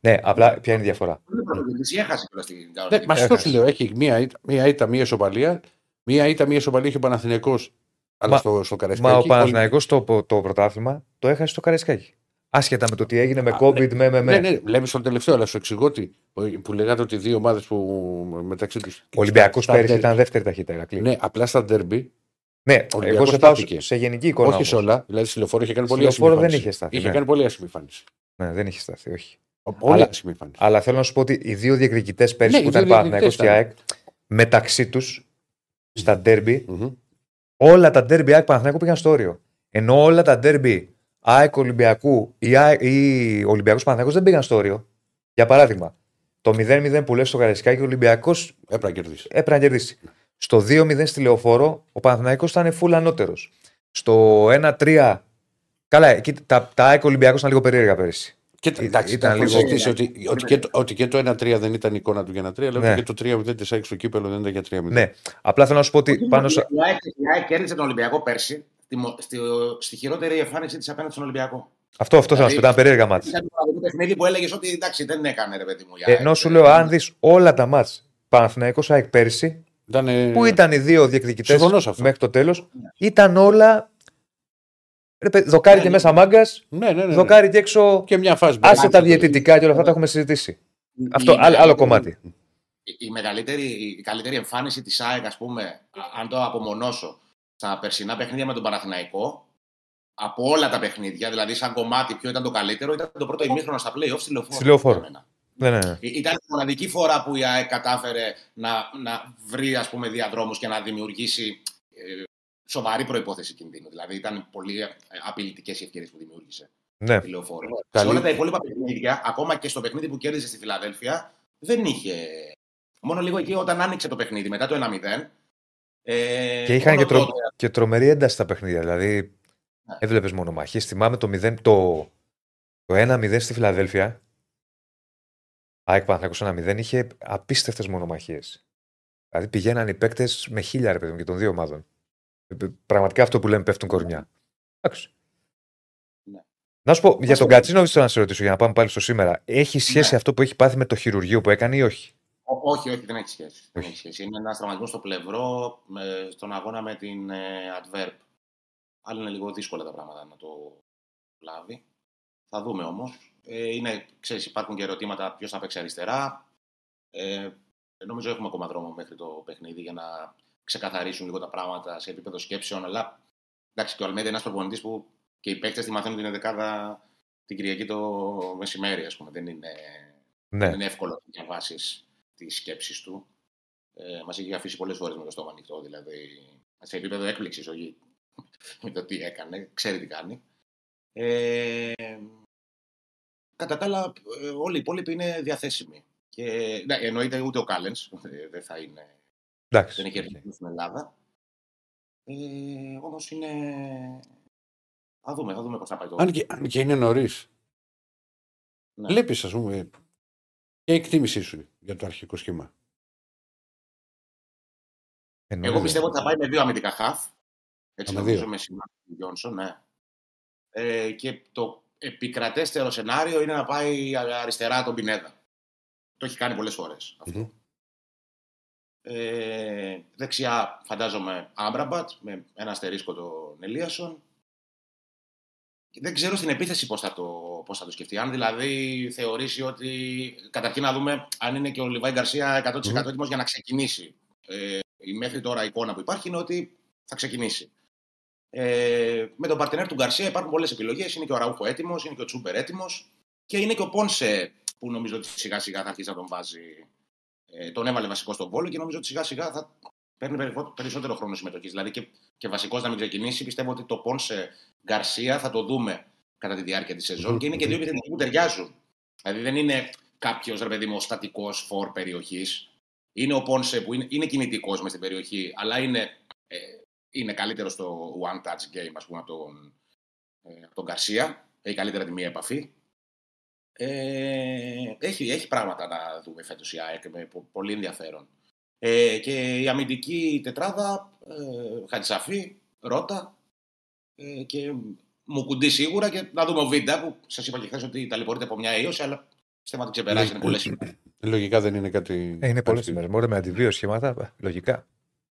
Ναι, απλά ποια είναι η διαφορά. Μα αυτό σου λέω. Έχει μία ήττα, μία ισοπαλία. Μία ήττα, μία ισοπαλία είχε ο Παναθηναϊκός. Αλλά στο Καραϊσκάκι. Μα ο Παναθηναϊκός το πρωτάθλημα το έχασε στο Καραϊσκάκι. Άσχετα με το τι έγινε με COVID, Ναι, λέμε στον τελευταίο, αλλά σου εξηγώ που λέγατε ότι δύο ομάδες που μεταξύ του. Ο Ολυμπιακός πέρυσι ήταν δεύτερη ταχύτητα. Ναι, απλά στα ντέρμπι. Ναι, εγώ σε πάω σε γενική εικόνα. Όχι σε όλα. Δηλαδή στη Λεωφόρο είχε κάνει πολύ άσχημη φάνηση. Δεν είχε σταθεί. Είχε κάνει πολύ άσχημη φάνηση. Ναι, δεν είχε σταθεί, όχι. Πολύ άσχημη φάνηση. Αλλά θέλω να σου πω ότι οι δύο διεκδικητές πέρυσι που ήταν Παναθηναϊκός και ΑΕΚ μεταξύ τους στα ντέρμπι, όλα τα ντέρμπι ΑΕΚ Παναθηναϊκού πήγαν στο όριο. Ενώ όλα τα ντέρμπι ΑΕΚ Ολυμπιακού ή Ολυμπιακός Παναθηναϊκός δεν πήγαν στο όριο. Για παράδειγμα, το 0-0 που λες στο Καραϊσκάκι ο Ολυμπιακός έπρεπε να κερδίσει. Στο 2-0 στη Λεωφόρο ο Παναθηναϊκός ήταν φουλ ανώτερος. Στο 1-3. Καλά, εκεί τα ΑΕΚ Ολυμπιακός ήταν λίγο περίεργα πέρυσι. Εντάξει, ήταν λίγο. Ότι και το 1-3 δεν ήταν η εικόνα του για 1-3, αλλά ναι. Και το 3-0 της ΑΕΚ στο κύπελλο δεν ήταν για 3-0. Ναι, απλά θέλω να σου πω ότι. Η ΑΕΚ κέρδισε τον Ολυμπιακό πέρσι στη χειρότερη εμφάνιση της απέναντι στον Ολυμπιακό. Αυτό θέλω να σου πω. Ήταν περίεργα μάτς. Ήταν το παιχνίδι που έλεγε ότι εντάξει δεν έκανε ρε παιδί μου. Ενώ σου λέω, αν δει όλα τα μάτς Παναθηναϊκός ΑΕΚ πέρσι. Που ήταν οι δύο διεκδικητές μέχρι το τέλος, ήταν όλα. Δοκάρι και μέσα μάγκας, δοκάρι και έξω. Και μια φάση. Άσε τα διαιτητικά και όλα αυτά τα έχουμε συζητήσει. Αυτό άλλο κομμάτι. Η καλύτερη εμφάνιση της ΑΕΚ, ας πούμε, αν το απομονώσω στα περσινά παιχνίδια με τον Παναθηναϊκό, από όλα τα παιχνίδια, δηλαδή σαν κομμάτι, ποιο ήταν το καλύτερο, ήταν το πρώτο ημίχρονο στα play-off στη Λεωφόρο. Ναι. Ήταν η μοναδική φορά που η ΑΕΚ κατάφερε να βρει ας πούμε, διαδρόμους και να δημιουργήσει σοβαρή προϋπόθεση κινδύνου. Δηλαδή ήταν πολύ απειλητικές οι ευκαιρίες που δημιούργησε. Ναι. Σε όλα τα υπόλοιπα παιχνίδια, ακόμα και στο παιχνίδι που κέρδισε στη Φιλαδέλφια, δεν είχε. Μόνο λίγο εκεί όταν άνοιξε το παιχνίδι, μετά το 1-0. Και είχαν και τρομερή ένταση τα παιχνίδια. Δηλαδή ναι. Έβλεπες μονομαχίες. Θυμάμαι το 1-0 στη Φιλαδέλφια. ΑΕΚ Παναθηναϊκός 1-0 είχε απίστευτες μονομαχίες. Δηλαδή πηγαίναν οι παίκτες με 1000 ρε παιδί και των δύο ομάδων. Πραγματικά αυτό που λέμε πέφτουν κορμιά. Εντάξει. Ναι. Να σου πω για τον Κατσίνοβιτς θέλω να σε ρωτήσω για να πάμε πάλι στο σήμερα. Έχει σχέση αυτό που έχει πάθει με το χειρουργείο που έκανε ή όχι? Όχι, δεν έχει σχέση. Είναι ένας τραυματισμός στο πλευρό στον αγώνα με την Adverb. Άλλα είναι λίγο δύσκολα τα πράγματα να το λάβει. Θα δούμε όμως. Είναι, ξέρεις, υπάρχουν και ερωτήματα ποιος θα παίξει αριστερά. Νομίζω έχουμε ακόμα δρόμο μέχρι το παιχνίδι για να ξεκαθαρίσουν λίγο τα πράγματα σε επίπεδο σκέψεων. Αλλά εντάξει, και ο Αλμέιντα είναι ένας προπονητής που και οι παίκτες τη μαθαίνουν την 11η την Κυριακή το μεσημέρι, ας πούμε. Δεν είναι εύκολο να διαβάσεις τις σκέψεις του. Μας έχει αφήσει πολλές φορές με το στόμα ανοιχτό, δηλαδή σε επίπεδο έκπληξης, όχι με το τι έκανε, ξέρει τι κάνει. Κατά τα άλλα, όλοι οι υπόλοιποι είναι διαθέσιμοι. Και, εννοείται ούτε ο Κάλενς δεν θα είναι. Εντάξει. Δεν έχει έρθει στην Ελλάδα. Όμως είναι. Θα δούμε πώς θα πάει το. Αν και είναι νωρίς. Ναι. Βλέπεις, ας πούμε, και η εκτίμησή σου για το αρχικό σχήμα. Εγώ πιστεύω ότι θα πάει με δύο αμυντικά χαφ. Έτσι νομίζω με συμμάχη του Γιόνσον, ναι. Και το επικρατέστερο σενάριο είναι να πάει αριστερά τον Πινέδα. Το έχει κάνει πολλές φορές. Mm-hmm. Δεξιά φαντάζομαι Άμπραμπατ με ένα αστερίσκο τον Ελίασον. Δεν ξέρω στην επίθεση πώς θα το πώς θα το σκεφτεί. Αν δηλαδή θεωρήσει ότι. Καταρχήν να δούμε αν είναι και ο Λιβάι Γκαρσία 100% έτοιμος για να ξεκινήσει. Η μέχρι τώρα εικόνα που υπάρχει είναι ότι θα ξεκινήσει. Με τον παρτενέρ του Γκαρσία υπάρχουν πολλές επιλογές. Είναι και ο Αραούχο έτοιμος, είναι και ο Τσούμπερ έτοιμος και είναι και ο Πόνσε που νομίζω ότι σιγά σιγά θα αρχίσει να τον βάζει. Τον έβαλε βασικό στον Βόλο και νομίζω ότι σιγά σιγά θα παίρνει περισσότερο χρόνο συμμετοχής. Δηλαδή και βασικός να μην ξεκινήσει. Πιστεύω ότι το Πόνσε Γκαρσία θα το δούμε κατά τη διάρκεια της σεζόν και είναι και δύο επιθετικοί που ταιριάζουν. Δηλαδή δεν είναι κάποιος ρε παιδί μου στατικός φορ περιοχής. Είναι ο Πόνσε που είναι κινητικός μες στην περιοχή, αλλά είναι καλύτερο στο one-touch game, ας πούμε, από τον Γκαρσία. Έχει καλύτερα τη μία επαφή. Έχει πράγματα να δούμε φέτος η ΑΕΚ με πολύ ενδιαφέρον. Και η αμυντική τετράδα, Χατζησαφή, Ρότα και Μουκουντή σίγουρα. Και να δούμε ο Βίντα που σας είπα και χθες ότι ταλαιπωρείται από μια ίωση, αλλά πιστεύω να την ξεπεράσει. Είναι πολλές ημέρες. Λογικά δεν είναι κάτι. Είναι πολλές ημέρες. Μόνο με αντιβίω σχήματα, λογικά.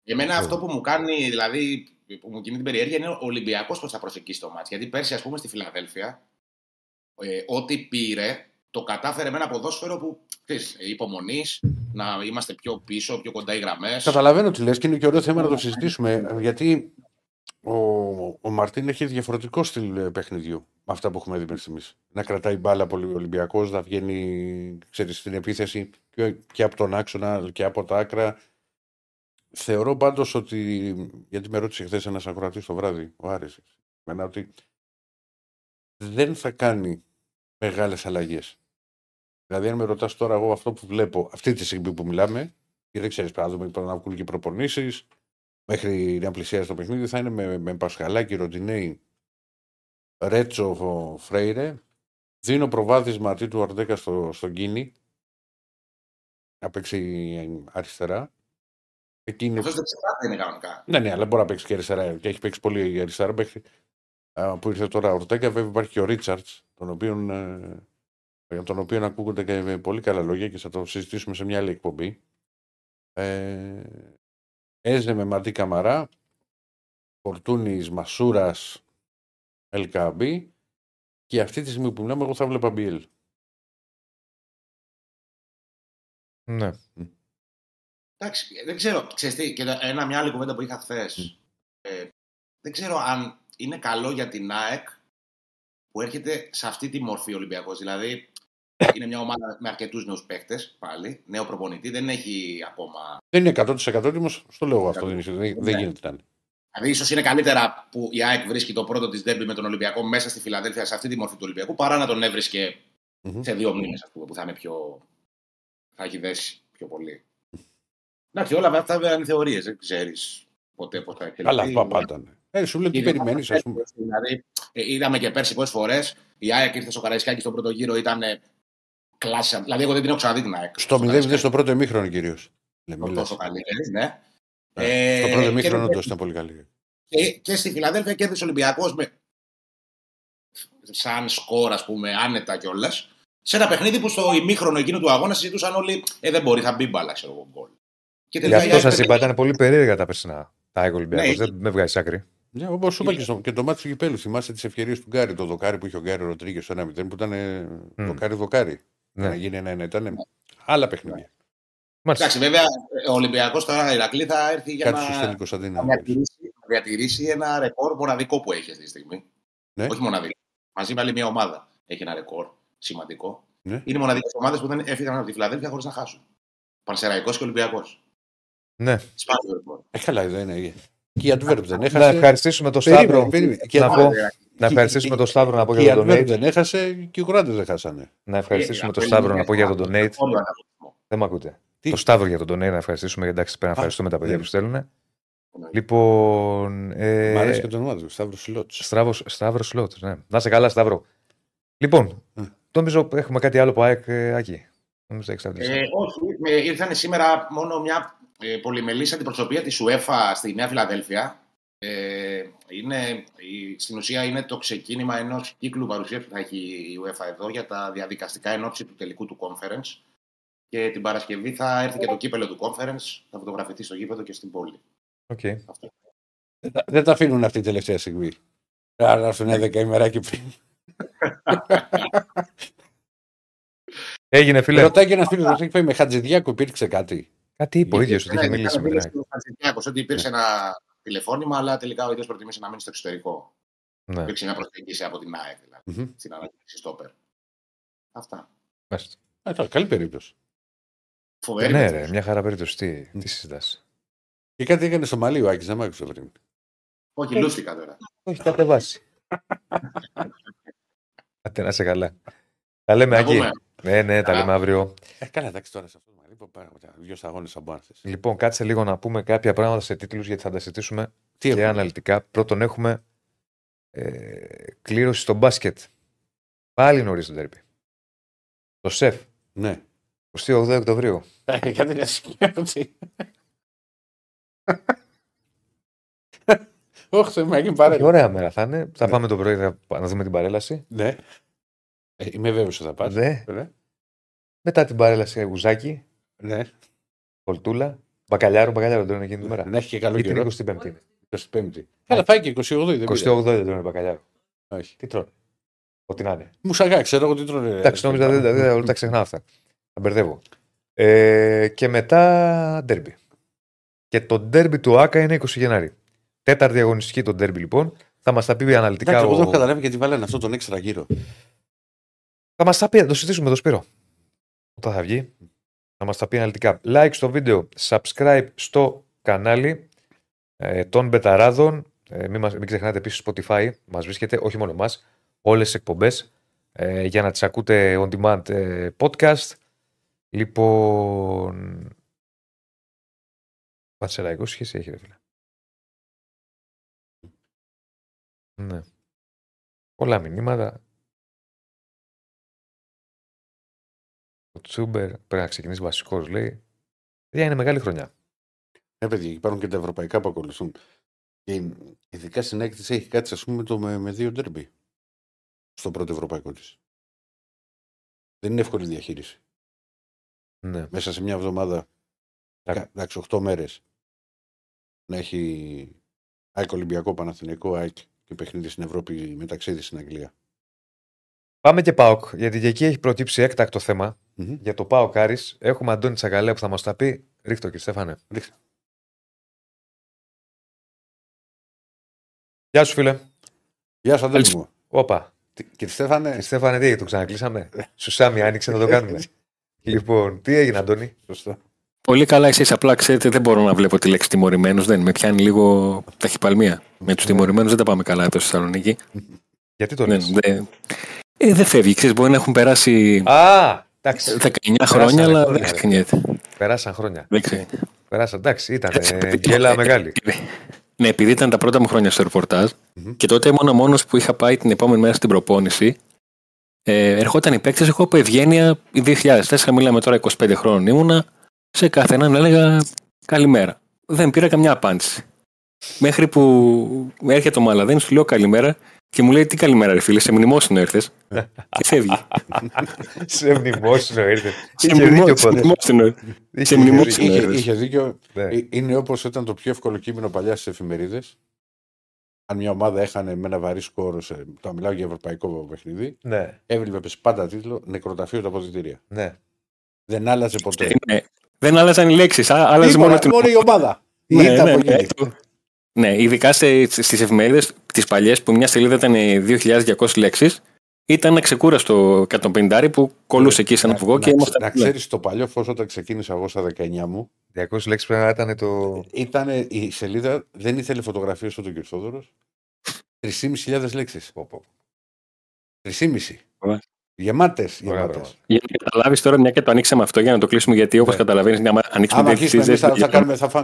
Εμένα αυτό που μου κάνει, δηλαδή που μου κινεί την περιέργεια, είναι ο Ολυμπιακός πώς θα προσεγγίσει το μάτς. Γιατί πέρσι, ας πούμε, στη Φιλαδέλφια, ό,τι πήρε, το κατάφερε με ένα ποδόσφαιρο που υπομονείς, να είμαστε πιο πίσω, πιο κοντά οι γραμμές. Καταλαβαίνω τι λες και είναι και ωραίο θέμα να το συζητήσουμε. Γιατί ο Μαρτίν έχει διαφορετικό στυλ παιχνιδιού με αυτά που έχουμε δει μέχρι στιγμής. Να κρατάει μπάλα πολύ ο Ολυμπιακός, να βγαίνει στην επίθεση και από τον άξονα και από τα άκρα. Θεωρώ πάντως ότι. Γιατί με ρώτησε χθες ένας ακροατής το βράδυ, ο Άρης, εμένα, ότι δεν θα κάνει μεγάλες αλλαγές. Δηλαδή, αν με ρωτάς τώρα, εγώ αυτό που βλέπω αυτή τη στιγμή που μιλάμε, και δεν ξέρεις πέρα, δούμε να βγουν και προπονήσεις, μέχρι να πλησιάζει το παιχνίδι, θα είναι με Πασχαλάκη, Ροντινέη, Ρέτσο, Φρέιρε. Δίνω προβάδισμα του Αρντέκα στον Κίνη, να παίξει αριστερά. Εκείνη... Αυτό δεξιά δεν είναι κανονικά. Ναι, αλλά μπορεί να παίξει και αριστερά και έχει παίξει πολύ αριστερά μέχρι που ήρθε τώρα ο Ορτέγκα. Βέβαια υπάρχει και ο Ρίτσαρτς, τον οποίο ακούγονται και πολύ καλά λόγια και θα το συζητήσουμε σε μια άλλη εκπομπή. Έζε με Μαντί Καμαρά, Φορτούνης, Μασούρας, Ελκαμπή και αυτή τη στιγμή που μιλάμε εγώ θα βλέπα Μπιέλ. Ναι. Εντάξει, δεν ξέρω, ξέρεις τι, και μια άλλη κουβέντα που είχα χθες. Δεν ξέρω αν είναι καλό για την ΑΕΚ που έρχεται σε αυτή τη μορφή ο Ολυμπιακός. Δηλαδή, είναι μια ομάδα με αρκετούς νέους παίκτες, πάλι, νέο προπονητή, δεν έχει ακόμα... Δεν είναι 100% έτοιμος, στο λέω αυτό, δεν γίνεται. Ναι. Δηλαδή, ίσως είναι καλύτερα που η ΑΕΚ βρίσκει το πρώτο της ντέρμπι με τον Ολυμπιακό μέσα στη Φιλαδέλφια, σε αυτή τη μορφή του Ολυμπιακού, παρά να τον έβρισκε σε 2 μήνες, ας πούμε, που θα είναι πιο... θα έχει δέσει πιο πολύ. Εντάξει, όλα αυτά είναι θεωρίες. Δεν ξέρεις ποτέ πώς θα εκτελεστεί. Αλλά αυτά πάντα. Ναι. Σου λέω τι περιμένεις. Δηλαδή, είδαμε και πέρσι πόσες φορές η ΑΕΚ ήρθε στο Καραϊσκάκι στον πρώτο γύρο, ήταν κλάσσα. Δηλαδή, εγώ δεν την έχω ξαναδεί την ΑΕΚ. Στο 0-0 στο πρώτο ημίχρονο κυρίως. Τόσο καλή. Ναι. Στο πρώτο ημίχρονο όντως ήταν πολύ καλή. Και στη Φιλαδέλφια κέρδισε ο Ολυμπιακός σαν σκορ, ας πούμε, άνετα κιόλας. Σε ένα παιχνίδι που στο ημίχρονο εκείνο του αγώνα συζητούσαν όλοι δεν μπορεί, θα μπει μπάλα, ξέρω εγώ, γκολ. Γι' αυτό σας είπα, ήταν πολύ περίεργα τα περσινά. Τα ΑΕΚ Ολυμπιακός, δεν με βγάζει άκρη. Όπως σου είπα και το μάτι του Γηπέλου, θυμάσαι τις ευκαιρίες του Γκάρι, το δοκάρι που είχε ο Γκάρι Ροντρίγκες στο 1-0, που ήταν δοκάρι-δοκάρι. Να γίνει 1-1, ήταν άλλα παιχνίδια. Εντάξει, βέβαια ο Ολυμπιακός τώρα, η Ερακλή, θα έρθει για να διατηρήσει ένα ρεκόρ μοναδικό που έχει αυτή τη στιγμή. Όχι μοναδικό. Μαζί με άλλη μια ομάδα έχει ένα ρεκόρ σημαντικό. Είναι μοναδικές ομάδες που δεν έφυγαν από τη Φιλαδέλφια χωρίς να χάσουν. Πανσεραϊκός και Ολυμπιακός. Ναι. Καλά, εδώ είναι. Και η Adverb δεν έχασε. Να ευχαριστήσουμε τον Σταύρο. Να ευχαριστήσουμε τον Σταύρο να πω για τον Donate. Δεν έχασε και οι Κροάτες δεν χάσανε. Να ευχαριστήσουμε τον Σταύρο να πω για τον Donate. Δεν με ακούτε. Το Σταύρο για τον Donate να ευχαριστήσουμε. Εντάξει, πρέπει να ευχαριστούμε τα παιδιά που στέλνουν. Λοιπόν. Μ' αρέσει και το όνομα του. Σταύρο Σλότ. Να είσαι καλά, Σταύρο. Λοιπόν, νομίζω έχουμε κάτι άλλο από ΑΕΚ εκεί. Όχι, ήρθαν σήμερα μόνο μια. Πολυμελής αντιπροσωπεία της UEFA στη Νέα Φιλαδέλφια. Στην ουσία είναι το ξεκίνημα ενός κύκλου παρουσίας που θα έχει η UEFA εδώ για τα διαδικαστικά ενόψη του τελικού του conference. Και την Παρασκευή θα έρθει και το κύπελο του conference, θα φωτογραφηθεί στο γήπεδο και στην πόλη. Okay. Δεν τα αφήνουν αυτή τη τελευταία στιγμή. Άρα έρθουν 10 ημεράκι πριν. Έγινε φίλε. Ρωτάει και ένα φίλο, έχει πάει με Χατζηδιάκο, υπήρξε κάτι. Κάτι είπε ο ίδιο ότι είχε μιλήσει με τον Χατζηδιάκο. Ότι υπήρξε ένα τηλεφώνημα, αλλά τελικά ο ίδιο προτιμήσε να μείνει στο εξωτερικό. Υπήρξε μια προσθήκη από την ΑΕΚ δηλαδή. Στην ανακοίνωση στόπερ. Αυτά. Καλή περίπτωση. Φοβερή. Ναι, ρε, μια χαρά περίπτωση. Τι συζητάς. Και κάτι έκανε στο Μαλί ο Άκης, δεν μ' άκουσε πριν. Όχι, λούστηκα τώρα. Όχι, κατεβάσει. Άτε να σε καλά. Τα λέμε, Άκη. Ναι, τα λέμε αύριο. Καλά, εντάξει τώρα σε αυτό το Μαλί. Δύο αγώνες θα μπορούσε. Λοιπόν, κάτσε λίγο να πούμε κάποια πράγματα σε τίτλους γιατί θα τα συζητήσουμε και αναλυτικά. Πρώτον, έχουμε κλήρωση στο μπάσκετ. Πάλι νωρίς το ντέρμπι. Το σεφ. Ναι. 28 Οκτωβρίου. Κάτι μια σκέψη. Όχι, ωραία μέρα θα είναι. Θα πάμε το πρωί να δούμε την παρέλαση. Ναι. Είμαι βέβαιος ότι θα πας. Ναι. Μετά την παρέλαση, γουζάκι. Ναι. Κολτούλα. Μπακαλιάρο τρώνε εκείνη τη μέρα. Να έχει και καλό καιρό. Ή την 25η. Καλά, πάει και 28η. 28η δεν τρώνε μπακαλιάρο. Όχι. Τι τρώνε. Ό,τι να είναι. Μουσαγά, ξέρω εγώ τι τρώνε. Εντάξει, νόμιζα δεν τα ξεχνάω αυτά. Τα μπερδεύω. Και μετά ντέρμπι. Και το ντέρμπι του ΆΚΑ είναι 20 Γενάρη. Τέταρτη αγωνιστική το ντέρμπι λοιπόν. Θα μας τα πει αναλυτικά. Εντάξει, εγώ δεν καταλάβει γιατί βάλανε αυτό τον έξτρα γύρο. Θα μας τα πει, θα το συζητήσουμε με τον Σπύρο. Όταν θα βγει, θα μας τα πει αναλυτικά. Like στο βίντεο, subscribe στο κανάλι των Μπεταράδων. Μην ξεχνάτε επίσης Spotify, μας βρίσκεται, όχι μόνο μας, όλες τις εκπομπές για να τις ακούτε on demand podcast. Λοιπόν, Πανσεραϊκό σχέση έχει ρε φίλε. Ναι. Πολλά μηνύματα. Ο Τσούμπερ πρέπει να ξεκινήσει βασικός λέει. Παιδιά είναι μεγάλη χρονιά. Ναι παιδιά υπάρχουν και τα ευρωπαϊκά που ακολουθούν. Και ειδικά στην έκθεση έχει κάτι ας πούμε με δύο ντέρμπι. Στο πρώτο ευρωπαϊκό της. Δεν είναι εύκολη διαχείριση. Ναι. Μέσα σε μια εβδομάδα, εντάξει, 8 μέρες να έχει ΑΕΚ Ολυμπιακό, Παναθηναϊκό, ΑΕΚ και παιχνίδι στην Ευρώπη με ταξίδι στην Αγγλία. Πάμε και ΠΑΟΚ, γιατί και εκεί έχει προκύψει έκτακτο θέμα. Mm-hmm. Για το ΠΑΟΚ Άρης έχουμε Αντώνη Τσακαλέα που θα μας τα πει. Ρίχτω, Κριστέφανε. Γεια σου, φίλε. Γεια σου, Αντώνη μου. Όπα. Κριστέφανε. Κριστέφανε, τι, το ξανακλείσαμε. Σουσάμι, άνοιξε να το κάνουμε. Λοιπόν, τι έγινε, Αντώνη. Σωστό. Πολύ καλά, εσείς. Απλά ξέρετε, δεν μπορώ να βλέπω τη λέξη τιμωρημένος. Δεν με πιάνει λίγο ταχυπαλμία. Με τους τιμωρημένους δεν τα πάμε καλά εδώ στη Θεσσαλονίκη. Γιατί το λες. Δεν φεύγει. Ξέρεις, μπορεί να έχουν περάσει 19 χρόνια, αλλά δεν ξεχνιέται. Περάσαν χρόνια. Περάσαν, εντάξει, ήταν γέλα μεγάλη. Ναι, επειδή ήταν τα πρώτα μου χρόνια στο ρεπορτάζ και τότε ήμουν ο μόνος που είχα πάει την επόμενη μέρα στην προπόνηση. Ερχόταν οι παίκτες, εγώ από Ευγένεια 2004, μιλάμε τώρα 25 χρόνων ήμουνα, σε καθέναν έλεγα καλημέρα. Δεν πήρα καμιά απάντηση. Μέχρι που έρχεται ο Μαλαδένης, του λέω καλημέρα και μου λέει τι καλημέρα ρε φίλε, σε μνημόσυνο ήρθες και φεύγει. Σε μνημόσυνο ήρθες. Σε μνημόσυνο ήρθες. Είχε δίκιο, είναι όπως ήταν το πιο εύκολο κείμενο παλιά στις εφημερίδες. Αν μια ομάδα έχανε με ένα βαρύ σκόρο, το μιλάω για ευρωπαϊκό παιχνίδι, ναι. Έβλεπες πάντα τίτλο νεκροταφείο τα αποδυτήρια. Ναι. Δεν άλλαζε ποτέ. Ναι. Δεν άλλαζαν οι λέξεις. Άλλαζε μόνο την ομάδα. Ναι, ναι, ειδικά στις εφημερίδες τις παλιές που μια σελίδα ήταν 2.200 λέξεις, ήταν ξεκούραστο 150 που κολούσε εκεί σαν αυγό. Να ξέρεις το παλιό φως όταν ξεκίνησα εγώ στα 19 μου. 200 λέξεις πρέπει να ήταν το. Ήτανε η σελίδα, δεν ήθελε φωτογραφίες στον Κυρθόδωρος. 3.500 λέξεις. 3.500. Γεμάτες. Για να καταλάβεις τώρα, μια και το ανοίξαμε αυτό για να το κλείσουμε, γιατί όπως καταλαβαίνεις, άμα ανοίξουμε τη συζήτηση. Θα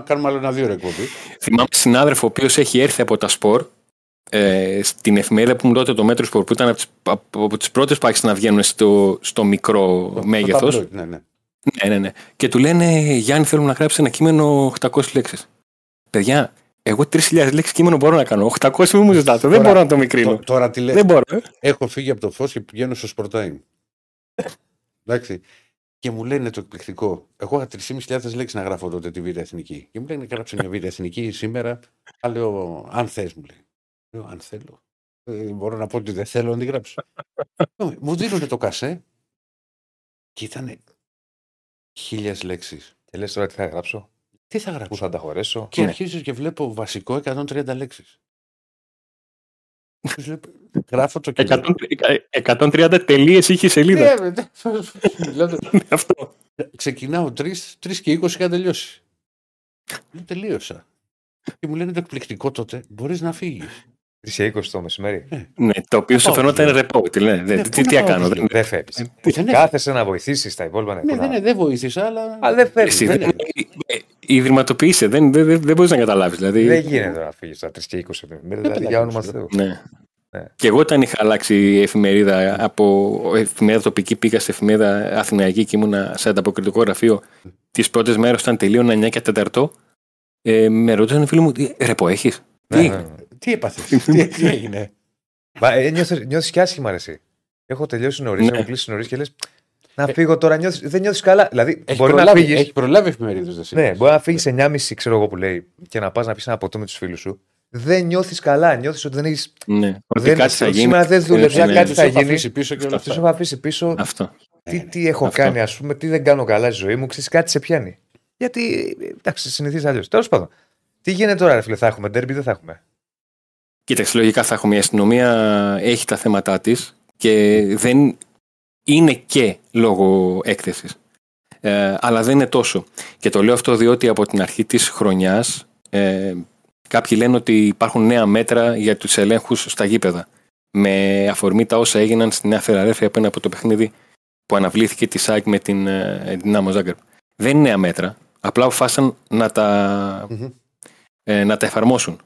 κάνουμε άλλο ένα-δύο ρεκόρδι. Θυμάμαι συνάδελφο ο οποίος έχει έρθει από τα σπορ. Στην εφημερίδα που μου τότε το Μέτρο Σπορ, που ήταν από τις πρώτες που άρχισαν να βγαίνουν στο μικρό μέγεθος. Ναι. Και του λένε Γιάννη, θέλουμε να γράψει ένα κείμενο 800 λέξεις. Παιδιά, εγώ 3.000 λέξεις κείμενο μπορώ να κάνω. 800 μου ζητάτε. Δεν μπορώ να το μικρύνω. Τώρα τι λέτε. Έχω φύγει από το φως και πηγαίνω στο Σπορτάιν. Εντάξει. Και μου λένε το εκπληκτικό. Εγώ είχα 3.500 λέξεις να γράφω τότε τη Β' Εθνική. Και μου λένε γράψε μια Β' Εθνική σήμερα. Θα λέω αν θες μου λέει. Αν θέλω. Μπορώ να πω ότι δεν θέλω να την γράψω. Μου δίνουν το κασέ Και ήταν 1000 λέξεις. Και λες τώρα τι θα γράψω. Τι θα γράψω. Πού θα τα χωρέσω. Και αρχίζω και βλέπω βασικό 130 λέξεις. Γράφω το κείμενο. 130 τελείες είχε σελίδα. Αυτό. Ξεκινάω 3 και 20 είχα τελειώσει. Τελείωσα. Και μου λένε το εκπληκτικό τότε. Μπορείς να φύγεις. 3 και 20 το μεσημέρι. Ναι, το οποίο σου φαινόταν ρεπότη. Τι να κάνω. Δεν φεύγεις. Κάθεσαι να βοηθήσεις τα υπόλοιπα. Ναι, δεν βοήθησα, αλλά δεν φεύγεις. Ιδρυματοποιείσαι. Δεν μπορείς να καταλάβεις. Δεν γίνεται να φύγεις τα 3 και 20. Για όνομα του Θεού. Και εγώ όταν είχα αλλάξει εφημερίδα από εφημερίδα τοπική, πήγα σε εφημερίδα αθηναϊκή και ήμουνα σε ανταποκριτικό γραφείο. Τις πρώτες μέρες όταν τελείωνα 9 και 4, με ρώτησαν φίλοι μου, ρεπό έχεις. Τι έπαθες, τι έγινε. Νιώθεις και άσχημα, εσύ. Έχω τελειώσει νωρίς, έχω κλείσει νωρίς και λες να φύγω τώρα. Δεν νιώθεις καλά. Δηλαδή, έχει προλάβει εφημερίδες. Ναι, μπορεί να φύγεις 9.30, ξέρω εγώ που λέει, και να πας να πεις ένα ποτό με τους φίλους σου. Δεν νιώθεις καλά, νιώθεις ότι δεν έχεις. Ναι, ότι κάτι θα γίνει. Σήμερα δεν δουλεύει, κάτι θα γίνει. Τι έχω αφήσει πίσω. Τι έχω κάνει, ας πούμε, τι δεν κάνω καλά στη ζωή μου, ξέρεις, κάτι σε πιάνει. Γιατί εντάξει, συνηθίζεις αλλιώς. Τέλος πάντων, τι γίνεται τώρα, ρε φίλε, θα έχουμε ντέρμπι, δεν θα έχουμε. Κοίταξε, λογικά θα έχουμε. Η αστυνομία έχει τα θέματα της και δεν είναι και λόγω έκθεσης. Αλλά δεν είναι τόσο. Και το λέω αυτό διότι από την αρχή της χρονιάς. Κάποιοι λένε ότι υπάρχουν νέα μέτρα για τους ελέγχους στα γήπεδα. Με αφορμή τα όσα έγιναν στη Νέα Φιλαδέλφια πριν από το παιχνίδι που αναβλήθηκε τη ΑΕΚ με την Δυνάμο Ζάγκρεπ. Δεν είναι νέα μέτρα. Απλά αποφάσισαν να τα εφαρμόσουν.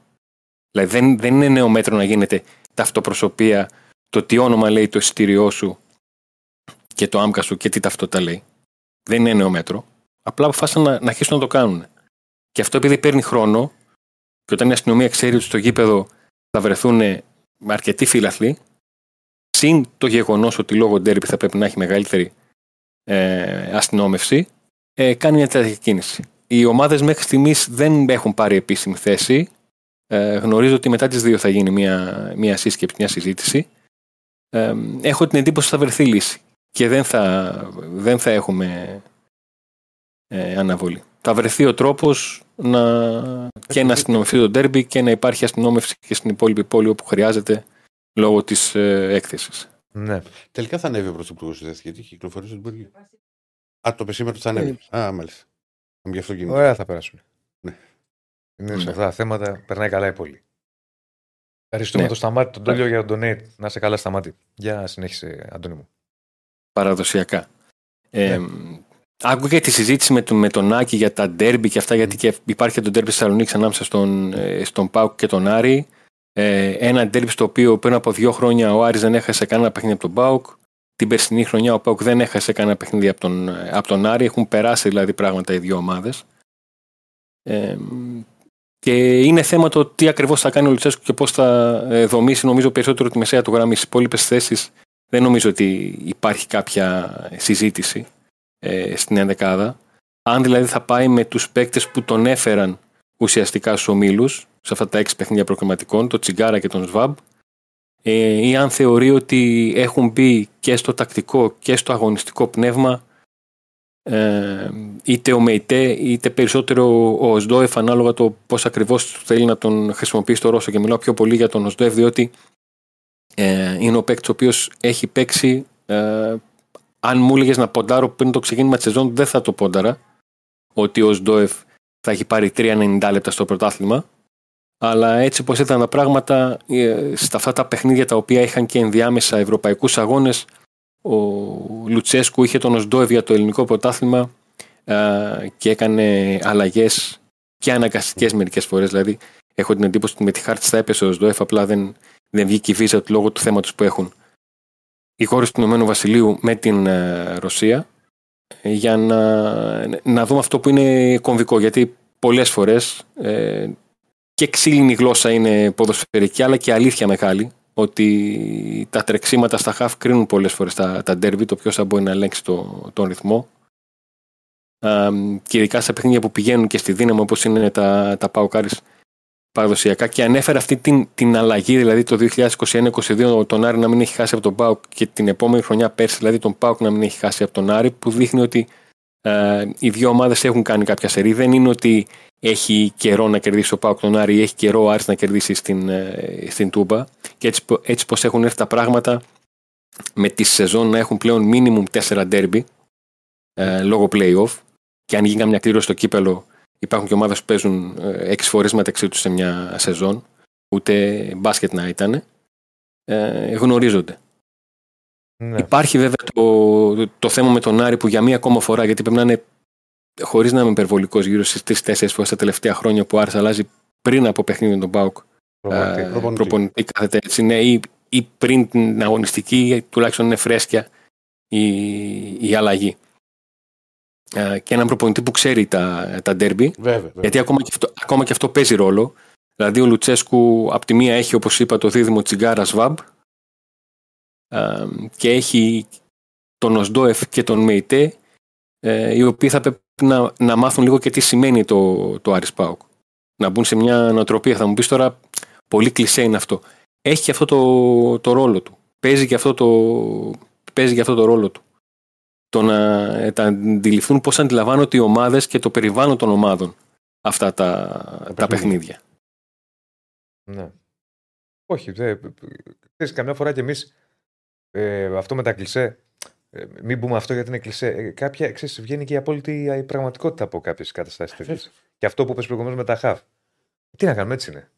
Δηλαδή δεν είναι νέο μέτρο να γίνεται ταυτοπροσωπία, το τι όνομα λέει το εισιτήριό σου και το άμκα σου και τι ταυτότητα λέει. Δεν είναι νέο μέτρο. Απλά αποφάσισαν να αρχίσουν να το κάνουν. Και αυτό επειδή παίρνει χρόνο. Και όταν η αστυνομία ξέρει ότι στο γήπεδο θα βρεθούν αρκετοί φύλαθλοι, συν το γεγονός ότι λόγω ντέρμπι θα πρέπει να έχει μεγαλύτερη αστυνόμευση, κάνει μια τέτοια κίνηση. Οι ομάδες μέχρι στιγμής δεν έχουν πάρει επίσημη θέση. Γνωρίζω ότι μετά τις 2 θα γίνει μια σύσκεψη, μια συζήτηση. Έχω την εντύπωση ότι θα βρεθεί λύση και δεν θα έχουμε αναβολή. Θα βρεθεί ο τρόπος και να αστυνομευτεί το ντέρμπι και να υπάρχει αστυνόμευση και στην υπόλοιπη πόλη όπου χρειάζεται λόγω της έκθεσης. Ναι. Τελικά θα ανέβει ο πρωθυπουργός της Δευτέρας, γιατί κυκλοφορεί στο Υπουργείο. Α, το πεσήμερο θα ανέβει. Α, μάλιστα. Γι' αυτό κινείται. Ωραία, θα περάσουν. Ναι. Είναι σε αυτά τα θέματα, περνάει καλά η πόλη. Ευχαριστούμε τον Σταμάτη, τον Τόλιο για τον donate. Να είσαι καλά, Σταμάτη. Για συνέχισε, Αντώνη μου. Παραδοσιακά. Άκουγα τη συζήτηση με τον Άκη για τα ντέρμπι και αυτά, γιατί και υπάρχει και το ντέρμπι Θεσσαλονίκη ανάμεσα στον ΠΑΟΚ και τον Άρη. Ένα ντέρμπι στο οποίο πριν από 2 χρόνια ο Άρης δεν έχασε κανένα παιχνίδι από τον ΠΑΟΚ. Την περσινή χρονιά ο ΠΑΟΚ δεν έχασε κανένα παιχνίδι από τον Άρη. Έχουν περάσει δηλαδή πράγματα οι δύο ομάδες. Και είναι θέμα το τι ακριβώς θα κάνει ο Λουτσέσκου και πώς θα δομήσει, νομίζω, περισσότερο τη μεσαία του γραμμή. Στις υπόλοιπες θέσεις δεν νομίζω ότι υπάρχει κάποια συζήτηση στην ενδεκάδα. Αν δηλαδή θα πάει με τους παίκτες που τον έφεραν ουσιαστικά στους ομίλους, σε αυτά τα 6 παιχνίδια προκριματικών, τον Τσιγκάρα και τον Σβάμπ, ή αν θεωρεί ότι έχουν μπει και στο τακτικό και στο αγωνιστικό πνεύμα είτε ο Μεϊτέ είτε περισσότερο ο Οσδόεφ, ανάλογα το πώς ακριβώς θέλει να τον χρησιμοποιήσει το Ρώσο. Και μιλάω πιο πολύ για τον Οσδόεφ διότι είναι ο παίκτης ο οποίος έχει παίξει. Αν μου έλεγες να ποντάρω πριν το ξεκίνημα της σεζόν, δεν θα το πόνταρα ότι ο Σντόεφ θα έχει πάρει 3,90 λεπτά στο πρωτάθλημα. Αλλά έτσι όπως ήταν τα πράγματα, στα αυτά τα παιχνίδια τα οποία είχαν και ενδιάμεσα ευρωπαϊκούς αγώνες, ο Λουτσέσκου είχε τον Σντόεφ για το ελληνικό πρωτάθλημα και έκανε αλλαγές και αναγκαστικές μερικές φορές. Δηλαδή, έχω την εντύπωση ότι με τη χάρτης θα έπεσε ο Σντόεφ, απλά δεν βγήκε η βίζα του λόγω του θέματος που έχουν οι χώρες του Ηνωμένου Βασιλείου με την Ρωσία, για να δούμε αυτό που είναι κομβικό, γιατί πολλές φορές και ξύλινη γλώσσα είναι ποδοσφαιρική, αλλά και αλήθεια μεγάλη, ότι τα τρεξίματα στα χαφ κρίνουν πολλές φορές τα ντέρμπι, το ποιος θα μπορεί να ελέγξει τον ρυθμό, και ειδικά στα παιχνίδια που πηγαίνουν και στη δύναμη όπως είναι τα ΠΑΟΚ Άρης, παραδοσιακά και ανέφερα αυτή την αλλαγή, δηλαδή το 2021-2022 τον Άρη να μην έχει χάσει από τον ΠΑΟΚ και την επόμενη χρονιά πέρσι, δηλαδή τον ΠΑΟΚ να μην έχει χάσει από τον Άρη, που δείχνει ότι οι δύο ομάδες έχουν κάνει κάποια σερί. Δεν είναι ότι έχει καιρό να κερδίσει ο ΠΑΟΚ τον Άρη ή έχει καιρό ο Άρης να κερδίσει στην Τούμπα. Και έτσι πως έχουν έρθει τα πράγματα, με τη σεζόν να έχουν πλέον μίνιμουμ 4 ντέρμπι λόγω play-off, και αν γίνει καμιά κλήρωση στο κύπελο, υπάρχουν και ομάδες που παίζουν 6 φορές μεταξύ τους σε μια σεζόν, ούτε μπάσκετ να ήταν, γνωρίζονται. Ναι. Υπάρχει βέβαια το θέμα με τον Άρη που για μία ακόμα φορά, γιατί πρέπει να είναι, χωρίς να είμαι υπερβολικός, γύρω στις 3-4 φορές τα τελευταία χρόνια που ο Άρης αλλάζει πριν από παιχνίδι με τον ΠΑΟΚ προπονητή, κάθεται έτσι, ναι, ή πριν την αγωνιστική, τουλάχιστον είναι φρέσκια η αλλαγή. Και έναν προπονητή που ξέρει τα ντέρμπι, γιατί ακόμα και αυτό παίζει ρόλο. Δηλαδή ο Λουτσέσκου από τη μία έχει, όπως είπα, το δίδυμο Τσιγκάρα Σβάμπ, και έχει τον Οσντόεφ και τον Μεϊτέ, οι οποίοι θα πρέπει να μάθουν λίγο και τι σημαίνει το Άρης ΠΑΟΚ, να μπουν σε μια νοοτροπία. Θα μου πεις τώρα, πολύ κλισέ είναι αυτό, έχει και αυτό το ρόλο του, παίζει και αυτό το ρόλο του, το να τα αντιληφθούν πώς αντιλαμβάνονται οι ομάδες και το περιβάλλον των ομάδων αυτά τα παιχνίδια. Ναι. Όχι, ξέρεις, καμιά φορά και εμείς αυτό με τα κλισέ, μην πούμε αυτό γιατί είναι κλισέ, κάποια, ξέρεις, βγαίνει και η απόλυτη η πραγματικότητα από κάποιες καταστάσεις τέτοιες. Και αυτό που είπες προηγουμένως με τα χαφ, τι να κάνουμε, έτσι είναι.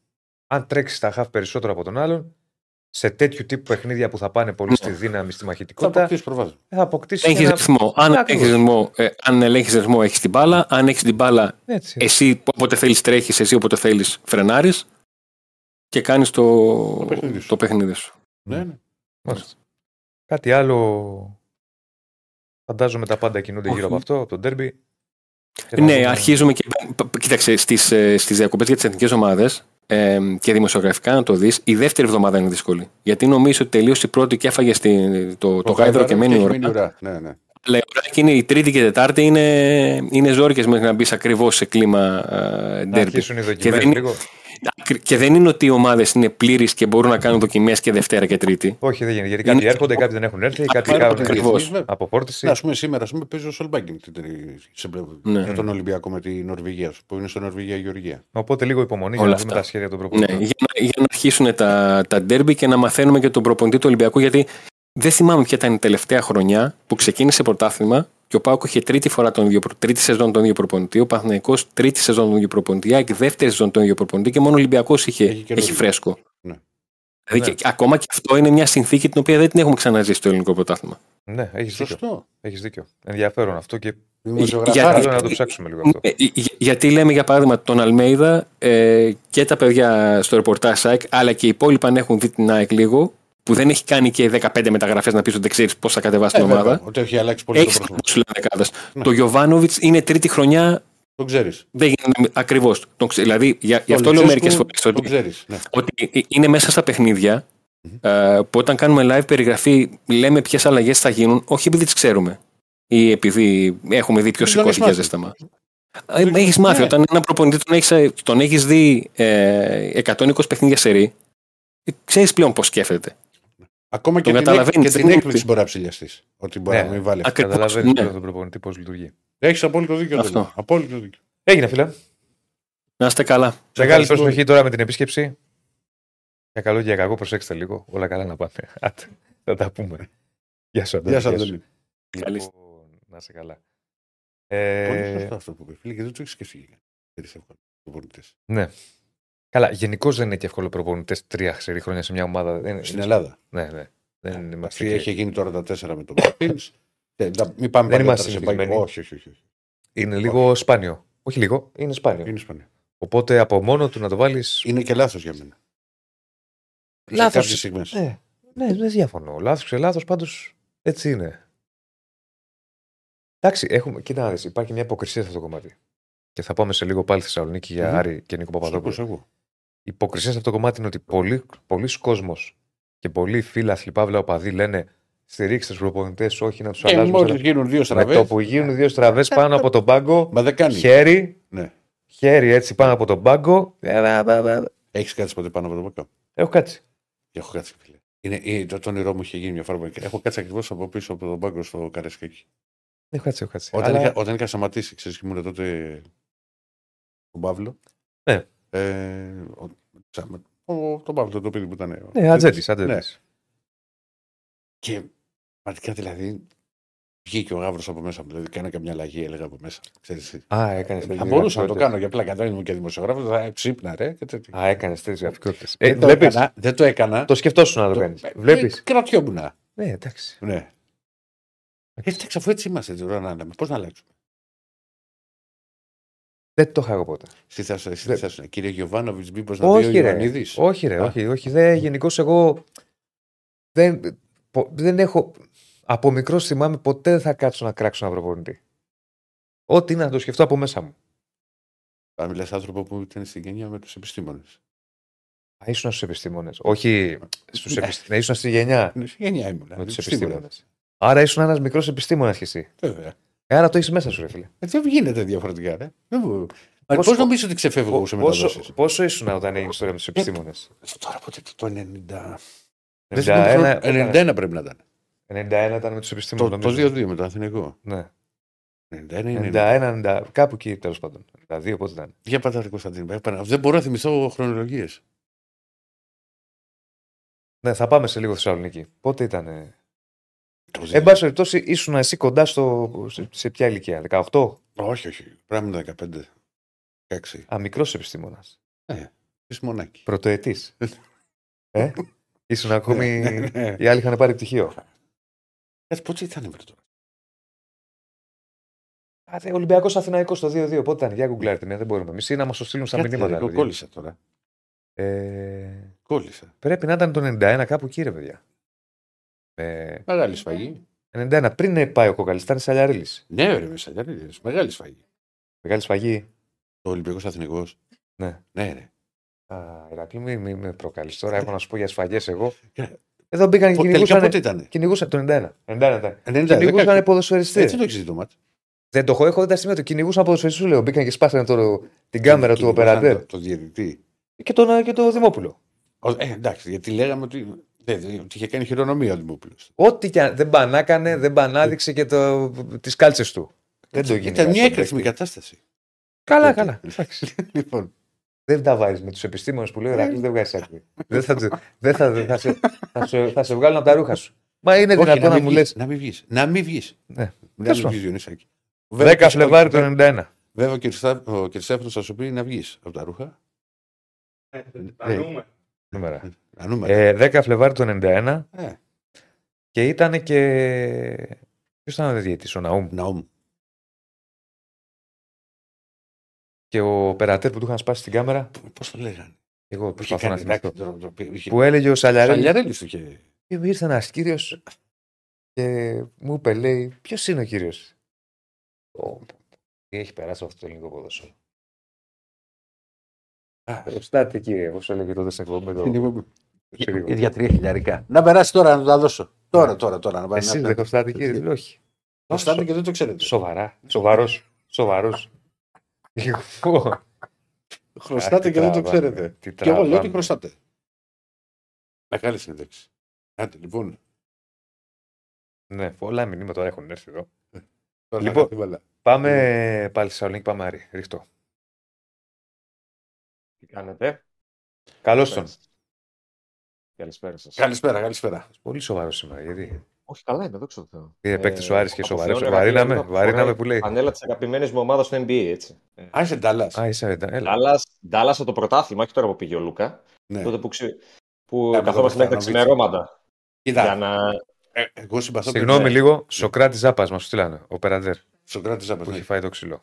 Αν τρέξεις τα χαφ περισσότερο από τον άλλον, σε τέτοιου τύπου παιχνίδια που θα πάνε πολύ στη δύναμη, στη μαχητικότητα, θα αποκτήσεις ένα ρυθμό. Αν ελέγχεις ρυθμό, έχεις την μπάλα. Αν έχεις την μπάλα, έτσι, εσύ όποτε θέλεις τρέχεις, εσύ όποτε θέλεις φρενάρεις και κάνεις το παιχνίδι σου. Ναι, ναι. Κάτι άλλο, φαντάζομαι τα πάντα κινούνται γύρω από αυτό, από τον ντέρμπι. Ναι, αρχίζουμε και κοίταξε στις διακοπές για τις εθνικές ομάδες. Και δημοσιογραφικά να το δεις, η δεύτερη εβδομάδα είναι δύσκολη. Γιατί νομίζω ότι τελείωσε η πρώτη και έφαγε το γάιδρο και μένει ώρα. Ναι, ναι. Αλλά η ώρα εκείνη, η Τρίτη και η Τετάρτη, είναι ζόρικες μέχρι να μπεις ακριβώς σε κλίμα ντέρμπι. Και δεν είναι ότι οι ομάδες είναι πλήρεις και μπορούν να κάνουν δοκιμές και Δευτέρα και Τρίτη. Όχι, δεν γίνεται. Γιατί κάποιοι έρχονται, κάποιοι δεν έχουν έρθει, κάποιοι κάνουν αποπόρτιση. Ας πούμε σήμερα παίζει ο Σολμπάγκινγκ για τον Ολυμπιακό με τη Νορβηγία, που είναι στο Νορβηγία-Γεωργία. Οπότε λίγο υπομονή για να δούμε τα σχέδια των προπονητών. Για να αρχίσουν τα ντέρμπι και να μαθαίνουμε και τον προπονητή του Ολυμπιακού, γιατί δεν θυμάμαι ποια ήταν η τελευταία χρονιά που ξεκίνησε πρωτάθλημα και ο ΠΑΟΚ είχε τρίτη σεζόν τον ίδιο προπονητή, ο Παναθηναϊκός τρίτη σεζόν τον ίδιο προπονητή, η ΑΕΚ δεύτερη σεζόν τον ίδιο προπονητή και μόνο ο Ολυμπιακός έχει φρέσκο. Ναι. Δηλαδή ναι. Και, ακόμα και αυτό είναι μια συνθήκη την οποία δεν την έχουμε ξαναζήσει στο ελληνικό πρωτάθλημα. Ναι, έχεις δίκιο. Ενδιαφέρον αυτό και δημοσιογραφικά να το ψάξουμε λίγο αυτό. Γιατί λέμε για παράδειγμα τον Αλμέιδα και τα παιδιά στο ρεπορτάζ ΑΕΚ, αλλά και οι υπόλοιποι αν έχουν δει την ΑΕΚ λίγο, που δεν έχει κάνει και 15 μεταγραφές να πεις ότι δεν ξέρεις πώς θα κατεβάσει την ομάδα. Ότι έχει αλλάξει πολύ το πρόσωπο. Ναι. Το Γιοβάνοβιτς είναι τρίτη χρονιά. Τον ξέρεις. Δεν γίνεται ακριβώς. Δηλαδή, γι' αυτό λέω μερικές φορές ότι είναι μέσα στα παιχνίδια που όταν κάνουμε live περιγραφή λέμε ποιες αλλαγές θα γίνουν, όχι επειδή τις ξέρουμε ή επειδή έχουμε δει ποιο σηκώθηκε και ζέσταμα. Έχεις μάθει. Όταν ένα προπονητή τον έχεις δει 120 παιχνίδια σερί, ξέρεις πλέον πώς σκέφτεται. Ακόμα και την έκπληξη μπορεί να ψηλιαστεί. Ότι μπορεί να μην βάλει αυτό. Καταλαβαίνεις τον προπονητή πώς λειτουργεί. Έχεις απόλυτο δίκιο. Αυτό. Απόλυτο δίκιο. Έγινε, φίλα. Να είστε καλά. Μεγάλη προσοχή τώρα με την επίσκεψη. Για καλό και για κακό, προσέξτε λίγο. Όλα καλά να πάνε. Θα τα πούμε. Γεια σου, Αντώνη. Να είσαι καλά. Πολύ σωστό αυτό που είπε, φίλε, και δεν το έχεις σκεφτεί. Ναι. Καλά, γενικώς δεν είναι και εύκολο προπονητές 3 χρόνια σε μια ομάδα. Στην Ελλάδα. Ναι. Δεν έχει γίνει τώρα τα 4 με τον Μαρτίνς. Μην πάμε παρακάτω. Όχι. Είναι λίγο σπάνιο. Όχι λίγο, είναι σπάνιο. Οπότε από μόνο του να το βάλεις. Είναι και λάθος για μένα. Λάθος. Κάποιες στιγμές. Ναι, δεν διαφωνώ. Λάθος σε λάθος, πάντως έτσι είναι. Εντάξει, κοίτα, υπάρχει μια υποκρισία σε αυτό το κομμάτι. Και θα πάμε σε λίγο πάλι στη Θεσσαλονίκη για Άρη και Νίκο Παπαδόπουλο. Η υποκρισία σε αυτό το κομμάτι είναι ότι πολλοί κόσμος και πολλοί φίλαθλοι παύλα οπαδοί λένε στηρίξτε τους προπονητές, όχι να τους αλλάζουν. Μόλις γίνουν δύο στραβές. Με το που γίνουν δύο στραβές πάνω από τον πάγκο, χέρι, Χέρι έτσι πάνω από τον πάγκο. Έχεις κάτσει ποτέ πάνω από τον πάγκο? Έχω κάτσει. Έχω κάτσει, φίλε. Το όνειρό μου είχε γίνει μια φορά. Έχω κάτσει ακριβώς από πίσω από τον πάγκο στο Καρεσκάκι. Έχω κάτσει, έχω κάτσει. Όταν είχα σταματήσει, ξέρεις, και ήμουν τότε τον Παύλο. Ναι. Τον Παύλο, το παιδί που ήταν. Ναι, Ατζέτης. Και πραγματικά δηλαδή. Βγήκε ο γάβρος από μέσα μου. Δηλαδή, κάνα καμιά αλλαγή, έλεγα από μέσα. Θα μπορούσα να το κάνω για απλά κατάλαβα και δημοσιογράφο, θα ψήπνα ρε. Έκανες τρεις γραφικότητες. Δεν το έκανα. Το σκεφτόσουν να το κάνεις. Βλέπεις. Κρατιόμουν. Ναι, εντάξει. Αφού έτσι είμαστε, δεν μπορούμε. Πώς να αλλάξουμε. Δεν το είχα εγώ ποτέ. Κύριε Γιοβάνοβιτς, μήπως να πει ο Ιωαννίδης. Όχι, ρε. Όχι. Γενικώς εγώ δεν έχω. Από μικρός θυμάμαι ποτέ δεν θα κάτσω να κράξω έναν προπονητή. Ό,τι είναι να το σκεφτώ από μέσα μου. Θα μιλάς άνθρωπο που ήταν στην γενιά με τους επιστήμονες. Α, ήσουν στους επιστήμονες. Όχι στους επιστήμονες. Ήσουν στη γενιά. Στη γενιά ήμουν. Με τους επιστήμονες. Άρα ήσουν ένας μικρός επιστήμονας κι εσύ. Βέβαια. Άρα το έχεις μέσα σου, ρε φίλε. Έτσι δεν γίνεται διαφορετικά, ρε. Πώς νομίζεις ότι ξεφεύγω πόσο ήσουν όταν έγινε τώρα με τους επιστήμονες? Τώρα ποτέ το 91 πρέπει να ήταν. 91 ήταν με τους επιστήμονες. Το 2-2 με το Αθηναϊκό. Ναι. 91, κάπου εκεί τέλος πάντων. 92 πότε ήταν. Για πάντα ρε Κωνσταντίνα. Δεν μπορώ να θυμηθώ χρονολογίες. Ναι, θα πάμε σε λίγο Θεσσαλονίκη. Πότε ήταν. Εν πάση περιπτώσει, ήσουν εσύ κοντά σε ποια ηλικία, 18? Όχι. Πρέπει να ήταν 15. 16. Α, μικρός επιστήμονας. Επιστημονάκι. Πρωτοετής. Ήσουν ακόμη. Οι άλλοι είχαν πάρει πτυχίο. Πότε ήταν βρε τώρα. Ολυμπιακός Αθηναϊκός το 2-2. Πότε ήταν, για γκουγκλάρτε με, δεν μπορούμε. Εμείς να μας το στείλουν στα μηνύματα. Εγώ κόλλησα τώρα. Κόλλησα. Πρέπει να ήταν το 91 κάπου κύριε παιδιά. Μεγάλη σφαγή. 91 πριν πάει ο Κοκαλής, ήταν Σαλιαρίλης. Ναι, ρε, Σαλιαρίλης. Μεγάλη σφαγή. Μεγάλη σφαγή. Το Ολυμπιακός Αθηναϊκός. Ναι. Ερακλή, μην με προκαλείς τώρα. Έχω να σου πω για σφαγές εγώ. Εδώ μπήκαν και κυνηγούσαν το 91. Κυνηγούσαν ποδοσφαιριστές. Έτσι το έχεις δει το μάτι. Δεν το έχω δει τα σημεία του. Κυνηγούσαν ποδοσφαιριστές, λέω. Μπήκαν και σπάσανε την κάμερα του οπεραντέρ. Το διαιτητή. Και τον Δημόπουλο. Εντάξει, γιατί λέγαμε ότι είχε κάνει χειρονομία ο Δημόπουλος. Ό,τι και αν. Δεν πανάκανε, δεν πανάδειξε και τις κάλτσες του. Ήταν μια έκρηθμη κατάσταση. Καλά. Δεν τα βάζεις με τους επιστήμονες που λέει ο Ερακλής, δεν βγάζεις άκρη. Θα σε βγάλουν από τα ρούχα σου. Μα είναι δυνατόν να μου λες. Να μην βγεις. Δεν σου βγει, Ιωνίσακη. 10 Φλεβάρι του 91. Βέβαια ο Κριστέφανο θα σου πει να βγεις από τα ρούχα. Νούμερα. 10 Φλεβάρι του 91. Και ήταν και. Ποιος ήταν ο διαιτητής, ο Ναούμ. Και ο περατέρ που του είχαν σπάσει την κάμερα. Πώς το λέγανε. Εγώ προσπαθώ να θυμηθώ. Που έλεγε ο Σαλιαρέλης του και. Ήρθε ένας κύριος και μου είπε, λέει, ποιος είναι ο κύριος. Τι έχει περάσει αυτό το ελληνικό ποδόσφαιρο. Προστάτε κύριε, όπως έλεγε τότε σε εκπομπή. Για 3.000. Να περάσει τώρα να τα δώσω. Τώρα να πάει. Εσείς δεν προστάτε κύριε, όχι. Προστάτε και δεν το ξέρετε. Σοβαρά. Σοβαρός. Χρωστάτε και δεν το ξέρετε. Και εγώ λέω ότι χρωστάτε. Μεγάλη συνέντευξη. Άντε λοιπόν. Ναι, πολλά μηνύματα τώρα έχουν έρθει εδώ. Λοιπόν, πάμε πάλι στη Θεσσαλονίκη, πάμε Άρη. Ρίχτω. Τι κάνετε. Καλώς τον. Καλησπέρα σας. Καλησπέρα. Πολύ σοβαρό σήμερα, γιατί. Όχι, καλά είναι, δόξα τω Θεώ. Πήρε παίκτης ο Άρης και σοβαρέψε. Βαρύναμε που λέει. Ανέλα της αγαπημένης μου ομάδας στο NBA, έτσι. Είσαι Ντάλλας. Ντάλλας από το πρωτάθλημα, όχι τώρα που πήγε ο Λούκα. Ναι. Τότε που καθόμαστε μέχρι τα ξημερώματα. Κοίτα. Εγώ συμπαθώ. Συγγνώμη λίγο, Σοκράτη Ζάπας μας στείλανε, ο περαντέρ. Σοκράτη Ζάπας. Που έχει φάει το ξύλο.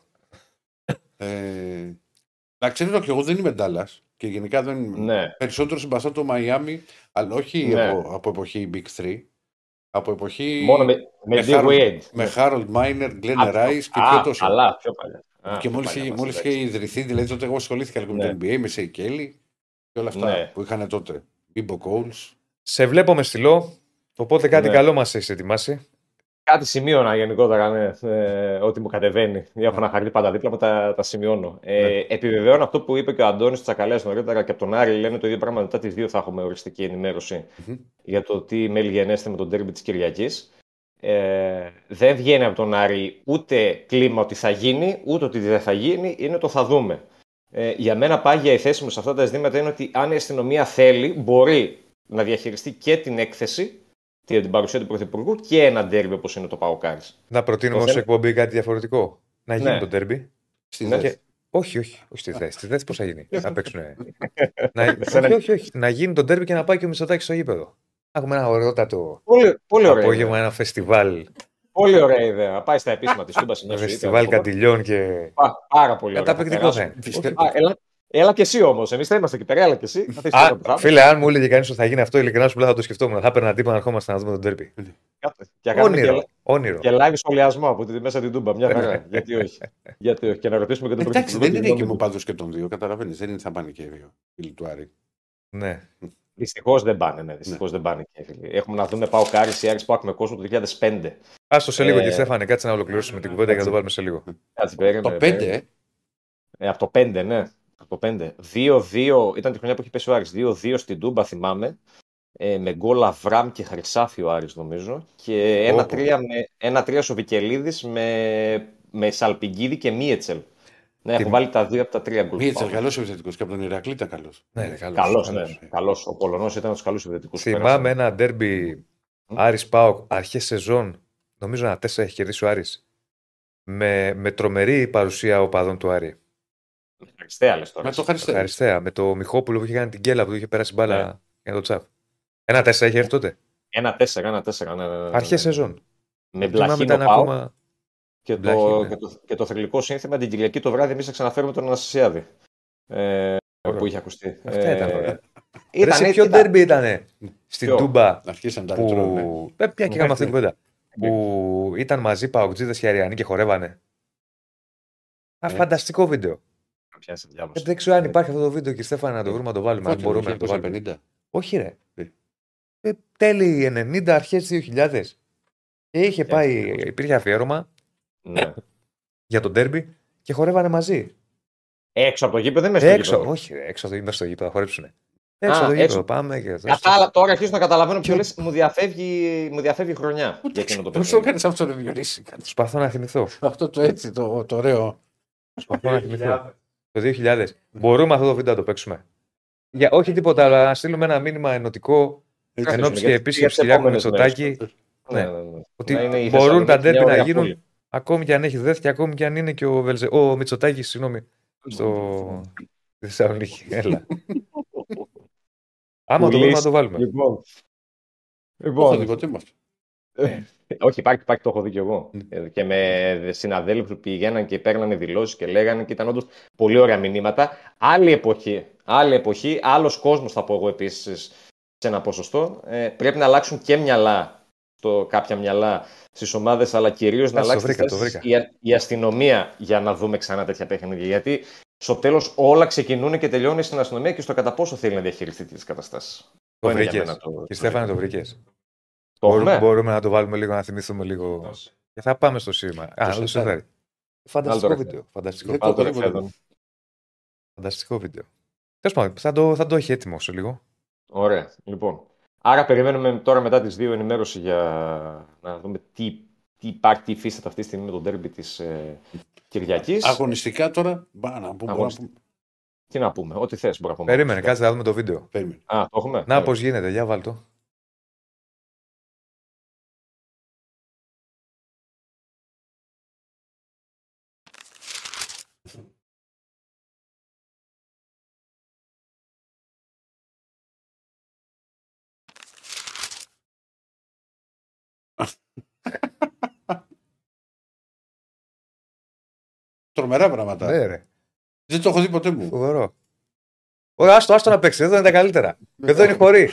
Να ξέρετε ότι εγώ δεν είμαι Ντάλλας. Και γενικά περισσότερο συμπαθώ το Μαϊάμι, αλλά όχι από εποχή Big 3. Από εποχή. Μόνο με Harold Miner, Glenn Rice και πιο τόσο. Αλλά πιο παλιά. Και μόλις είχε ιδρυθεί, δηλαδή τότε εγώ ασχολήθηκα λίγο με το NBA, με Σέι Κέλλι και όλα αυτά που είχαν τότε. Μπίμπο Κόουλς. Σε βλέπω με στυλό, οπότε κάτι καλό μας έχεις ετοιμάσει. Κάτι σημείωνα γενικότερα, ναι, ό,τι μου κατεβαίνει. Έχω ένα χαρτί πάντα δίπλα μου, τα σημειώνω. Επιβεβαιώνω αυτό που είπε και ο Αντώνης Τσακαλέας νωρίτερα και από τον Άρη. Λένε το ίδιο πράγμα. Μετά τις 2 θα έχουμε οριστική ενημέρωση για το τι μέλη γενέστε με τον ντέρμπι της Κυριακής. Δεν βγαίνει από τον Άρη ούτε κλίμα ότι θα γίνει, ούτε ότι δεν θα γίνει. Είναι το θα δούμε. Για μένα, πάγια η θέση μου σε αυτά τα ζητήματα είναι ότι αν η αστυνομία θέλει, μπορεί να διαχειριστεί και την έκθεση, την παρουσία του Πρωθυπουργού και ένα ντέρμπι όπως είναι το ΠΑΟΚ. Να προτείνουμε ως εκπομπή κάτι διαφορετικό. Να γίνει το ντέρμπι. Όχι, στη θέση. Στη θέση πώς θα γίνει. Να παίξουν. Να γίνει το ντέρμπι και να πάει και ο Μητσοτάκης στο γήπεδο. Να έχουμε ένα ωραιότατο απόγευμα, ένα φεστιβάλ. Πολύ ωραία ιδέα. Πάει στα επίσημα της Τούμπας. Ένα φεστιβάλ κατηλιών και. Πάρα πολύ ωραία. Καταπληκτικό θέμα. Έλα και εσύ όμως. Εμείς θα είμαστε εκεί πέρα, αλλά και εσύ. Φίλε, αν μου έλεγε κανείς ότι θα γίνει αυτό, ειλικρινά σου λέω θα το σκεφτόμουν. Θα έπαιρνα Αντίπα να ερχόμαστε να δούμε τον ντέρμπι. Όνειρο. Και live σχολιασμό από μέσα την Τούμπα. Μια χαρά. Γιατί όχι. Και να ρωτήσουμε και τον Πρωθυπουργό. Εντάξει, δεν είναι εκεί μου πάντως και των δύο. Καταλαβαίνεις. Δεν θα πάνε και οι δύο φίλοι του Άρη. Ναι. Δυστυχώς δεν πάνε. Έχουμε να δούμε ΠΑΟΚ Άρης ή Άρης ΠΑΟΚ με κόσμο το 2005. Άστο σε λίγο, Κριστέφανε, κάτσε να ολοκληρώσουμε την κουβέντα και να το βάλουμε σε λίγο. Το 5. Από το 5, ναι. 2-2, ήταν τη χρονιά που είχε πέσει ο Άρης. 2-2 στην Τούμπα, θυμάμαι. Με γκολ Αβραμ και Χρυσάφι ο Άρης, νομίζω. Και 1-3 ο Βικελίδης με Σαλπιγκίδη και Μίετσελ. Ναι, έχω βάλει τα δύο από τα τρία γκολ. Μίετσελ, καλός επιθετικός. Και από τον Ερακλή ήταν καλός. Ναι, καλός. Ο Πολωνός ήταν τους καλούς επιθετικούς. Θυμάμαι ένα ντέρμπι Άρης ΠΑΟΚ αρχές σεζόν. Νομίζω 1-4 έχει κερδίσει ο Άρης. Με τρομερή παρουσία οπαδών του Άρη. Ευχαριστέα. Με το Μιχόπουλο που είχε κάνει την κέλα που είχε πέρασει μπάλα για το τσάπ. 1-4 είχε έρθει τότε. 1-4. Αρχές σεζόν. Με Μπλαχίνο ΠΑΟΚ. Και το θρυλικό σύνθημα την Κυριακή το βράδυ εμείς θα ξαναφέρουμε τον Αναστασιάδη. Που είχε ακουστεί. Αυτά ήταν ωραία. Σε ποιο ντέρμπι ήτανε στην Τούμπα που. Πια και κάναμε αυτή την κουβέντα. Που ήταν μαζί Παοκτζίδες και Αριανοί και χορεύανε. Ένα φανταστικό βίντεο. Δεν ξέρω αν υπάρχει αυτό το βίντεο και Στέφανα να το βρούμε να το βάλουμε. Αν μπορούμε να το βάλουμε. 50. Όχι, ρε. Τέλη 90, αρχές 2000. Και είχε πάει, υπήρχε αφιέρωμα για τον ντέρμπι και χορεύανε μαζί. Έξω από το γήπεδο, δεν μέσα στο γήπεδο. Όχι, ρε, έξω από το γήπεδο, στο γήπεδο θα χορέψουνε. Έξω από το γήπεδο πάμε και. Τώρα αρχίζω να καταλαβαίνω ποιο λες, μου διαφεύγει χρονιά. Πώς το κάνεις αυτό να βιολύσει. Προσπαθώ να θυμηθώ. Αυτό το έτσι, το ωραίο. Προσπαθώ να θυμηθώ. Το 2000. Μπορούμε αυτό το βίντεο να το παίξουμε. Για όχι τίποτα, αλλά να στείλουμε ένα μήνυμα ενωτικό ενόψει και επίσκεψη Κυριάκου Μητσοτάκη. Ότι μπορούν τα ντέρμπι να γίνουν ακόμη και αν έχει δέθει και ακόμη και αν είναι και ο Μητσοτάκης, συγγνώμη, στο Θεσσαλονίκη. Έλα. Άμα το δούμε να το βάλουμε. Λοιπόν. Όχι, υπάρχει, το έχω δει κι εγώ. Και με συναδέλφους που πηγαίναν και παίρνανε δηλώσεις και λέγανε και ήταν όντως πολύ ωραία μηνύματα. Άλλη εποχή, άλλος κόσμος θα πω εγώ επίσης σε ένα ποσοστό. Πρέπει να αλλάξουν και μυαλά, κάποια μυαλά στις ομάδες, αλλά κυρίως να αλλάξει η αστυνομία για να δούμε ξανά τέτοια παιχνίδια. Γιατί στο τέλος όλα ξεκινούν και τελειώνουν στην αστυνομία και στο κατά πόσο θέλει να διαχειριστεί τις καταστάσεις. Το βρήκες. Κριστέφανε, το βρήκες. Μπορούμε να το βάλουμε λίγο, να θυμηθούμε λίγο. Και θα πάμε στο σήμα. Φανταστικό βίντεο. Φανταστικό βίντεο. Τέλος πάντων, θα το έχει έτοιμο σε λίγο. Ωραία, λοιπόν. Άρα περιμένουμε τώρα μετά τις 2 ενημέρωση για να δούμε τι υπάρχει, τι υφίσταται αυτή τη στιγμή με τον ντέρμπι της Κυριακής. Αγωνιστικά τώρα, να πούμε. Τι να πούμε, ό,τι θες μπορούμε να πούμε. Περίμενε, κάτσε να δούμε το βίντεο. Να πώς γίνεται, για βάλ' το. Τρομερά πράγματα. Δεν το έχω δει ποτέ μου. Φοβερό. Ωραία, άστο να παίξει. Εδώ είναι τα καλύτερα. Εδώ είναι χωρί.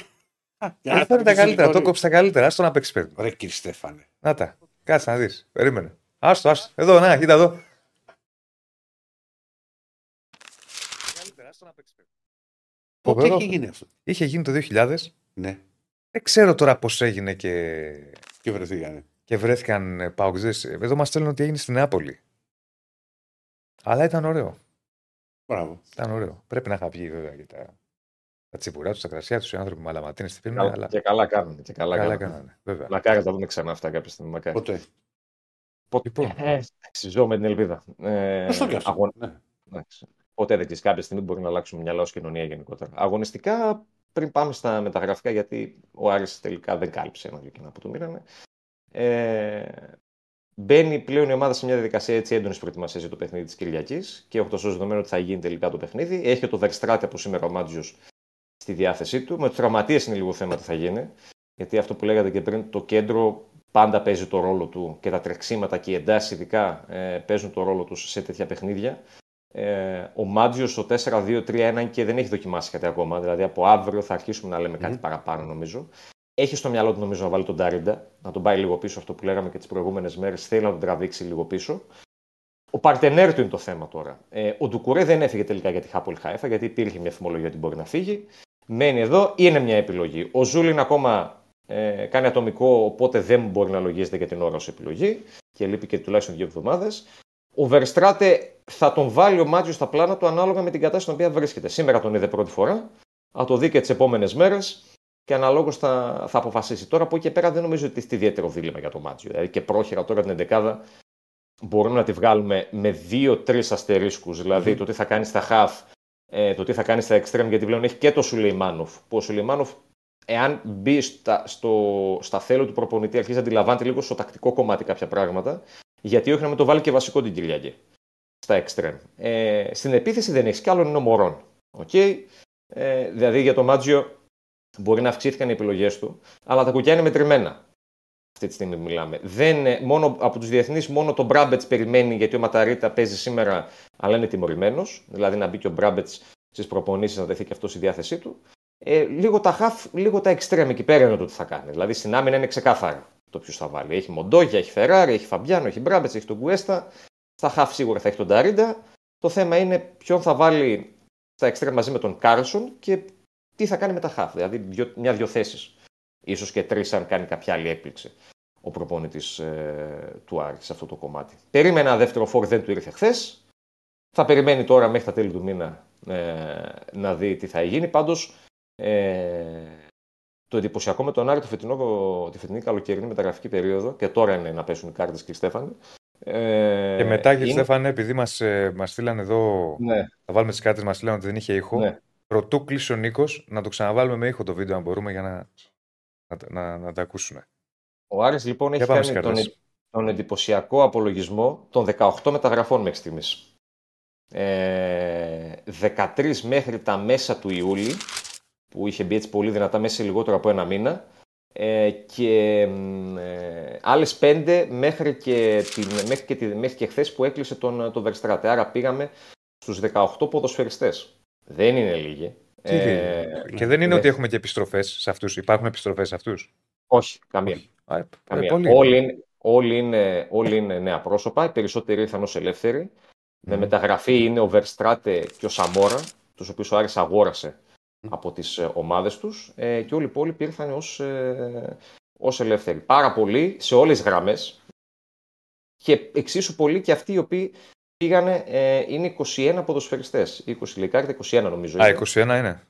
Εδώ είναι τα καλύτερα. Το κόψει τα καλύτερα. Άστο να παίξει, παιδί. Ωραία, κύριε Στέφανε. Να τα. Κάτσε να δει. Περίμενε. Άστο. Εδώ, να, κοίτα εδώ. Πότε είχε γίνει αυτό? Είχε γίνει το 2000. Ναι. Δεν ξέρω τώρα πώς έγινε και βρεθήκανε. και βρέθηκαν παοξδές. Εδώ μας στέλνουν ότι έγινε στην Νάπολη. Αλλά ήταν ωραίο. Μπράβο. Ήταν ωραίο. Πρέπει να είχα βγει βέβαια και τα τσιπουρά του, τα κρασιά του, οι άνθρωποι μαλαματίνες στην πίνουν. Αλλά... Και καλά κάνανε. Και καλά κάνανε. Βέβαια. Μακάρι τα δούμε ξανά αυτά κάποια στιγμή. Μακάρι. Ποτέ. Λοιπόν. Ζω με την ελπίδα. Ποτέ δεν ξέρεις. Κάποια στιγμή μπορεί να αλλάξουμε μυαλά ως κοινωνία γενικότερα. Αγωνιστικά, πριν πάμε στα μεταγραφικά, γιατί ο Άρης τελικά δεν κάλυψε ένα-δυο κοινά που του μοίρανε. Μπαίνει πλέον η ομάδα σε μια διαδικασία έτσι έντονη προετοιμασία για το παιχνίδι της Κυριακής και έχοντας ως δεδομένο ότι θα γίνει τελικά το παιχνίδι. Έχει το Verstraete από σήμερα ο Μάτζιος στη διάθεσή του. Με τους τραυματίες είναι λίγο θέμα τι θα γίνει. Γιατί αυτό που λέγατε και πριν, το κέντρο πάντα παίζει το ρόλο του και τα τρεξίματα και οι εντάσεις ειδικά παίζουν το ρόλο του σε τέτοια παιχνίδια. Ο Μάτζιος στο 4-2-3-1 και δεν έχει δοκιμάσει κάτι ακόμα. Δηλαδή από αύριο θα αρχίσουμε να λέμε κάτι παραπάνω νομίζω. Έχει στο μυαλό του νομίζω να βάλει τον Ντάριντα, να τον πάει λίγο πίσω, αυτό που λέγαμε και τις προηγούμενες μέρες. Θέλει να τον τραβήξει λίγο πίσω. Ο παρτενέρ του είναι το θέμα τώρα. Ο Ντουκουρέ δεν έφυγε τελικά για τη Χάπολ Χάιφα, γιατί υπήρχε μια φημολογία ότι μπορεί να φύγει. Μένει εδώ, είναι μια επιλογή. Ο Ζούλη είναι ακόμα κάνει ατομικό, οπότε δεν μπορεί να λογίζεται για την ώρα ως επιλογή και λείπει και τουλάχιστον 2 εβδομάδες. Ο Verstraete θα τον βάλει ο Μάτζιο στα πλάνα του ανάλογα με την κατάσταση στην οποία βρίσκεται. Σήμερα τον είδε πρώτη φορά, θα το δει και τις επόμενες μέρες. Και αναλόγως θα αποφασίσει. Τώρα από εκεί και πέρα δεν νομίζω ότι είστε ιδιαίτερο δίλημα για το Μάτζιο. Δηλαδή και πρόχειρα τώρα την 11η μπορούμε να τη βγάλουμε με 2-3 αστερίσκους. Δηλαδή το τι θα κάνει στα χαφ, το τι θα κάνει στα εξτρέμ, γιατί πλέον έχει και το Σουλεϊμάνοφ. Που ο Σουλεϊμάνοφ, εάν μπει στα θέλω του προπονητή, αρχίζει να αντιλαμβάνεται λίγο στο τακτικό κομμάτι κάποια πράγματα. Γιατί όχι να με το βάλει και βασικό την Κυριακή στα εξτρέμ. Στην επίθεση δεν έχει κι άλλον, είναι ο Μωρόν. Okay. Δηλαδή για το Μάτζιο. Μπορεί να αυξήθηκαν οι επιλογές του, αλλά τα κουκιά είναι μετρημένα. Αυτή τη στιγμή μιλάμε. Μόνο από τους διεθνείς, μόνο το Μπράμπετς περιμένει, γιατί ο Ματαρίτα παίζει σήμερα, αλλά είναι τιμωρημένος. Δηλαδή να μπει και ο Μπράμπετς στις προπονήσεις, να τεθεί και αυτό στη διάθεσή του. Λίγο τα χαφ, λίγο τα εξτρέμ εκεί πέρα είναι το τι θα κάνει. Δηλαδή στην άμυνα είναι ξεκάθαρο το ποιος θα βάλει. Έχει Μοντόγια, έχει Φεράρι, έχει Φαμπιάνο, έχει Μπράμπετς, έχει τον Γκουέστα. Στα χαφ σίγουρα θα έχει τον Νταρίντα. Το θέμα είναι ποιον θα βάλει στα εξτρέμ μαζί με τον Κάρσον και. Τι θα κάνει με τα χαφ, δηλαδή μια-δυο θέσεις. Ίσως και 3 αν κάνει κάποια άλλη έκπληξη ο προπονητής του Άρη σε αυτό το κομμάτι. Περίμενα δεύτερο φόρ, δεν του ήρθε χθες. Θα περιμένει τώρα μέχρι τα τέλη του μήνα να δει τι θα γίνει. Πάντως το εντυπωσιακό με τον Άρη τη φετινή καλοκαιρινή μεταγραφική περίοδο και τώρα είναι να πέσουν οι κάρτες Κριστέφανο. Και μετά Κριστέφανο, επειδή μας στείλαν εδώ, ναι. Θα βάλουμε τις κάρτες, μας στείλαν ότι δεν είχε ήχο. Ναι. Προτού κλείσει ο Νίκος, να το ξαναβάλουμε με ήχο το βίντεο, αν μπορούμε, για να τα ακούσουν. Ο Άρης λοιπόν έχει κάνει τον εντυπωσιακό απολογισμό των 18 μεταγραφών μέχρι στιγμής. 13 μέχρι τα μέσα του Ιούλη, που είχε μπει έτσι πολύ δυνατά μέσα σε λιγότερο από ένα μήνα, και άλλες 5 μέχρι και χθες που έκλεισε τον Verstraete. Άρα πήγαμε στους 18 ποδοσφαιριστές. Δεν είναι λίγοι. Και δεν είναι ότι έχουμε και επιστροφές σε αυτούς. Υπάρχουν επιστροφές σε αυτούς. Όχι, καμία. Καμία. Όλοι είναι νέα πρόσωπα. Οι περισσότεροι ήρθαν ως ελεύθεροι. Με μεταγραφή είναι ο Verstraete και ο Σαμόρα, τους οποίους ο Άρης αγόρασε από τις ομάδες τους. Και όλοι οι υπόλοιποι ήρθαν ως ελεύθεροι. Πάρα πολλοί σε όλες τις γραμμές. Και εξίσου πολλοί και αυτοί οι οποίοι πήγανε, είναι 21 ποδοσφαιριστές. 20 λεκάρια, 21 νομίζω. 21 είναι.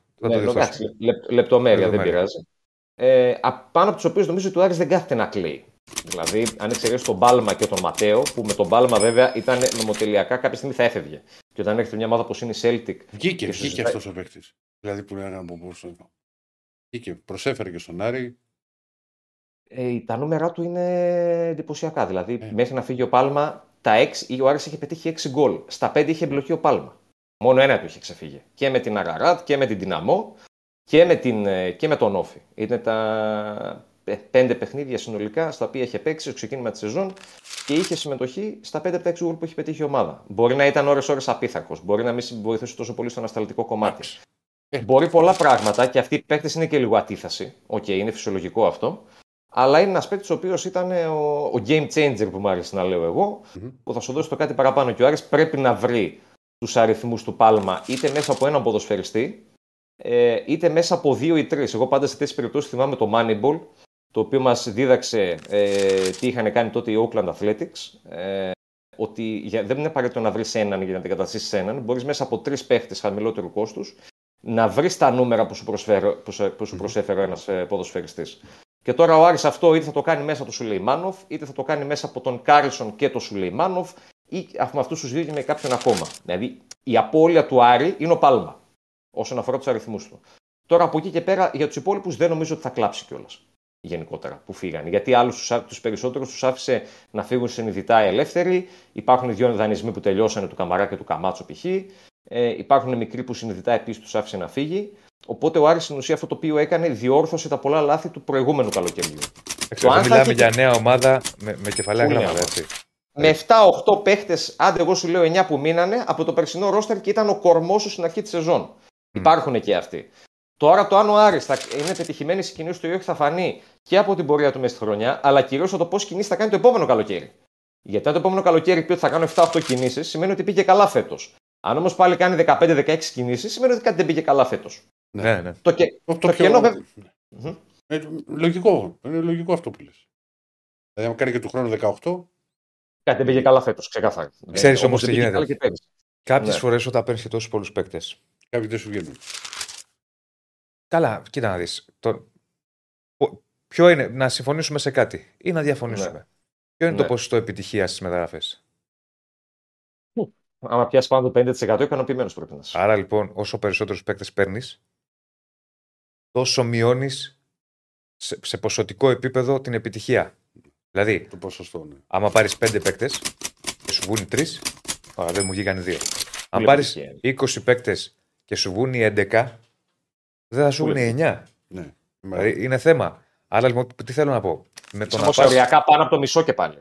Λεπτομέρεια, δεν πειράζει. Πάνω από τους οποίους νομίζω ότι ο Άρης δεν κάθεται να κλαίει. Δηλαδή, αν εξαιρέσει τον Πάλμα και τον Ματέο, που με τον Πάλμα βέβαια ήταν νομοτελειακά, κάποια στιγμή θα έφευγε. Και όταν έρχεται μια ομάδα όπως είναι η Celtic. Βγήκε αυτός ο παίκτης. Δηλαδή, που λέγαμε από πόσο. Βγήκε, προσέφερε και στον Άρη. Τα νούμερα του είναι εντυπωσιακά. Δηλαδή, μέχρι να φύγει ο Πάλμα. Ο Άρης είχε πετύχει 6 γκολ. Στα 5 είχε εμπλοκεί ο Πάλμα. Μόνο ένα του είχε ξεφύγει. Και με την Αραράτ και με την Δυναμό και με τον Όφη. Είναι τα 5 παιχνίδια συνολικά στα οποία είχε παίξει στο ξεκίνημα τη σεζόν και είχε συμμετοχή στα 5 από τα 6 γκολ που είχε πετύχει η ομάδα. Μπορεί να ήταν ώρες-ώρες απίθαρκος. Μπορεί να μην βοηθούσε τόσο πολύ στο ανασταλτικό κομμάτι. Μπορεί πολλά πράγματα και αυτή η παίκτες είναι και λίγο αντίθαση. Οκ, είναι φυσιολογικό αυτό. Αλλά είναι ένα παίκτη ο οποίο ήταν ο game changer που μου άρεσε να λέω εγώ, που θα σου δώσει το κάτι παραπάνω. Και ο Άρης πρέπει να βρει τους αριθμούς του Πάλμα είτε μέσα από έναν ποδοσφαιριστή, είτε μέσα από 2 ή 3. Εγώ πάντα σε τέτοιες περιπτώσεις θυμάμαι το Moneyball, το οποίο μας δίδαξε τι είχαν κάνει τότε οι Oakland Athletics, ότι δεν είναι απαραίτητο να βρεις έναν για να την καταστήσεις έναν, μπορείς μέσα από τρεις παίχτες χαμηλότερου κόστους να βρεις τα νούμερα που σου προσέφερε ένας ποδοσφαιριστής. Και τώρα ο Άρης αυτό είτε θα το κάνει μέσα από τον Σουλεϊμάνοφ, είτε θα το κάνει μέσα από τον Κάρλσον και τον Σουλεϊμάνοφ, ή με αυτούς τους δύο και με κάποιον ακόμα. Δηλαδή η απώλεια του Άρη είναι ο Πάλμα, όσον αφορά τους αριθμούς του. Τώρα από εκεί και πέρα για τους υπόλοιπους δεν νομίζω ότι θα κλάψει κιόλας. Γενικότερα που φύγανε. Γιατί άλλους τους περισσότερους τους άφησε να φύγουν συνειδητά ελεύθεροι. Υπάρχουν δύο δανεισμοί που τελειώσανε, του Καμαρά και του Καμάτσο π.χ. Υπάρχουν μικροί που συνειδητά επίσης τους άφησε να φύγει. Οπότε ο Άρης στην ουσία αυτό το οποίο έκανε διόρθωσε τα πολλά λάθη του προηγούμενου καλοκαιριού. Μιλάμε και... για νέα ομάδα με κεφαλαία γράμματα. Με 7-8 παίχτες, άντε εγώ σου λέω 9 που μείνανε από το περσινό ρόστερ και ήταν ο κορμός σου στην αρχή της σεζόν. Υπάρχουν και αυτοί. Τώρα το αν ο Άρης θα είναι πετυχημένη στις κινήσεις του ή όχι θα φανεί και από την πορεία του μέσα στη χρονιά, αλλά κυρίως το πώς κινήσεις θα κάνει το επόμενο καλοκαίρι. Γιατί αν το επόμενο καλοκαίρι πει ότι θα κάνω 7-8 κινήσεις, σημαίνει ότι πήγε καλά φέτος. Αν όμως πάλι κάνει 15-16 κινήσεις, σημαίνει ότι κάτι δεν πήγε καλά φέτος. Ναι, ναι. Το κενό βέβαια. Λογικό. Είναι λογικό αυτό που λες. Δηλαδή, αν κάνει και του χρόνου 18. Κάτι δεν πήγε καλά φέτος, ξεκάθαρα. Ξέρεις όμως τι γίνεται. Κάποιες φορές όταν παίρνεις και τόσους πολλούς παίκτες, κάποιοι δεν σου βγαίνουν. Καλά, κοίτα να δεις. Ποιο είναι, να συμφωνήσουμε σε κάτι ή να διαφωνήσουμε. Ναι. Ποιο είναι το ποσοστό επιτυχίας στις μεταγραφές? Άμα πιάσεις πάνω το 50% ικανοποιημένος πρέπει να είσαι. Άρα λοιπόν, όσο περισσότερους παίκτες παίρνεις, τόσο μειώνεις σε ποσοτικό επίπεδο την επιτυχία. Δηλαδή, το ποσοστό, ναι. Άμα πάρεις 5 παίκτες και σου βγουν 3, άρα δεν μου βγήκαν 2. Αν πάρεις 20 παίκτες και σου βγουν 11, δεν θα σου βγουν 9. Ναι. Δηλαδή είναι θέμα. Άρα λοιπόν, τι θέλω να πω. Όμως οριακά πάνω από το μισό και πάλι.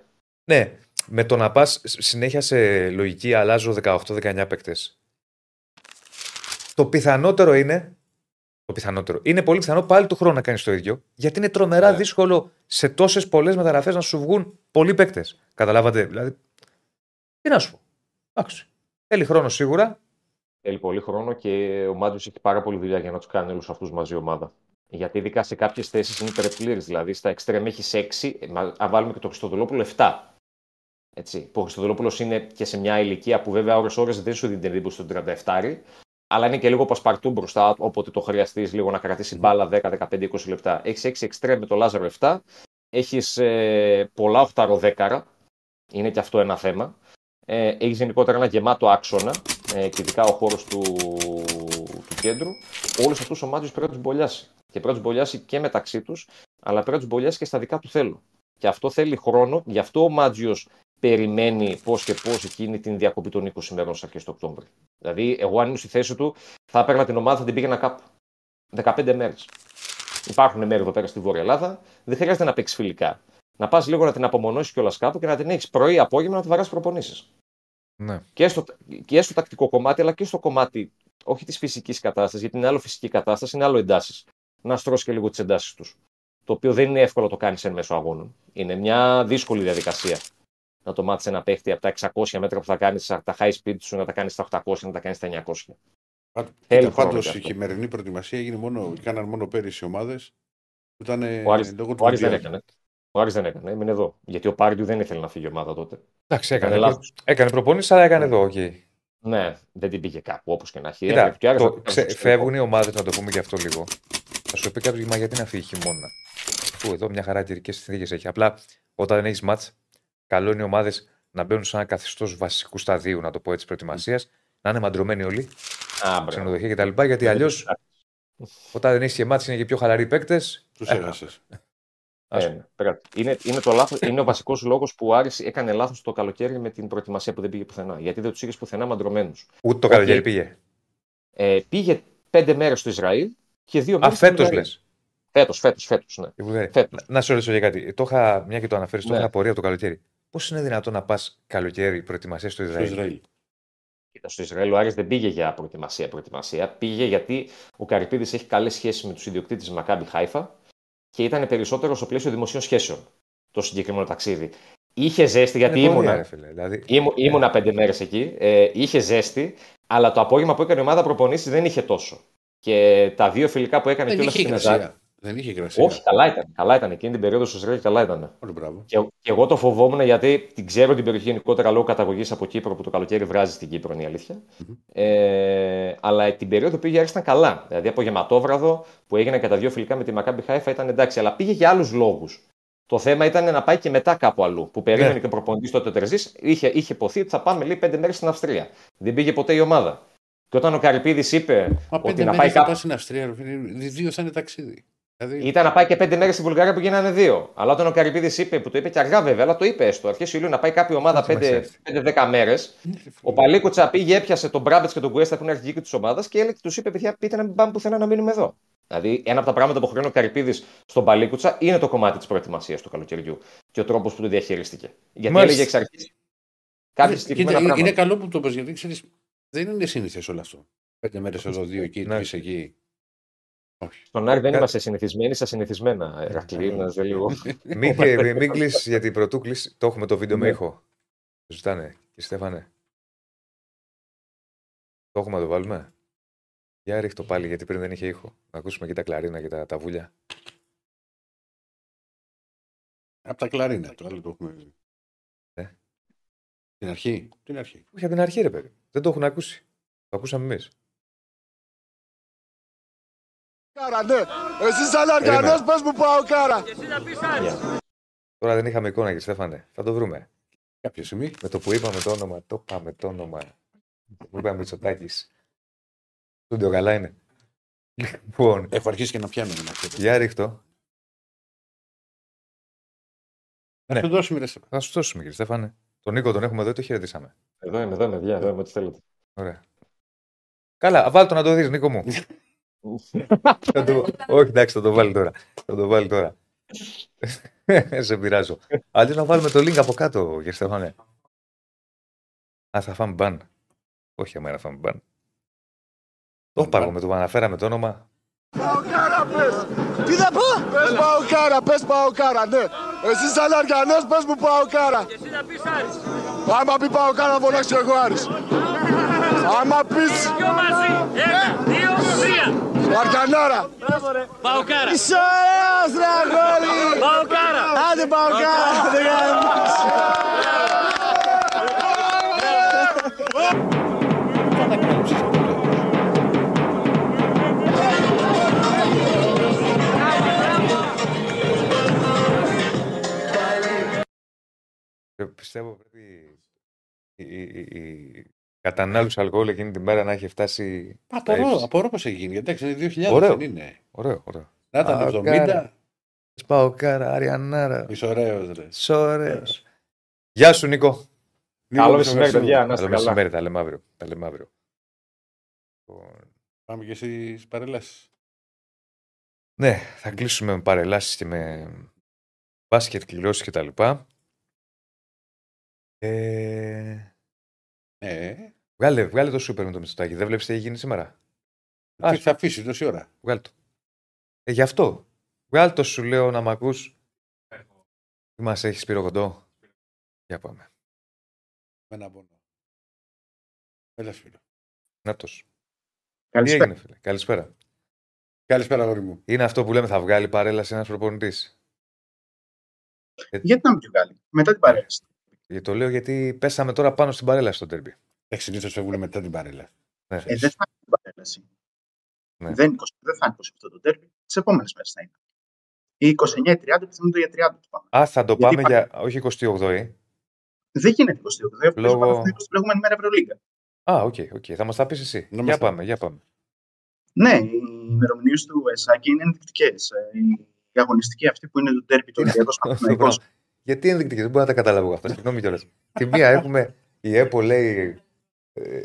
Ναι. Με το να πας συνέχεια σε λογική, αλλάζω 18-19 παίκτες. Το πιθανότερο είναι. Είναι πολύ πιθανό πάλι του χρόνου να κάνεις το ίδιο. Γιατί είναι τρομερά δύσκολο σε τόσες πολλές μεταγραφές να σου βγουν πολλοί παίκτες. Καταλάβατε. Δηλαδή. Τι να σου πω. Εντάξει. Θέλει χρόνο σίγουρα. Θέλει πολύ χρόνο και ο Μάντζος έχει πάρα πολύ δουλειά για να τους κάνει όλους αυτούς μαζί ομάδα. Γιατί ειδικά σε κάποιες θέσεις είναι υπερπλήρης. Δηλαδή στα εξτρέμ έχει 6, αν βάλουμε και το Χριστοδουλόπουλο 7. Έτσι. Ο Χριστοδουλόπουλος είναι και σε μια ηλικία που βέβαια ώρες-ώρες δεν σου δίνει την εντύπωση στον 37, αλλά είναι και λίγο πασπαρτού μπροστά, όποτε το χρειαστείς λίγο να κρατήσει μπάλα 10, 15, 20 λεπτά. Έχει 6 εξτρέμ με το Λάζαρο 7. Έχει πολλά 8-10. Είναι και αυτό ένα θέμα. Έχει γενικότερα ένα γεμάτο άξονα. Και ειδικά ο χώρος του κέντρου, όλους αυτούς ο Μάτζος πρέπει να τους μπολιάσει. Και πρέπει να τους μπολιάσει και μεταξύ τους, αλλά πρέπει να τους μπολιάσει και στα δικά του θέλω. Και αυτό θέλει χρόνο, γι' αυτό ο Μάτζος περιμένει πώς και πώς εκείνη την διακοπή των 20 ημερών στις αρχές του Οκτώβρη. Δηλαδή, εγώ αν ήμουν στη θέση του, θα έπαιρνα την ομάδα, θα την πήγαινα κάπου. 15 μέρες. Υπάρχουν μέρη εδώ πέρα στη Βόρεια Ελλάδα, δεν χρειάζεται να παίξει φιλικά. Να πας λίγο να την απομονώσεις κιόλας κάπου και να την έχεις πρωί-απόγευμα να τη βαράς προπονήσεις. Ναι. Και στο τακτικό κομμάτι, αλλά και στο κομμάτι όχι τη φυσική κατάσταση, γιατί είναι άλλο φυσική κατάσταση, είναι άλλο εντάσεις. Να στρώσει και λίγο τις εντάσεις τους. Το οποίο δεν είναι εύκολο να το κάνεις εν μέσω αγώνων. Είναι μια δύσκολη διαδικασία να το μάθεις ένα παίχτη από τα 600 μέτρα που θα κάνεις, τα high speed σου, να τα κάνεις στα 800, να τα κάνεις στα 900. Πάντως η χειμερινή προετοιμασία έγινε μόνο πέρυσι οι ομάδες. Ο Άρης δεν έκανε. Ο Άρης δεν έκανε, έμεινε εδώ. Γιατί ο Πάρντιου δεν ήθελε να φύγει η ομάδα τότε. Εντάξει, έκανε προπόνηση, αλλά έκανε εδώ. Okay. Ναι, δεν την πήγε κάπου, όπως και να έχει. Φεύγουν οι ομάδες, να το πούμε και αυτό λίγο. Θα σου πει κάποιος, μα γιατί να φύγει χειμώνα. Που εδώ μια χαρά καιρικές συνθήκες έχει. Απλά όταν έχεις μάτς, καλό είναι οι ομάδες να μπαίνουν σε ένα καθεστώς βασικού σταδίου, να το πω έτσι, προετοιμασίας, να είναι μαντρωμένοι όλοι, ξενοδοχεία κτλ. Γιατί αλλιώς, όταν δεν έχεις και μάτς, είναι και πιο χαλαροί παίκτες. Τους έχασες. Είναι ο βασικός λόγος που ο Άρης έκανε λάθος το καλοκαίρι με την προετοιμασία που δεν πήγε πουθενά. Γιατί δεν τους είχες πουθενά μαντρωμένους. Ούτε το καλοκαίρι πήγε. Πήγε 5 μέρες στο Ισραήλ και 2 μέρες. Φέτος λες. Φέτος, ναι. Να σε ρωτήσω για κάτι. Μια και το αναφέρεις, το είχα απορία από το καλοκαίρι. Πώς είναι δυνατόν να πας καλοκαίρι προετοιμασία στο Ισραήλ? Κοίτα, στο Ισραήλ ο Άρης δεν πήγε για προετοιμασία. Πήγε γιατί ο Καρυπίδης έχει καλές σχέσεις με τους ιδιοκτήτες της Μακάμπι Χάιφα. Και ήταν περισσότερο στο πλαίσιο δημοσίων σχέσεων το συγκεκριμένο ταξίδι. Είχε ζέστη, γιατί ήμουνα 5 μέρες εκεί. Είχε ζέστη, αλλά το απόγευμα που έκανε η ομάδα προπονήσεις δεν είχε τόσο. Και τα 2 φιλικά που έκανε κιόλας στην Ελλάδα. Δεν είχε κρασία. Όχι, καλά ήταν. Εκείνη την περίοδο στο Ισραήλ καλά ήταν. Και εγώ το φοβόμουν γιατί την ξέρω την περιοχή γενικότερα λόγω καταγωγής από Κύπρο που το καλοκαίρι βράζει στην Κύπρο, είναι η αλήθεια. Mm-hmm. Αλλά την περίοδο που πήγε ήταν καλά. Δηλαδή από γεματόβραδο που έγινε κατά δύο φιλικά με τη Μακάμπι Χάιφα ήταν εντάξει, αλλά πήγε για άλλους λόγους. Το θέμα ήταν να πάει και μετά κάπου αλλού. Που περίμενε και ο προπονητής τότε ο Τερζής, είχε υποθεί ότι θα πάμε λέει 5 μέρες στην Αυστρία. Δεν πήγε ποτέ η ομάδα. Και όταν ο Καρυπίδης είπε. Μα ότι να πάει κάπου στην Αυστρία, δύο θα είναι ταξίδι. Δηλαδή... Ήταν να πάει και 5 μέρες στη Βουλγαρία που γίνανε 2. Αλλά όταν ο Καρυπίδης είπε, που το είπε και αργά βέβαια, αλλά το είπε στο αρχές Ιουλίου να πάει κάποια ομάδα 5-10 μέρες, ο Παλίκουτσα πήγε, έπιασε τον Μπράμπετς και τον Κουέστα που είναι αρχηγοί της ομάδας και του είπε: Παιδιά, πείτε να μην πάμε πουθενά, να μείνουμε εδώ. Δηλαδή, ένα από τα πράγματα που χρειώνει ο Καρυπίδης στον Παλίκουτσα είναι το κομμάτι της προετοιμασίας του καλοκαιριού και ο τρόπος που το διαχειρίστηκε. Γιατί έλεγε εξ αρχής. Είναι καλό που το πες, γιατί ξέρεις, δεν είναι συνήθες όλο αυτό. 5 μέρες εδώ, 2 εκεί, 3 εκεί. Όχι. Στον Άρη δεν είμαστε συνηθισμένοι, στα συνηθισμένα. Ερακλή, να δω λίγο. Μην κλείσει, γιατί πρωτού κλείσει. Το έχουμε το βίντεο με ήχο. Ζητάνε, Κριστέφανε. Το έχουμε, το βάλουμε. Για ρίχτω πάλι, γιατί πριν δεν είχε ήχο. Να ακούσουμε και τα κλαρίνα και τα βούλια. Από τα κλαρίνα, το άλλο το έχουμε. Την αρχή. Όχι, από την αρχή, ρε παιδί. Δεν το έχουν ακούσει. Το ακούσαμε εμείς. Ναι. Εσύ σαν Αργανός πες μου πάω κάρα. Και εσύ να πεις Άρης. Τώρα δεν είχαμε εικόνα και Στέφανε. Θα το βρούμε. Κάποια στιγμή. Με το που είπαμε το όνομα. Το πάμε το όνομα. Μου είπαμε Μητσοτάκης. Τούντιο καλά είναι. Λοιπόν. Έχω αρχίσει και να πιάνω. Για ρίχτω. Ναι. Θα σου δώσουμε κύριε Στέφανε. Τον Νίκο τον έχουμε εδώ, το χαιρετήσαμε. Εδώ είμαι, τι θέλετε. Ωραία. Καλά, βάλτε να το δεις Νίκο μου. Όχι, εντάξει, θα το βάλει τώρα. Σε πειράζω. Αντί να βάλουμε το link από κάτω, Γερστεφάνε. Α, θα φάμε μπαν. Όχι, αμένα φάμε μπαν. Το πάρω με το που αναφέραμε το όνομα. Παοκάρα, πες! Τι θα πω! Πες Παοκάρα, ναι! Εσύ σαν Αργανός πες μου Παοκάρα! Και εσύ να πεις Άρης! Άμα πει Παοκάρα να φωνάξω εγώ Άρης! Άμα πεις... Δυο μαζί! 1, 2, 3! Αρκανάρα! Παοκάρα! Είσαι ωραίος ρε αγόρι! Παοκάρα! Άντε Παοκάρα! Πιστεύω πρέπει η κατανάλωση αλκοόλ εκείνη την μέρα να έχει φτάσει. Απορώ πως έχει γίνει. Εντάξει, είναι 2000. Ωραίο. Δεν είναι. Ωραίο. Να ήταν 70. Παοκάρα, Αριανάρα. Είσαι ωραίος, ρε. Γεια σου, Νίκο. Καλό μεσημέρι, παιδιά. Καλό μεσημέρι, τα λέμε αύριο. Πάμε και στις παρελάσεις. Ναι, θα κλείσουμε με παρελάσεις και με μπάσκετ, κληρώσεις κτλ. Βγάλε το σούπερ με το Μητσοτάκη. Δεν βλέπεις τι έχει γίνει σήμερα. Θα αφήσει τόση ώρα. Βγάλε το. Γι' αυτό. Βγάλε το σου λέω να μ' ακούς. Τι μας έχεις πυροκοντό. Για πάμε. Με ένα πόνο. Έλα φίλο. Νάτος. Καλησπέρα. Τι έγινε, φίλε. Καλησπέρα γόρι μου. Είναι αυτό που λέμε θα βγάλει παρέλαση ένας προπονητής. Γιατί να μην τη βγάλει. Μετά την παρέλαση. Το λέω γιατί πέσαμε τώρα πάνω στην παρέλαση στο τέρμπι. Συνήθως φεύγουν μετά την παρέλαση. Δεν θα είναι την παρέλαση. Ναι. Δεν θα είναι 27 το τέρμι. Τις επόμενες μέρες θα είναι. Ή 29-30, πιθανότατα για 30 το πάμε. Α, θα το πάμε για. Όχι 28η. Δεν γίνεται 28η. Λόγω την προηγούμενη μέρα Ευρωλίγκα. Α, οκ. Θα μας τα πεις εσύ. Για πάμε. Ναι, οι ημερομηνίες του ΕΣΑΚΙ είναι ενδεικτικές. Η αγωνιστική αυτή που είναι το τέρμι του Ολυμπιακού. Γιατί ενδεικτικές, δεν μπορώ να τα καταλάβω αυτά. Συγγνώμη κιόλας. Τη μία έχουμε η ΕΠΟ λέει.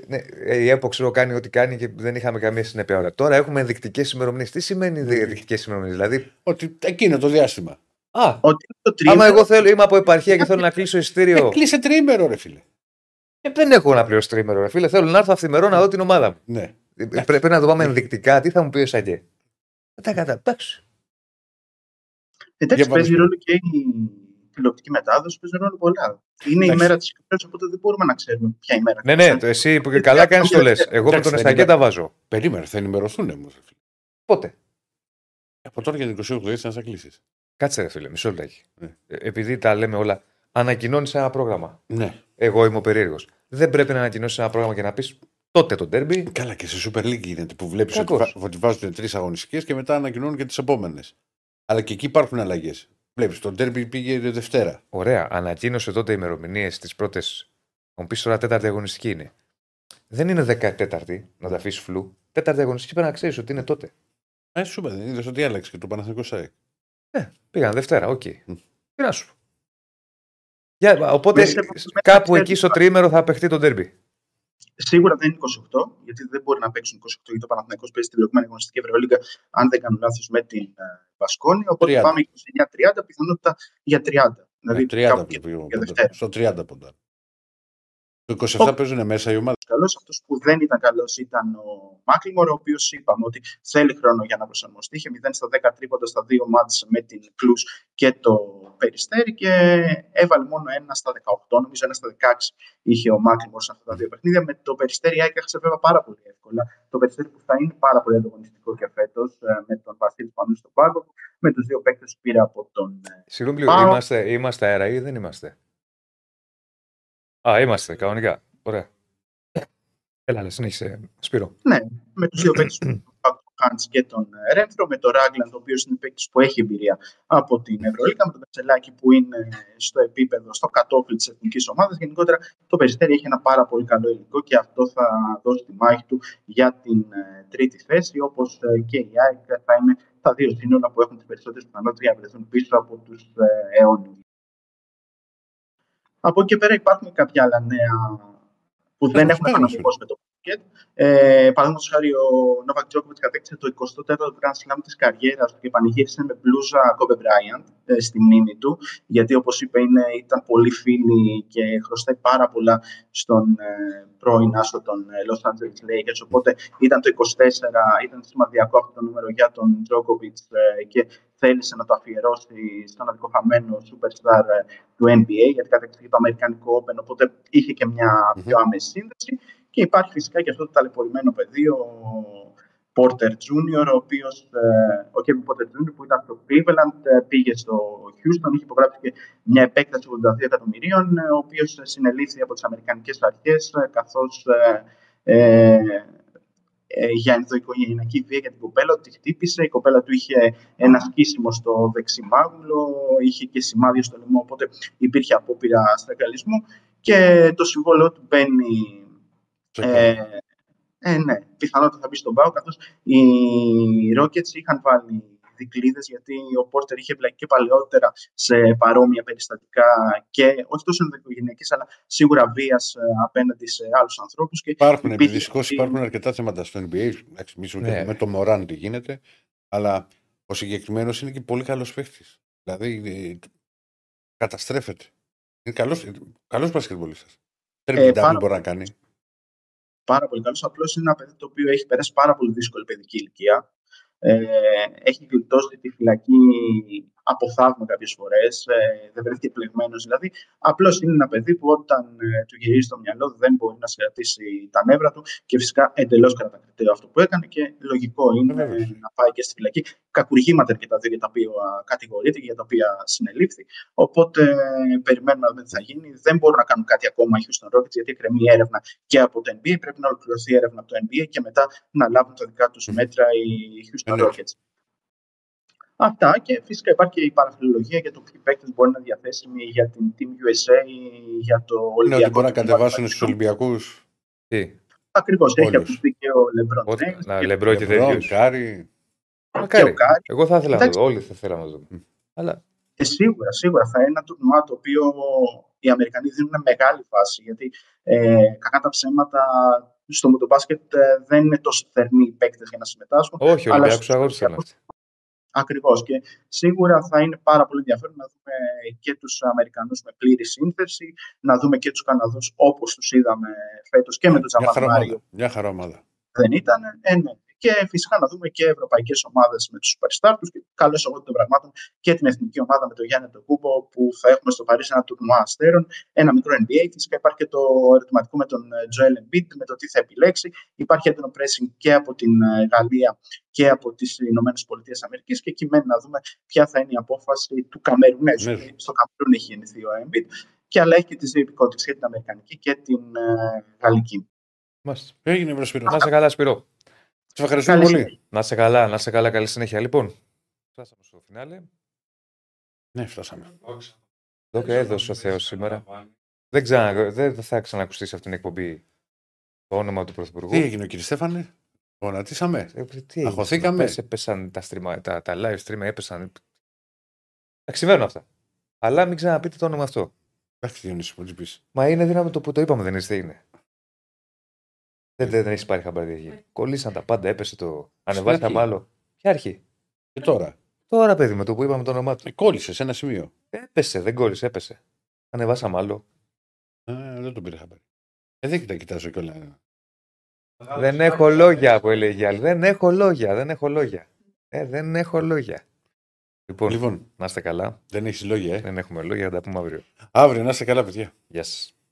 Ναι, η ΕΠΟ ξέρω κάνει ό,τι κάνει και δεν είχαμε καμία συνέπεια ώρα. Τώρα έχουμε ενδεικτικές ημερομηνίες. Τι σημαίνει ενδεικτικές ημερομηνίες, δηλαδή. Ότι εκείνο το διάστημα. Α, ότι το τρίμερο. Άμα εγώ θέλω, είμαι από επαρχία και θέλω να κλείσω εισιτήριο. Κλείσε τρίμερο, ρε φίλε. Δεν έχω να πληρώσω τρίμερο, ρε φίλε. Θέλω να έρθω αυθημερό να δω την ομάδα μου. Ναι. Πρέπει να το πάμε ενδεικτικά. Τι θα μου πει ο Σαγκέ. Εντάξει. Εντάξει, παίζει ρόλο και τηλεοπτική μετάδοση παίζει ρόλο πολλά. Είναι η μέρα τη κυκλοφορία, οπότε δεν μπορούμε να ξέρουμε ποια ημέρα. Ναι, εσύ που καλά κάνει το λες. Εγώ με τον Εστακέτα βάζω. Περίμενε, θα ενημερωθούν όμω. Πότε. Από τώρα για την 28η θα κλείσεις. Κάτσε ρε φίλε, μισό λεπτάκι. Ναι. Επειδή τα λέμε όλα, ανακοινώνεις ένα πρόγραμμα. Ναι. Εγώ είμαι ο περίεργος. Δεν πρέπει να ανακοινώσεις ένα πρόγραμμα και να πεις τότε το ντέρμπι. Καλά, και σε Super League γίνεται που βλέπεις ότι βάζουν τρεις αγωνιστικές και μετά ανακοινώνουν και τις επόμενες. Αλλά και εκεί υπάρχουν αλλαγές. Βλέπεις, το ντέρμπι πήγε Δευτέρα. Ωραία. Ανακοίνωσε τότε ημερομηνίες τις πρώτες. Μου πει τώρα τέταρτη αγωνιστική είναι. Δεν είναι 14η να τα αφήσει φλου. Τέταρτη αγωνιστική πρέπει να ξέρει ότι είναι τότε. Σου είπα, δεν είδε ότι άλλαξε και το Παναθηναϊκό ΑΕΚ. Ναι, πήγαν Δευτέρα, οκ. Τι να σου πω. Οπότε κάπου εκεί στο τριήμερο θα παιχτεί το ντέρμπι. Σίγουρα δεν είναι 28, γιατί δεν μπορεί να παίξουν 28, γιατί το Παναθηναϊκό παίζει την προηγούμενη αγωνιστική Ευρωλίγκα, αν δεν κάνω λάθος, με την Βασκόνη. Οπότε 30. Πάμε 29-30, πιθανότητα για 30. Δηλαδή 30 στο 30 ποντά. Το 27 παίζουν μέσα οι ομάδες. Καλός αυτός που δεν ήταν καλός ήταν ο Μάκλιμορ, ο οποίος είπαμε ότι θέλει χρόνο για να προσαρμοστεί. Είχε 0 στα 10 τρίποντα στα δύο μάτς με την Κλούς και το Περιστέρι και έβαλε μόνο 1 στα 18, νομίζω 1 στα 16 είχε ο Μάκλιμορ σε αυτά τα δύο παιχνίδια. Με το Περιστέρι έχασε βέβαια πάρα πολύ εύκολα. Το Περιστέρι που θα είναι πάρα πολύ ανταγωνιστικό και φέτος με τον Βασίλη Πανού στον πάγκο, με τους δύο παίκτες που πήρε από τον. Συγγνώμη, είμαστε αέρα ή δεν είμαστε? Α, είμαστε κανονικά. Ωραία. Έλα, συνέχισε, Σπύρο. Ναι, με τους δύο παίκτες του Χάντς και τον Ρένθρο, με τον Ράγκλαντ, ο οποίος είναι παίκτης που έχει εμπειρία από την Ευρωλίγκα, με τον Κατσελάκη που είναι στο επίπεδο, στο κατόφλι της εθνικής ομάδας. Γενικότερα, το Περιστέρι έχει ένα πάρα πολύ καλό υλικό και αυτό θα δώσει τη μάχη του για την τρίτη θέση, όπως και η ΑΕΚ θα είναι τα δύο σύνολα που έχουν τις περισσότερες πιθανότητες να βρεθούν πίσω από τους αιώνιους. Από εκεί και πέρα υπάρχουν κάποια άλλα νέα που δεν έχουν επαναφορμώσει με το μπάσκετ. Παραδείγματος χάρη, ο Νόβακ Τζόκοβιτς κατέκτησε το 24ο Grand Slam της καριέρας του και πανηγύρισε με μπλούζα Kobe Bryant στη μνήμη του. Γιατί, όπως είπε, ήταν πολύ φίλοι και χρωστάει πάρα πολλά στον πρώην άσο των Los Angeles Lakers. Οπότε ήταν το 24, ήταν σημαντικό αυτό το νούμερο για τον Τζόκοβιτς και θέλησε να το αφιερώσει στον αδικοχαμένο superstar του NBA, γιατί κατέκτησε το Αμερικανικό Open, οπότε είχε και μια πιο άμεση σύνδεση. Και υπάρχει φυσικά και αυτό το ταλαιπωρημένο πεδίο, ο Porter Jr., ο Kevin Porter Jr. που ήταν στο Cleveland, πήγε στο Houston, είχε υπογράψει και μια επέκταση 82 εκατομμυρίων, ο οποίος συνελήφθη από τις Αμερικανικές αρχές, καθώς για ενδοοικογενειακή βία για την κοπέλα, τη χτύπησε. Η κοπέλα του είχε ένα σκίσιμο στο δεξιμάγουλο, είχε και σημάδια στο λαιμό, οπότε υπήρχε απόπειρα στραγγαλισμού και το συμβόλαιο του μπαίνει. Ναι, πιθανότατα θα μπει στον ΠΑΟΚ, καθώς οι Rockets είχαν βάλει δικλείδες, γιατί ο Πόρτερ είχε εμπλακεί και παλαιότερα σε παρόμοια περιστατικά και όχι τόσο ενδοοικογενειακής, αλλά σίγουρα βίας απέναντι σε άλλους ανθρώπους. Υπάρχουν αρκετά θέματα στο NBA. Με το Μωράν τι γίνεται, αλλά ο συγκεκριμένος είναι και πολύ καλός παίχτης. Δηλαδή, καταστρέφεται. Είναι καλός μπασκετμπολίστας. Τρίποντα μπορεί να κάνει. Πάρα πολύ καλός. Απλώς είναι ένα παιδί το οποίο έχει περάσει πάρα πολύ δύσκολη παιδική ηλικία. Έχει γλιτώσει τη φυλακή από θαύμα κάποιες φορές. Δεν βρέθηκε πληγμένος δηλαδή. Απλώς είναι ένα παιδί που όταν του γυρίζει το μυαλό δεν μπορεί να συγκρατήσει τα νεύρα του και φυσικά εντελώς κατακριτέο αυτό που έκανε και λογικό είναι να πάει και στη φυλακή. Κακουργήματα και τα δύο για τα οποία κατηγορείται και για τα οποία συνελήφθη. Οπότε περιμένουμε να δούμε τι θα γίνει. Δεν μπορούν να κάνουν κάτι ακόμα οι Houston Rockets γιατί εκκρεμεί έρευνα και από το NBA. Πρέπει να ολοκληρωθεί έρευνα από το NBA και μετά να λάβουν τα δικά τους μέτρα οι Houston Rockets. Αυτά και φυσικά υπάρχει και η παραφιλολογία για το ποιοι παίκτες μπορεί να διαθέσιμοι για την Team USA, για το Ολυμπιακό. Είναι ότι μπορεί να κατεβάσουν στους Ολυμπιακούς. Ακριβώς. Έχει ακουστεί και ο Λεμπρόν και τέτοιους. Κάρι. Εγώ θα ήθελα να δω. Όλοι θα ήθελα να δω. Αλλά... Σίγουρα θα είναι ένα τουρνουά το οποίο οι Αμερικανοί δίνουν μεγάλη βάση. Γιατί κακά τα ψέματα στο μοτομπάσκετ δεν είναι τόσο θερμοί οι παίκτες για να συμμετάσχουν. Όχι, ο Ολυμπιακός αγόρασαν αυτοί. Ακριβώς. Και σίγουρα θα είναι πάρα πολύ ενδιαφέρον να δούμε και τους Αμερικανούς με πλήρη σύνθεση, να δούμε και τους Καναδούς όπως τους είδαμε φέτος και με τον Τζαμάρ Μάριο. Μια χαρά ομάδα. Δεν ήταν. Ναι. και φυσικά να δούμε και ευρωπαϊκές ομάδες με τους παριστάρτους και καλές εγώ των πραγμάτων και την εθνική ομάδα με τον Γιάννη τον Κούμπο που θα έχουμε στο Παρίσι ένα τουρνουά αστέρων, ένα μικρό NBA. Φυσικά υπάρχει και το ερωτηματικό με τον Joel Embiid, με το τι θα επιλέξει. Υπάρχει έντονο pressing και από την Γαλλία και από τις ΗΠΑ και εκεί μένει να δούμε ποια θα είναι η απόφαση του Καμερουνέζου. Στο Καμερούν έχει γεννηθεί ο Embiid. Και αλλά έχει και τις δύο υπηκότητες, και την αμερικανική και την γαλλική. Έγινε προς Σπύρο. Να σε καλά, Σπύρο. Σας ευχαριστούμε πολύ. Να σε καλά, καλή συνέχεια. Λοιπόν, φτάσαμε στο φινάλε. Ναι, φτάσαμε. Εδώ και έδωσε ο Θεός σήμερα. Δεν θα ξανακουστεί σε αυτήν την εκπομπή το όνομα του Πρωθυπουργού. Τι έγινε, κύριε Στέφανε, γονατίσαμε. Αγχωθήκαμε. Έπεσαν τα live stream, έπεσαν. Συμβαίνουν αυτά. Αλλά μην ξαναπείτε το όνομα αυτό. Μα είναι δύναμη το που το είπαμε, δεν είναι. Δεν έχει πάρει χαμπάρι. Κολλήσαν τα πάντα, έπεσε το. Ανεβάσαμε άλλο. Ποια αρχή. Και τώρα. Τώρα, παιδί, με το που είπαμε το όνομά του. Κόλλησε σε ένα σημείο. Έπεσε, δεν κόλλησε, έπεσε. Ανεβάσαμε άλλο. Δεν τον πήρε χαμπάρι. Δεν τα κοιτάζω κιόλα. Δεν έχω λόγια που έλεγε άλλη. Δεν έχω λόγια. Λοιπόν, να είστε καλά. Δεν έχεις λόγια. Δεν έχουμε λόγια, θα τα πούμε αύριο. Αύριο, να είστε καλά, παιδιά. Γεια σας.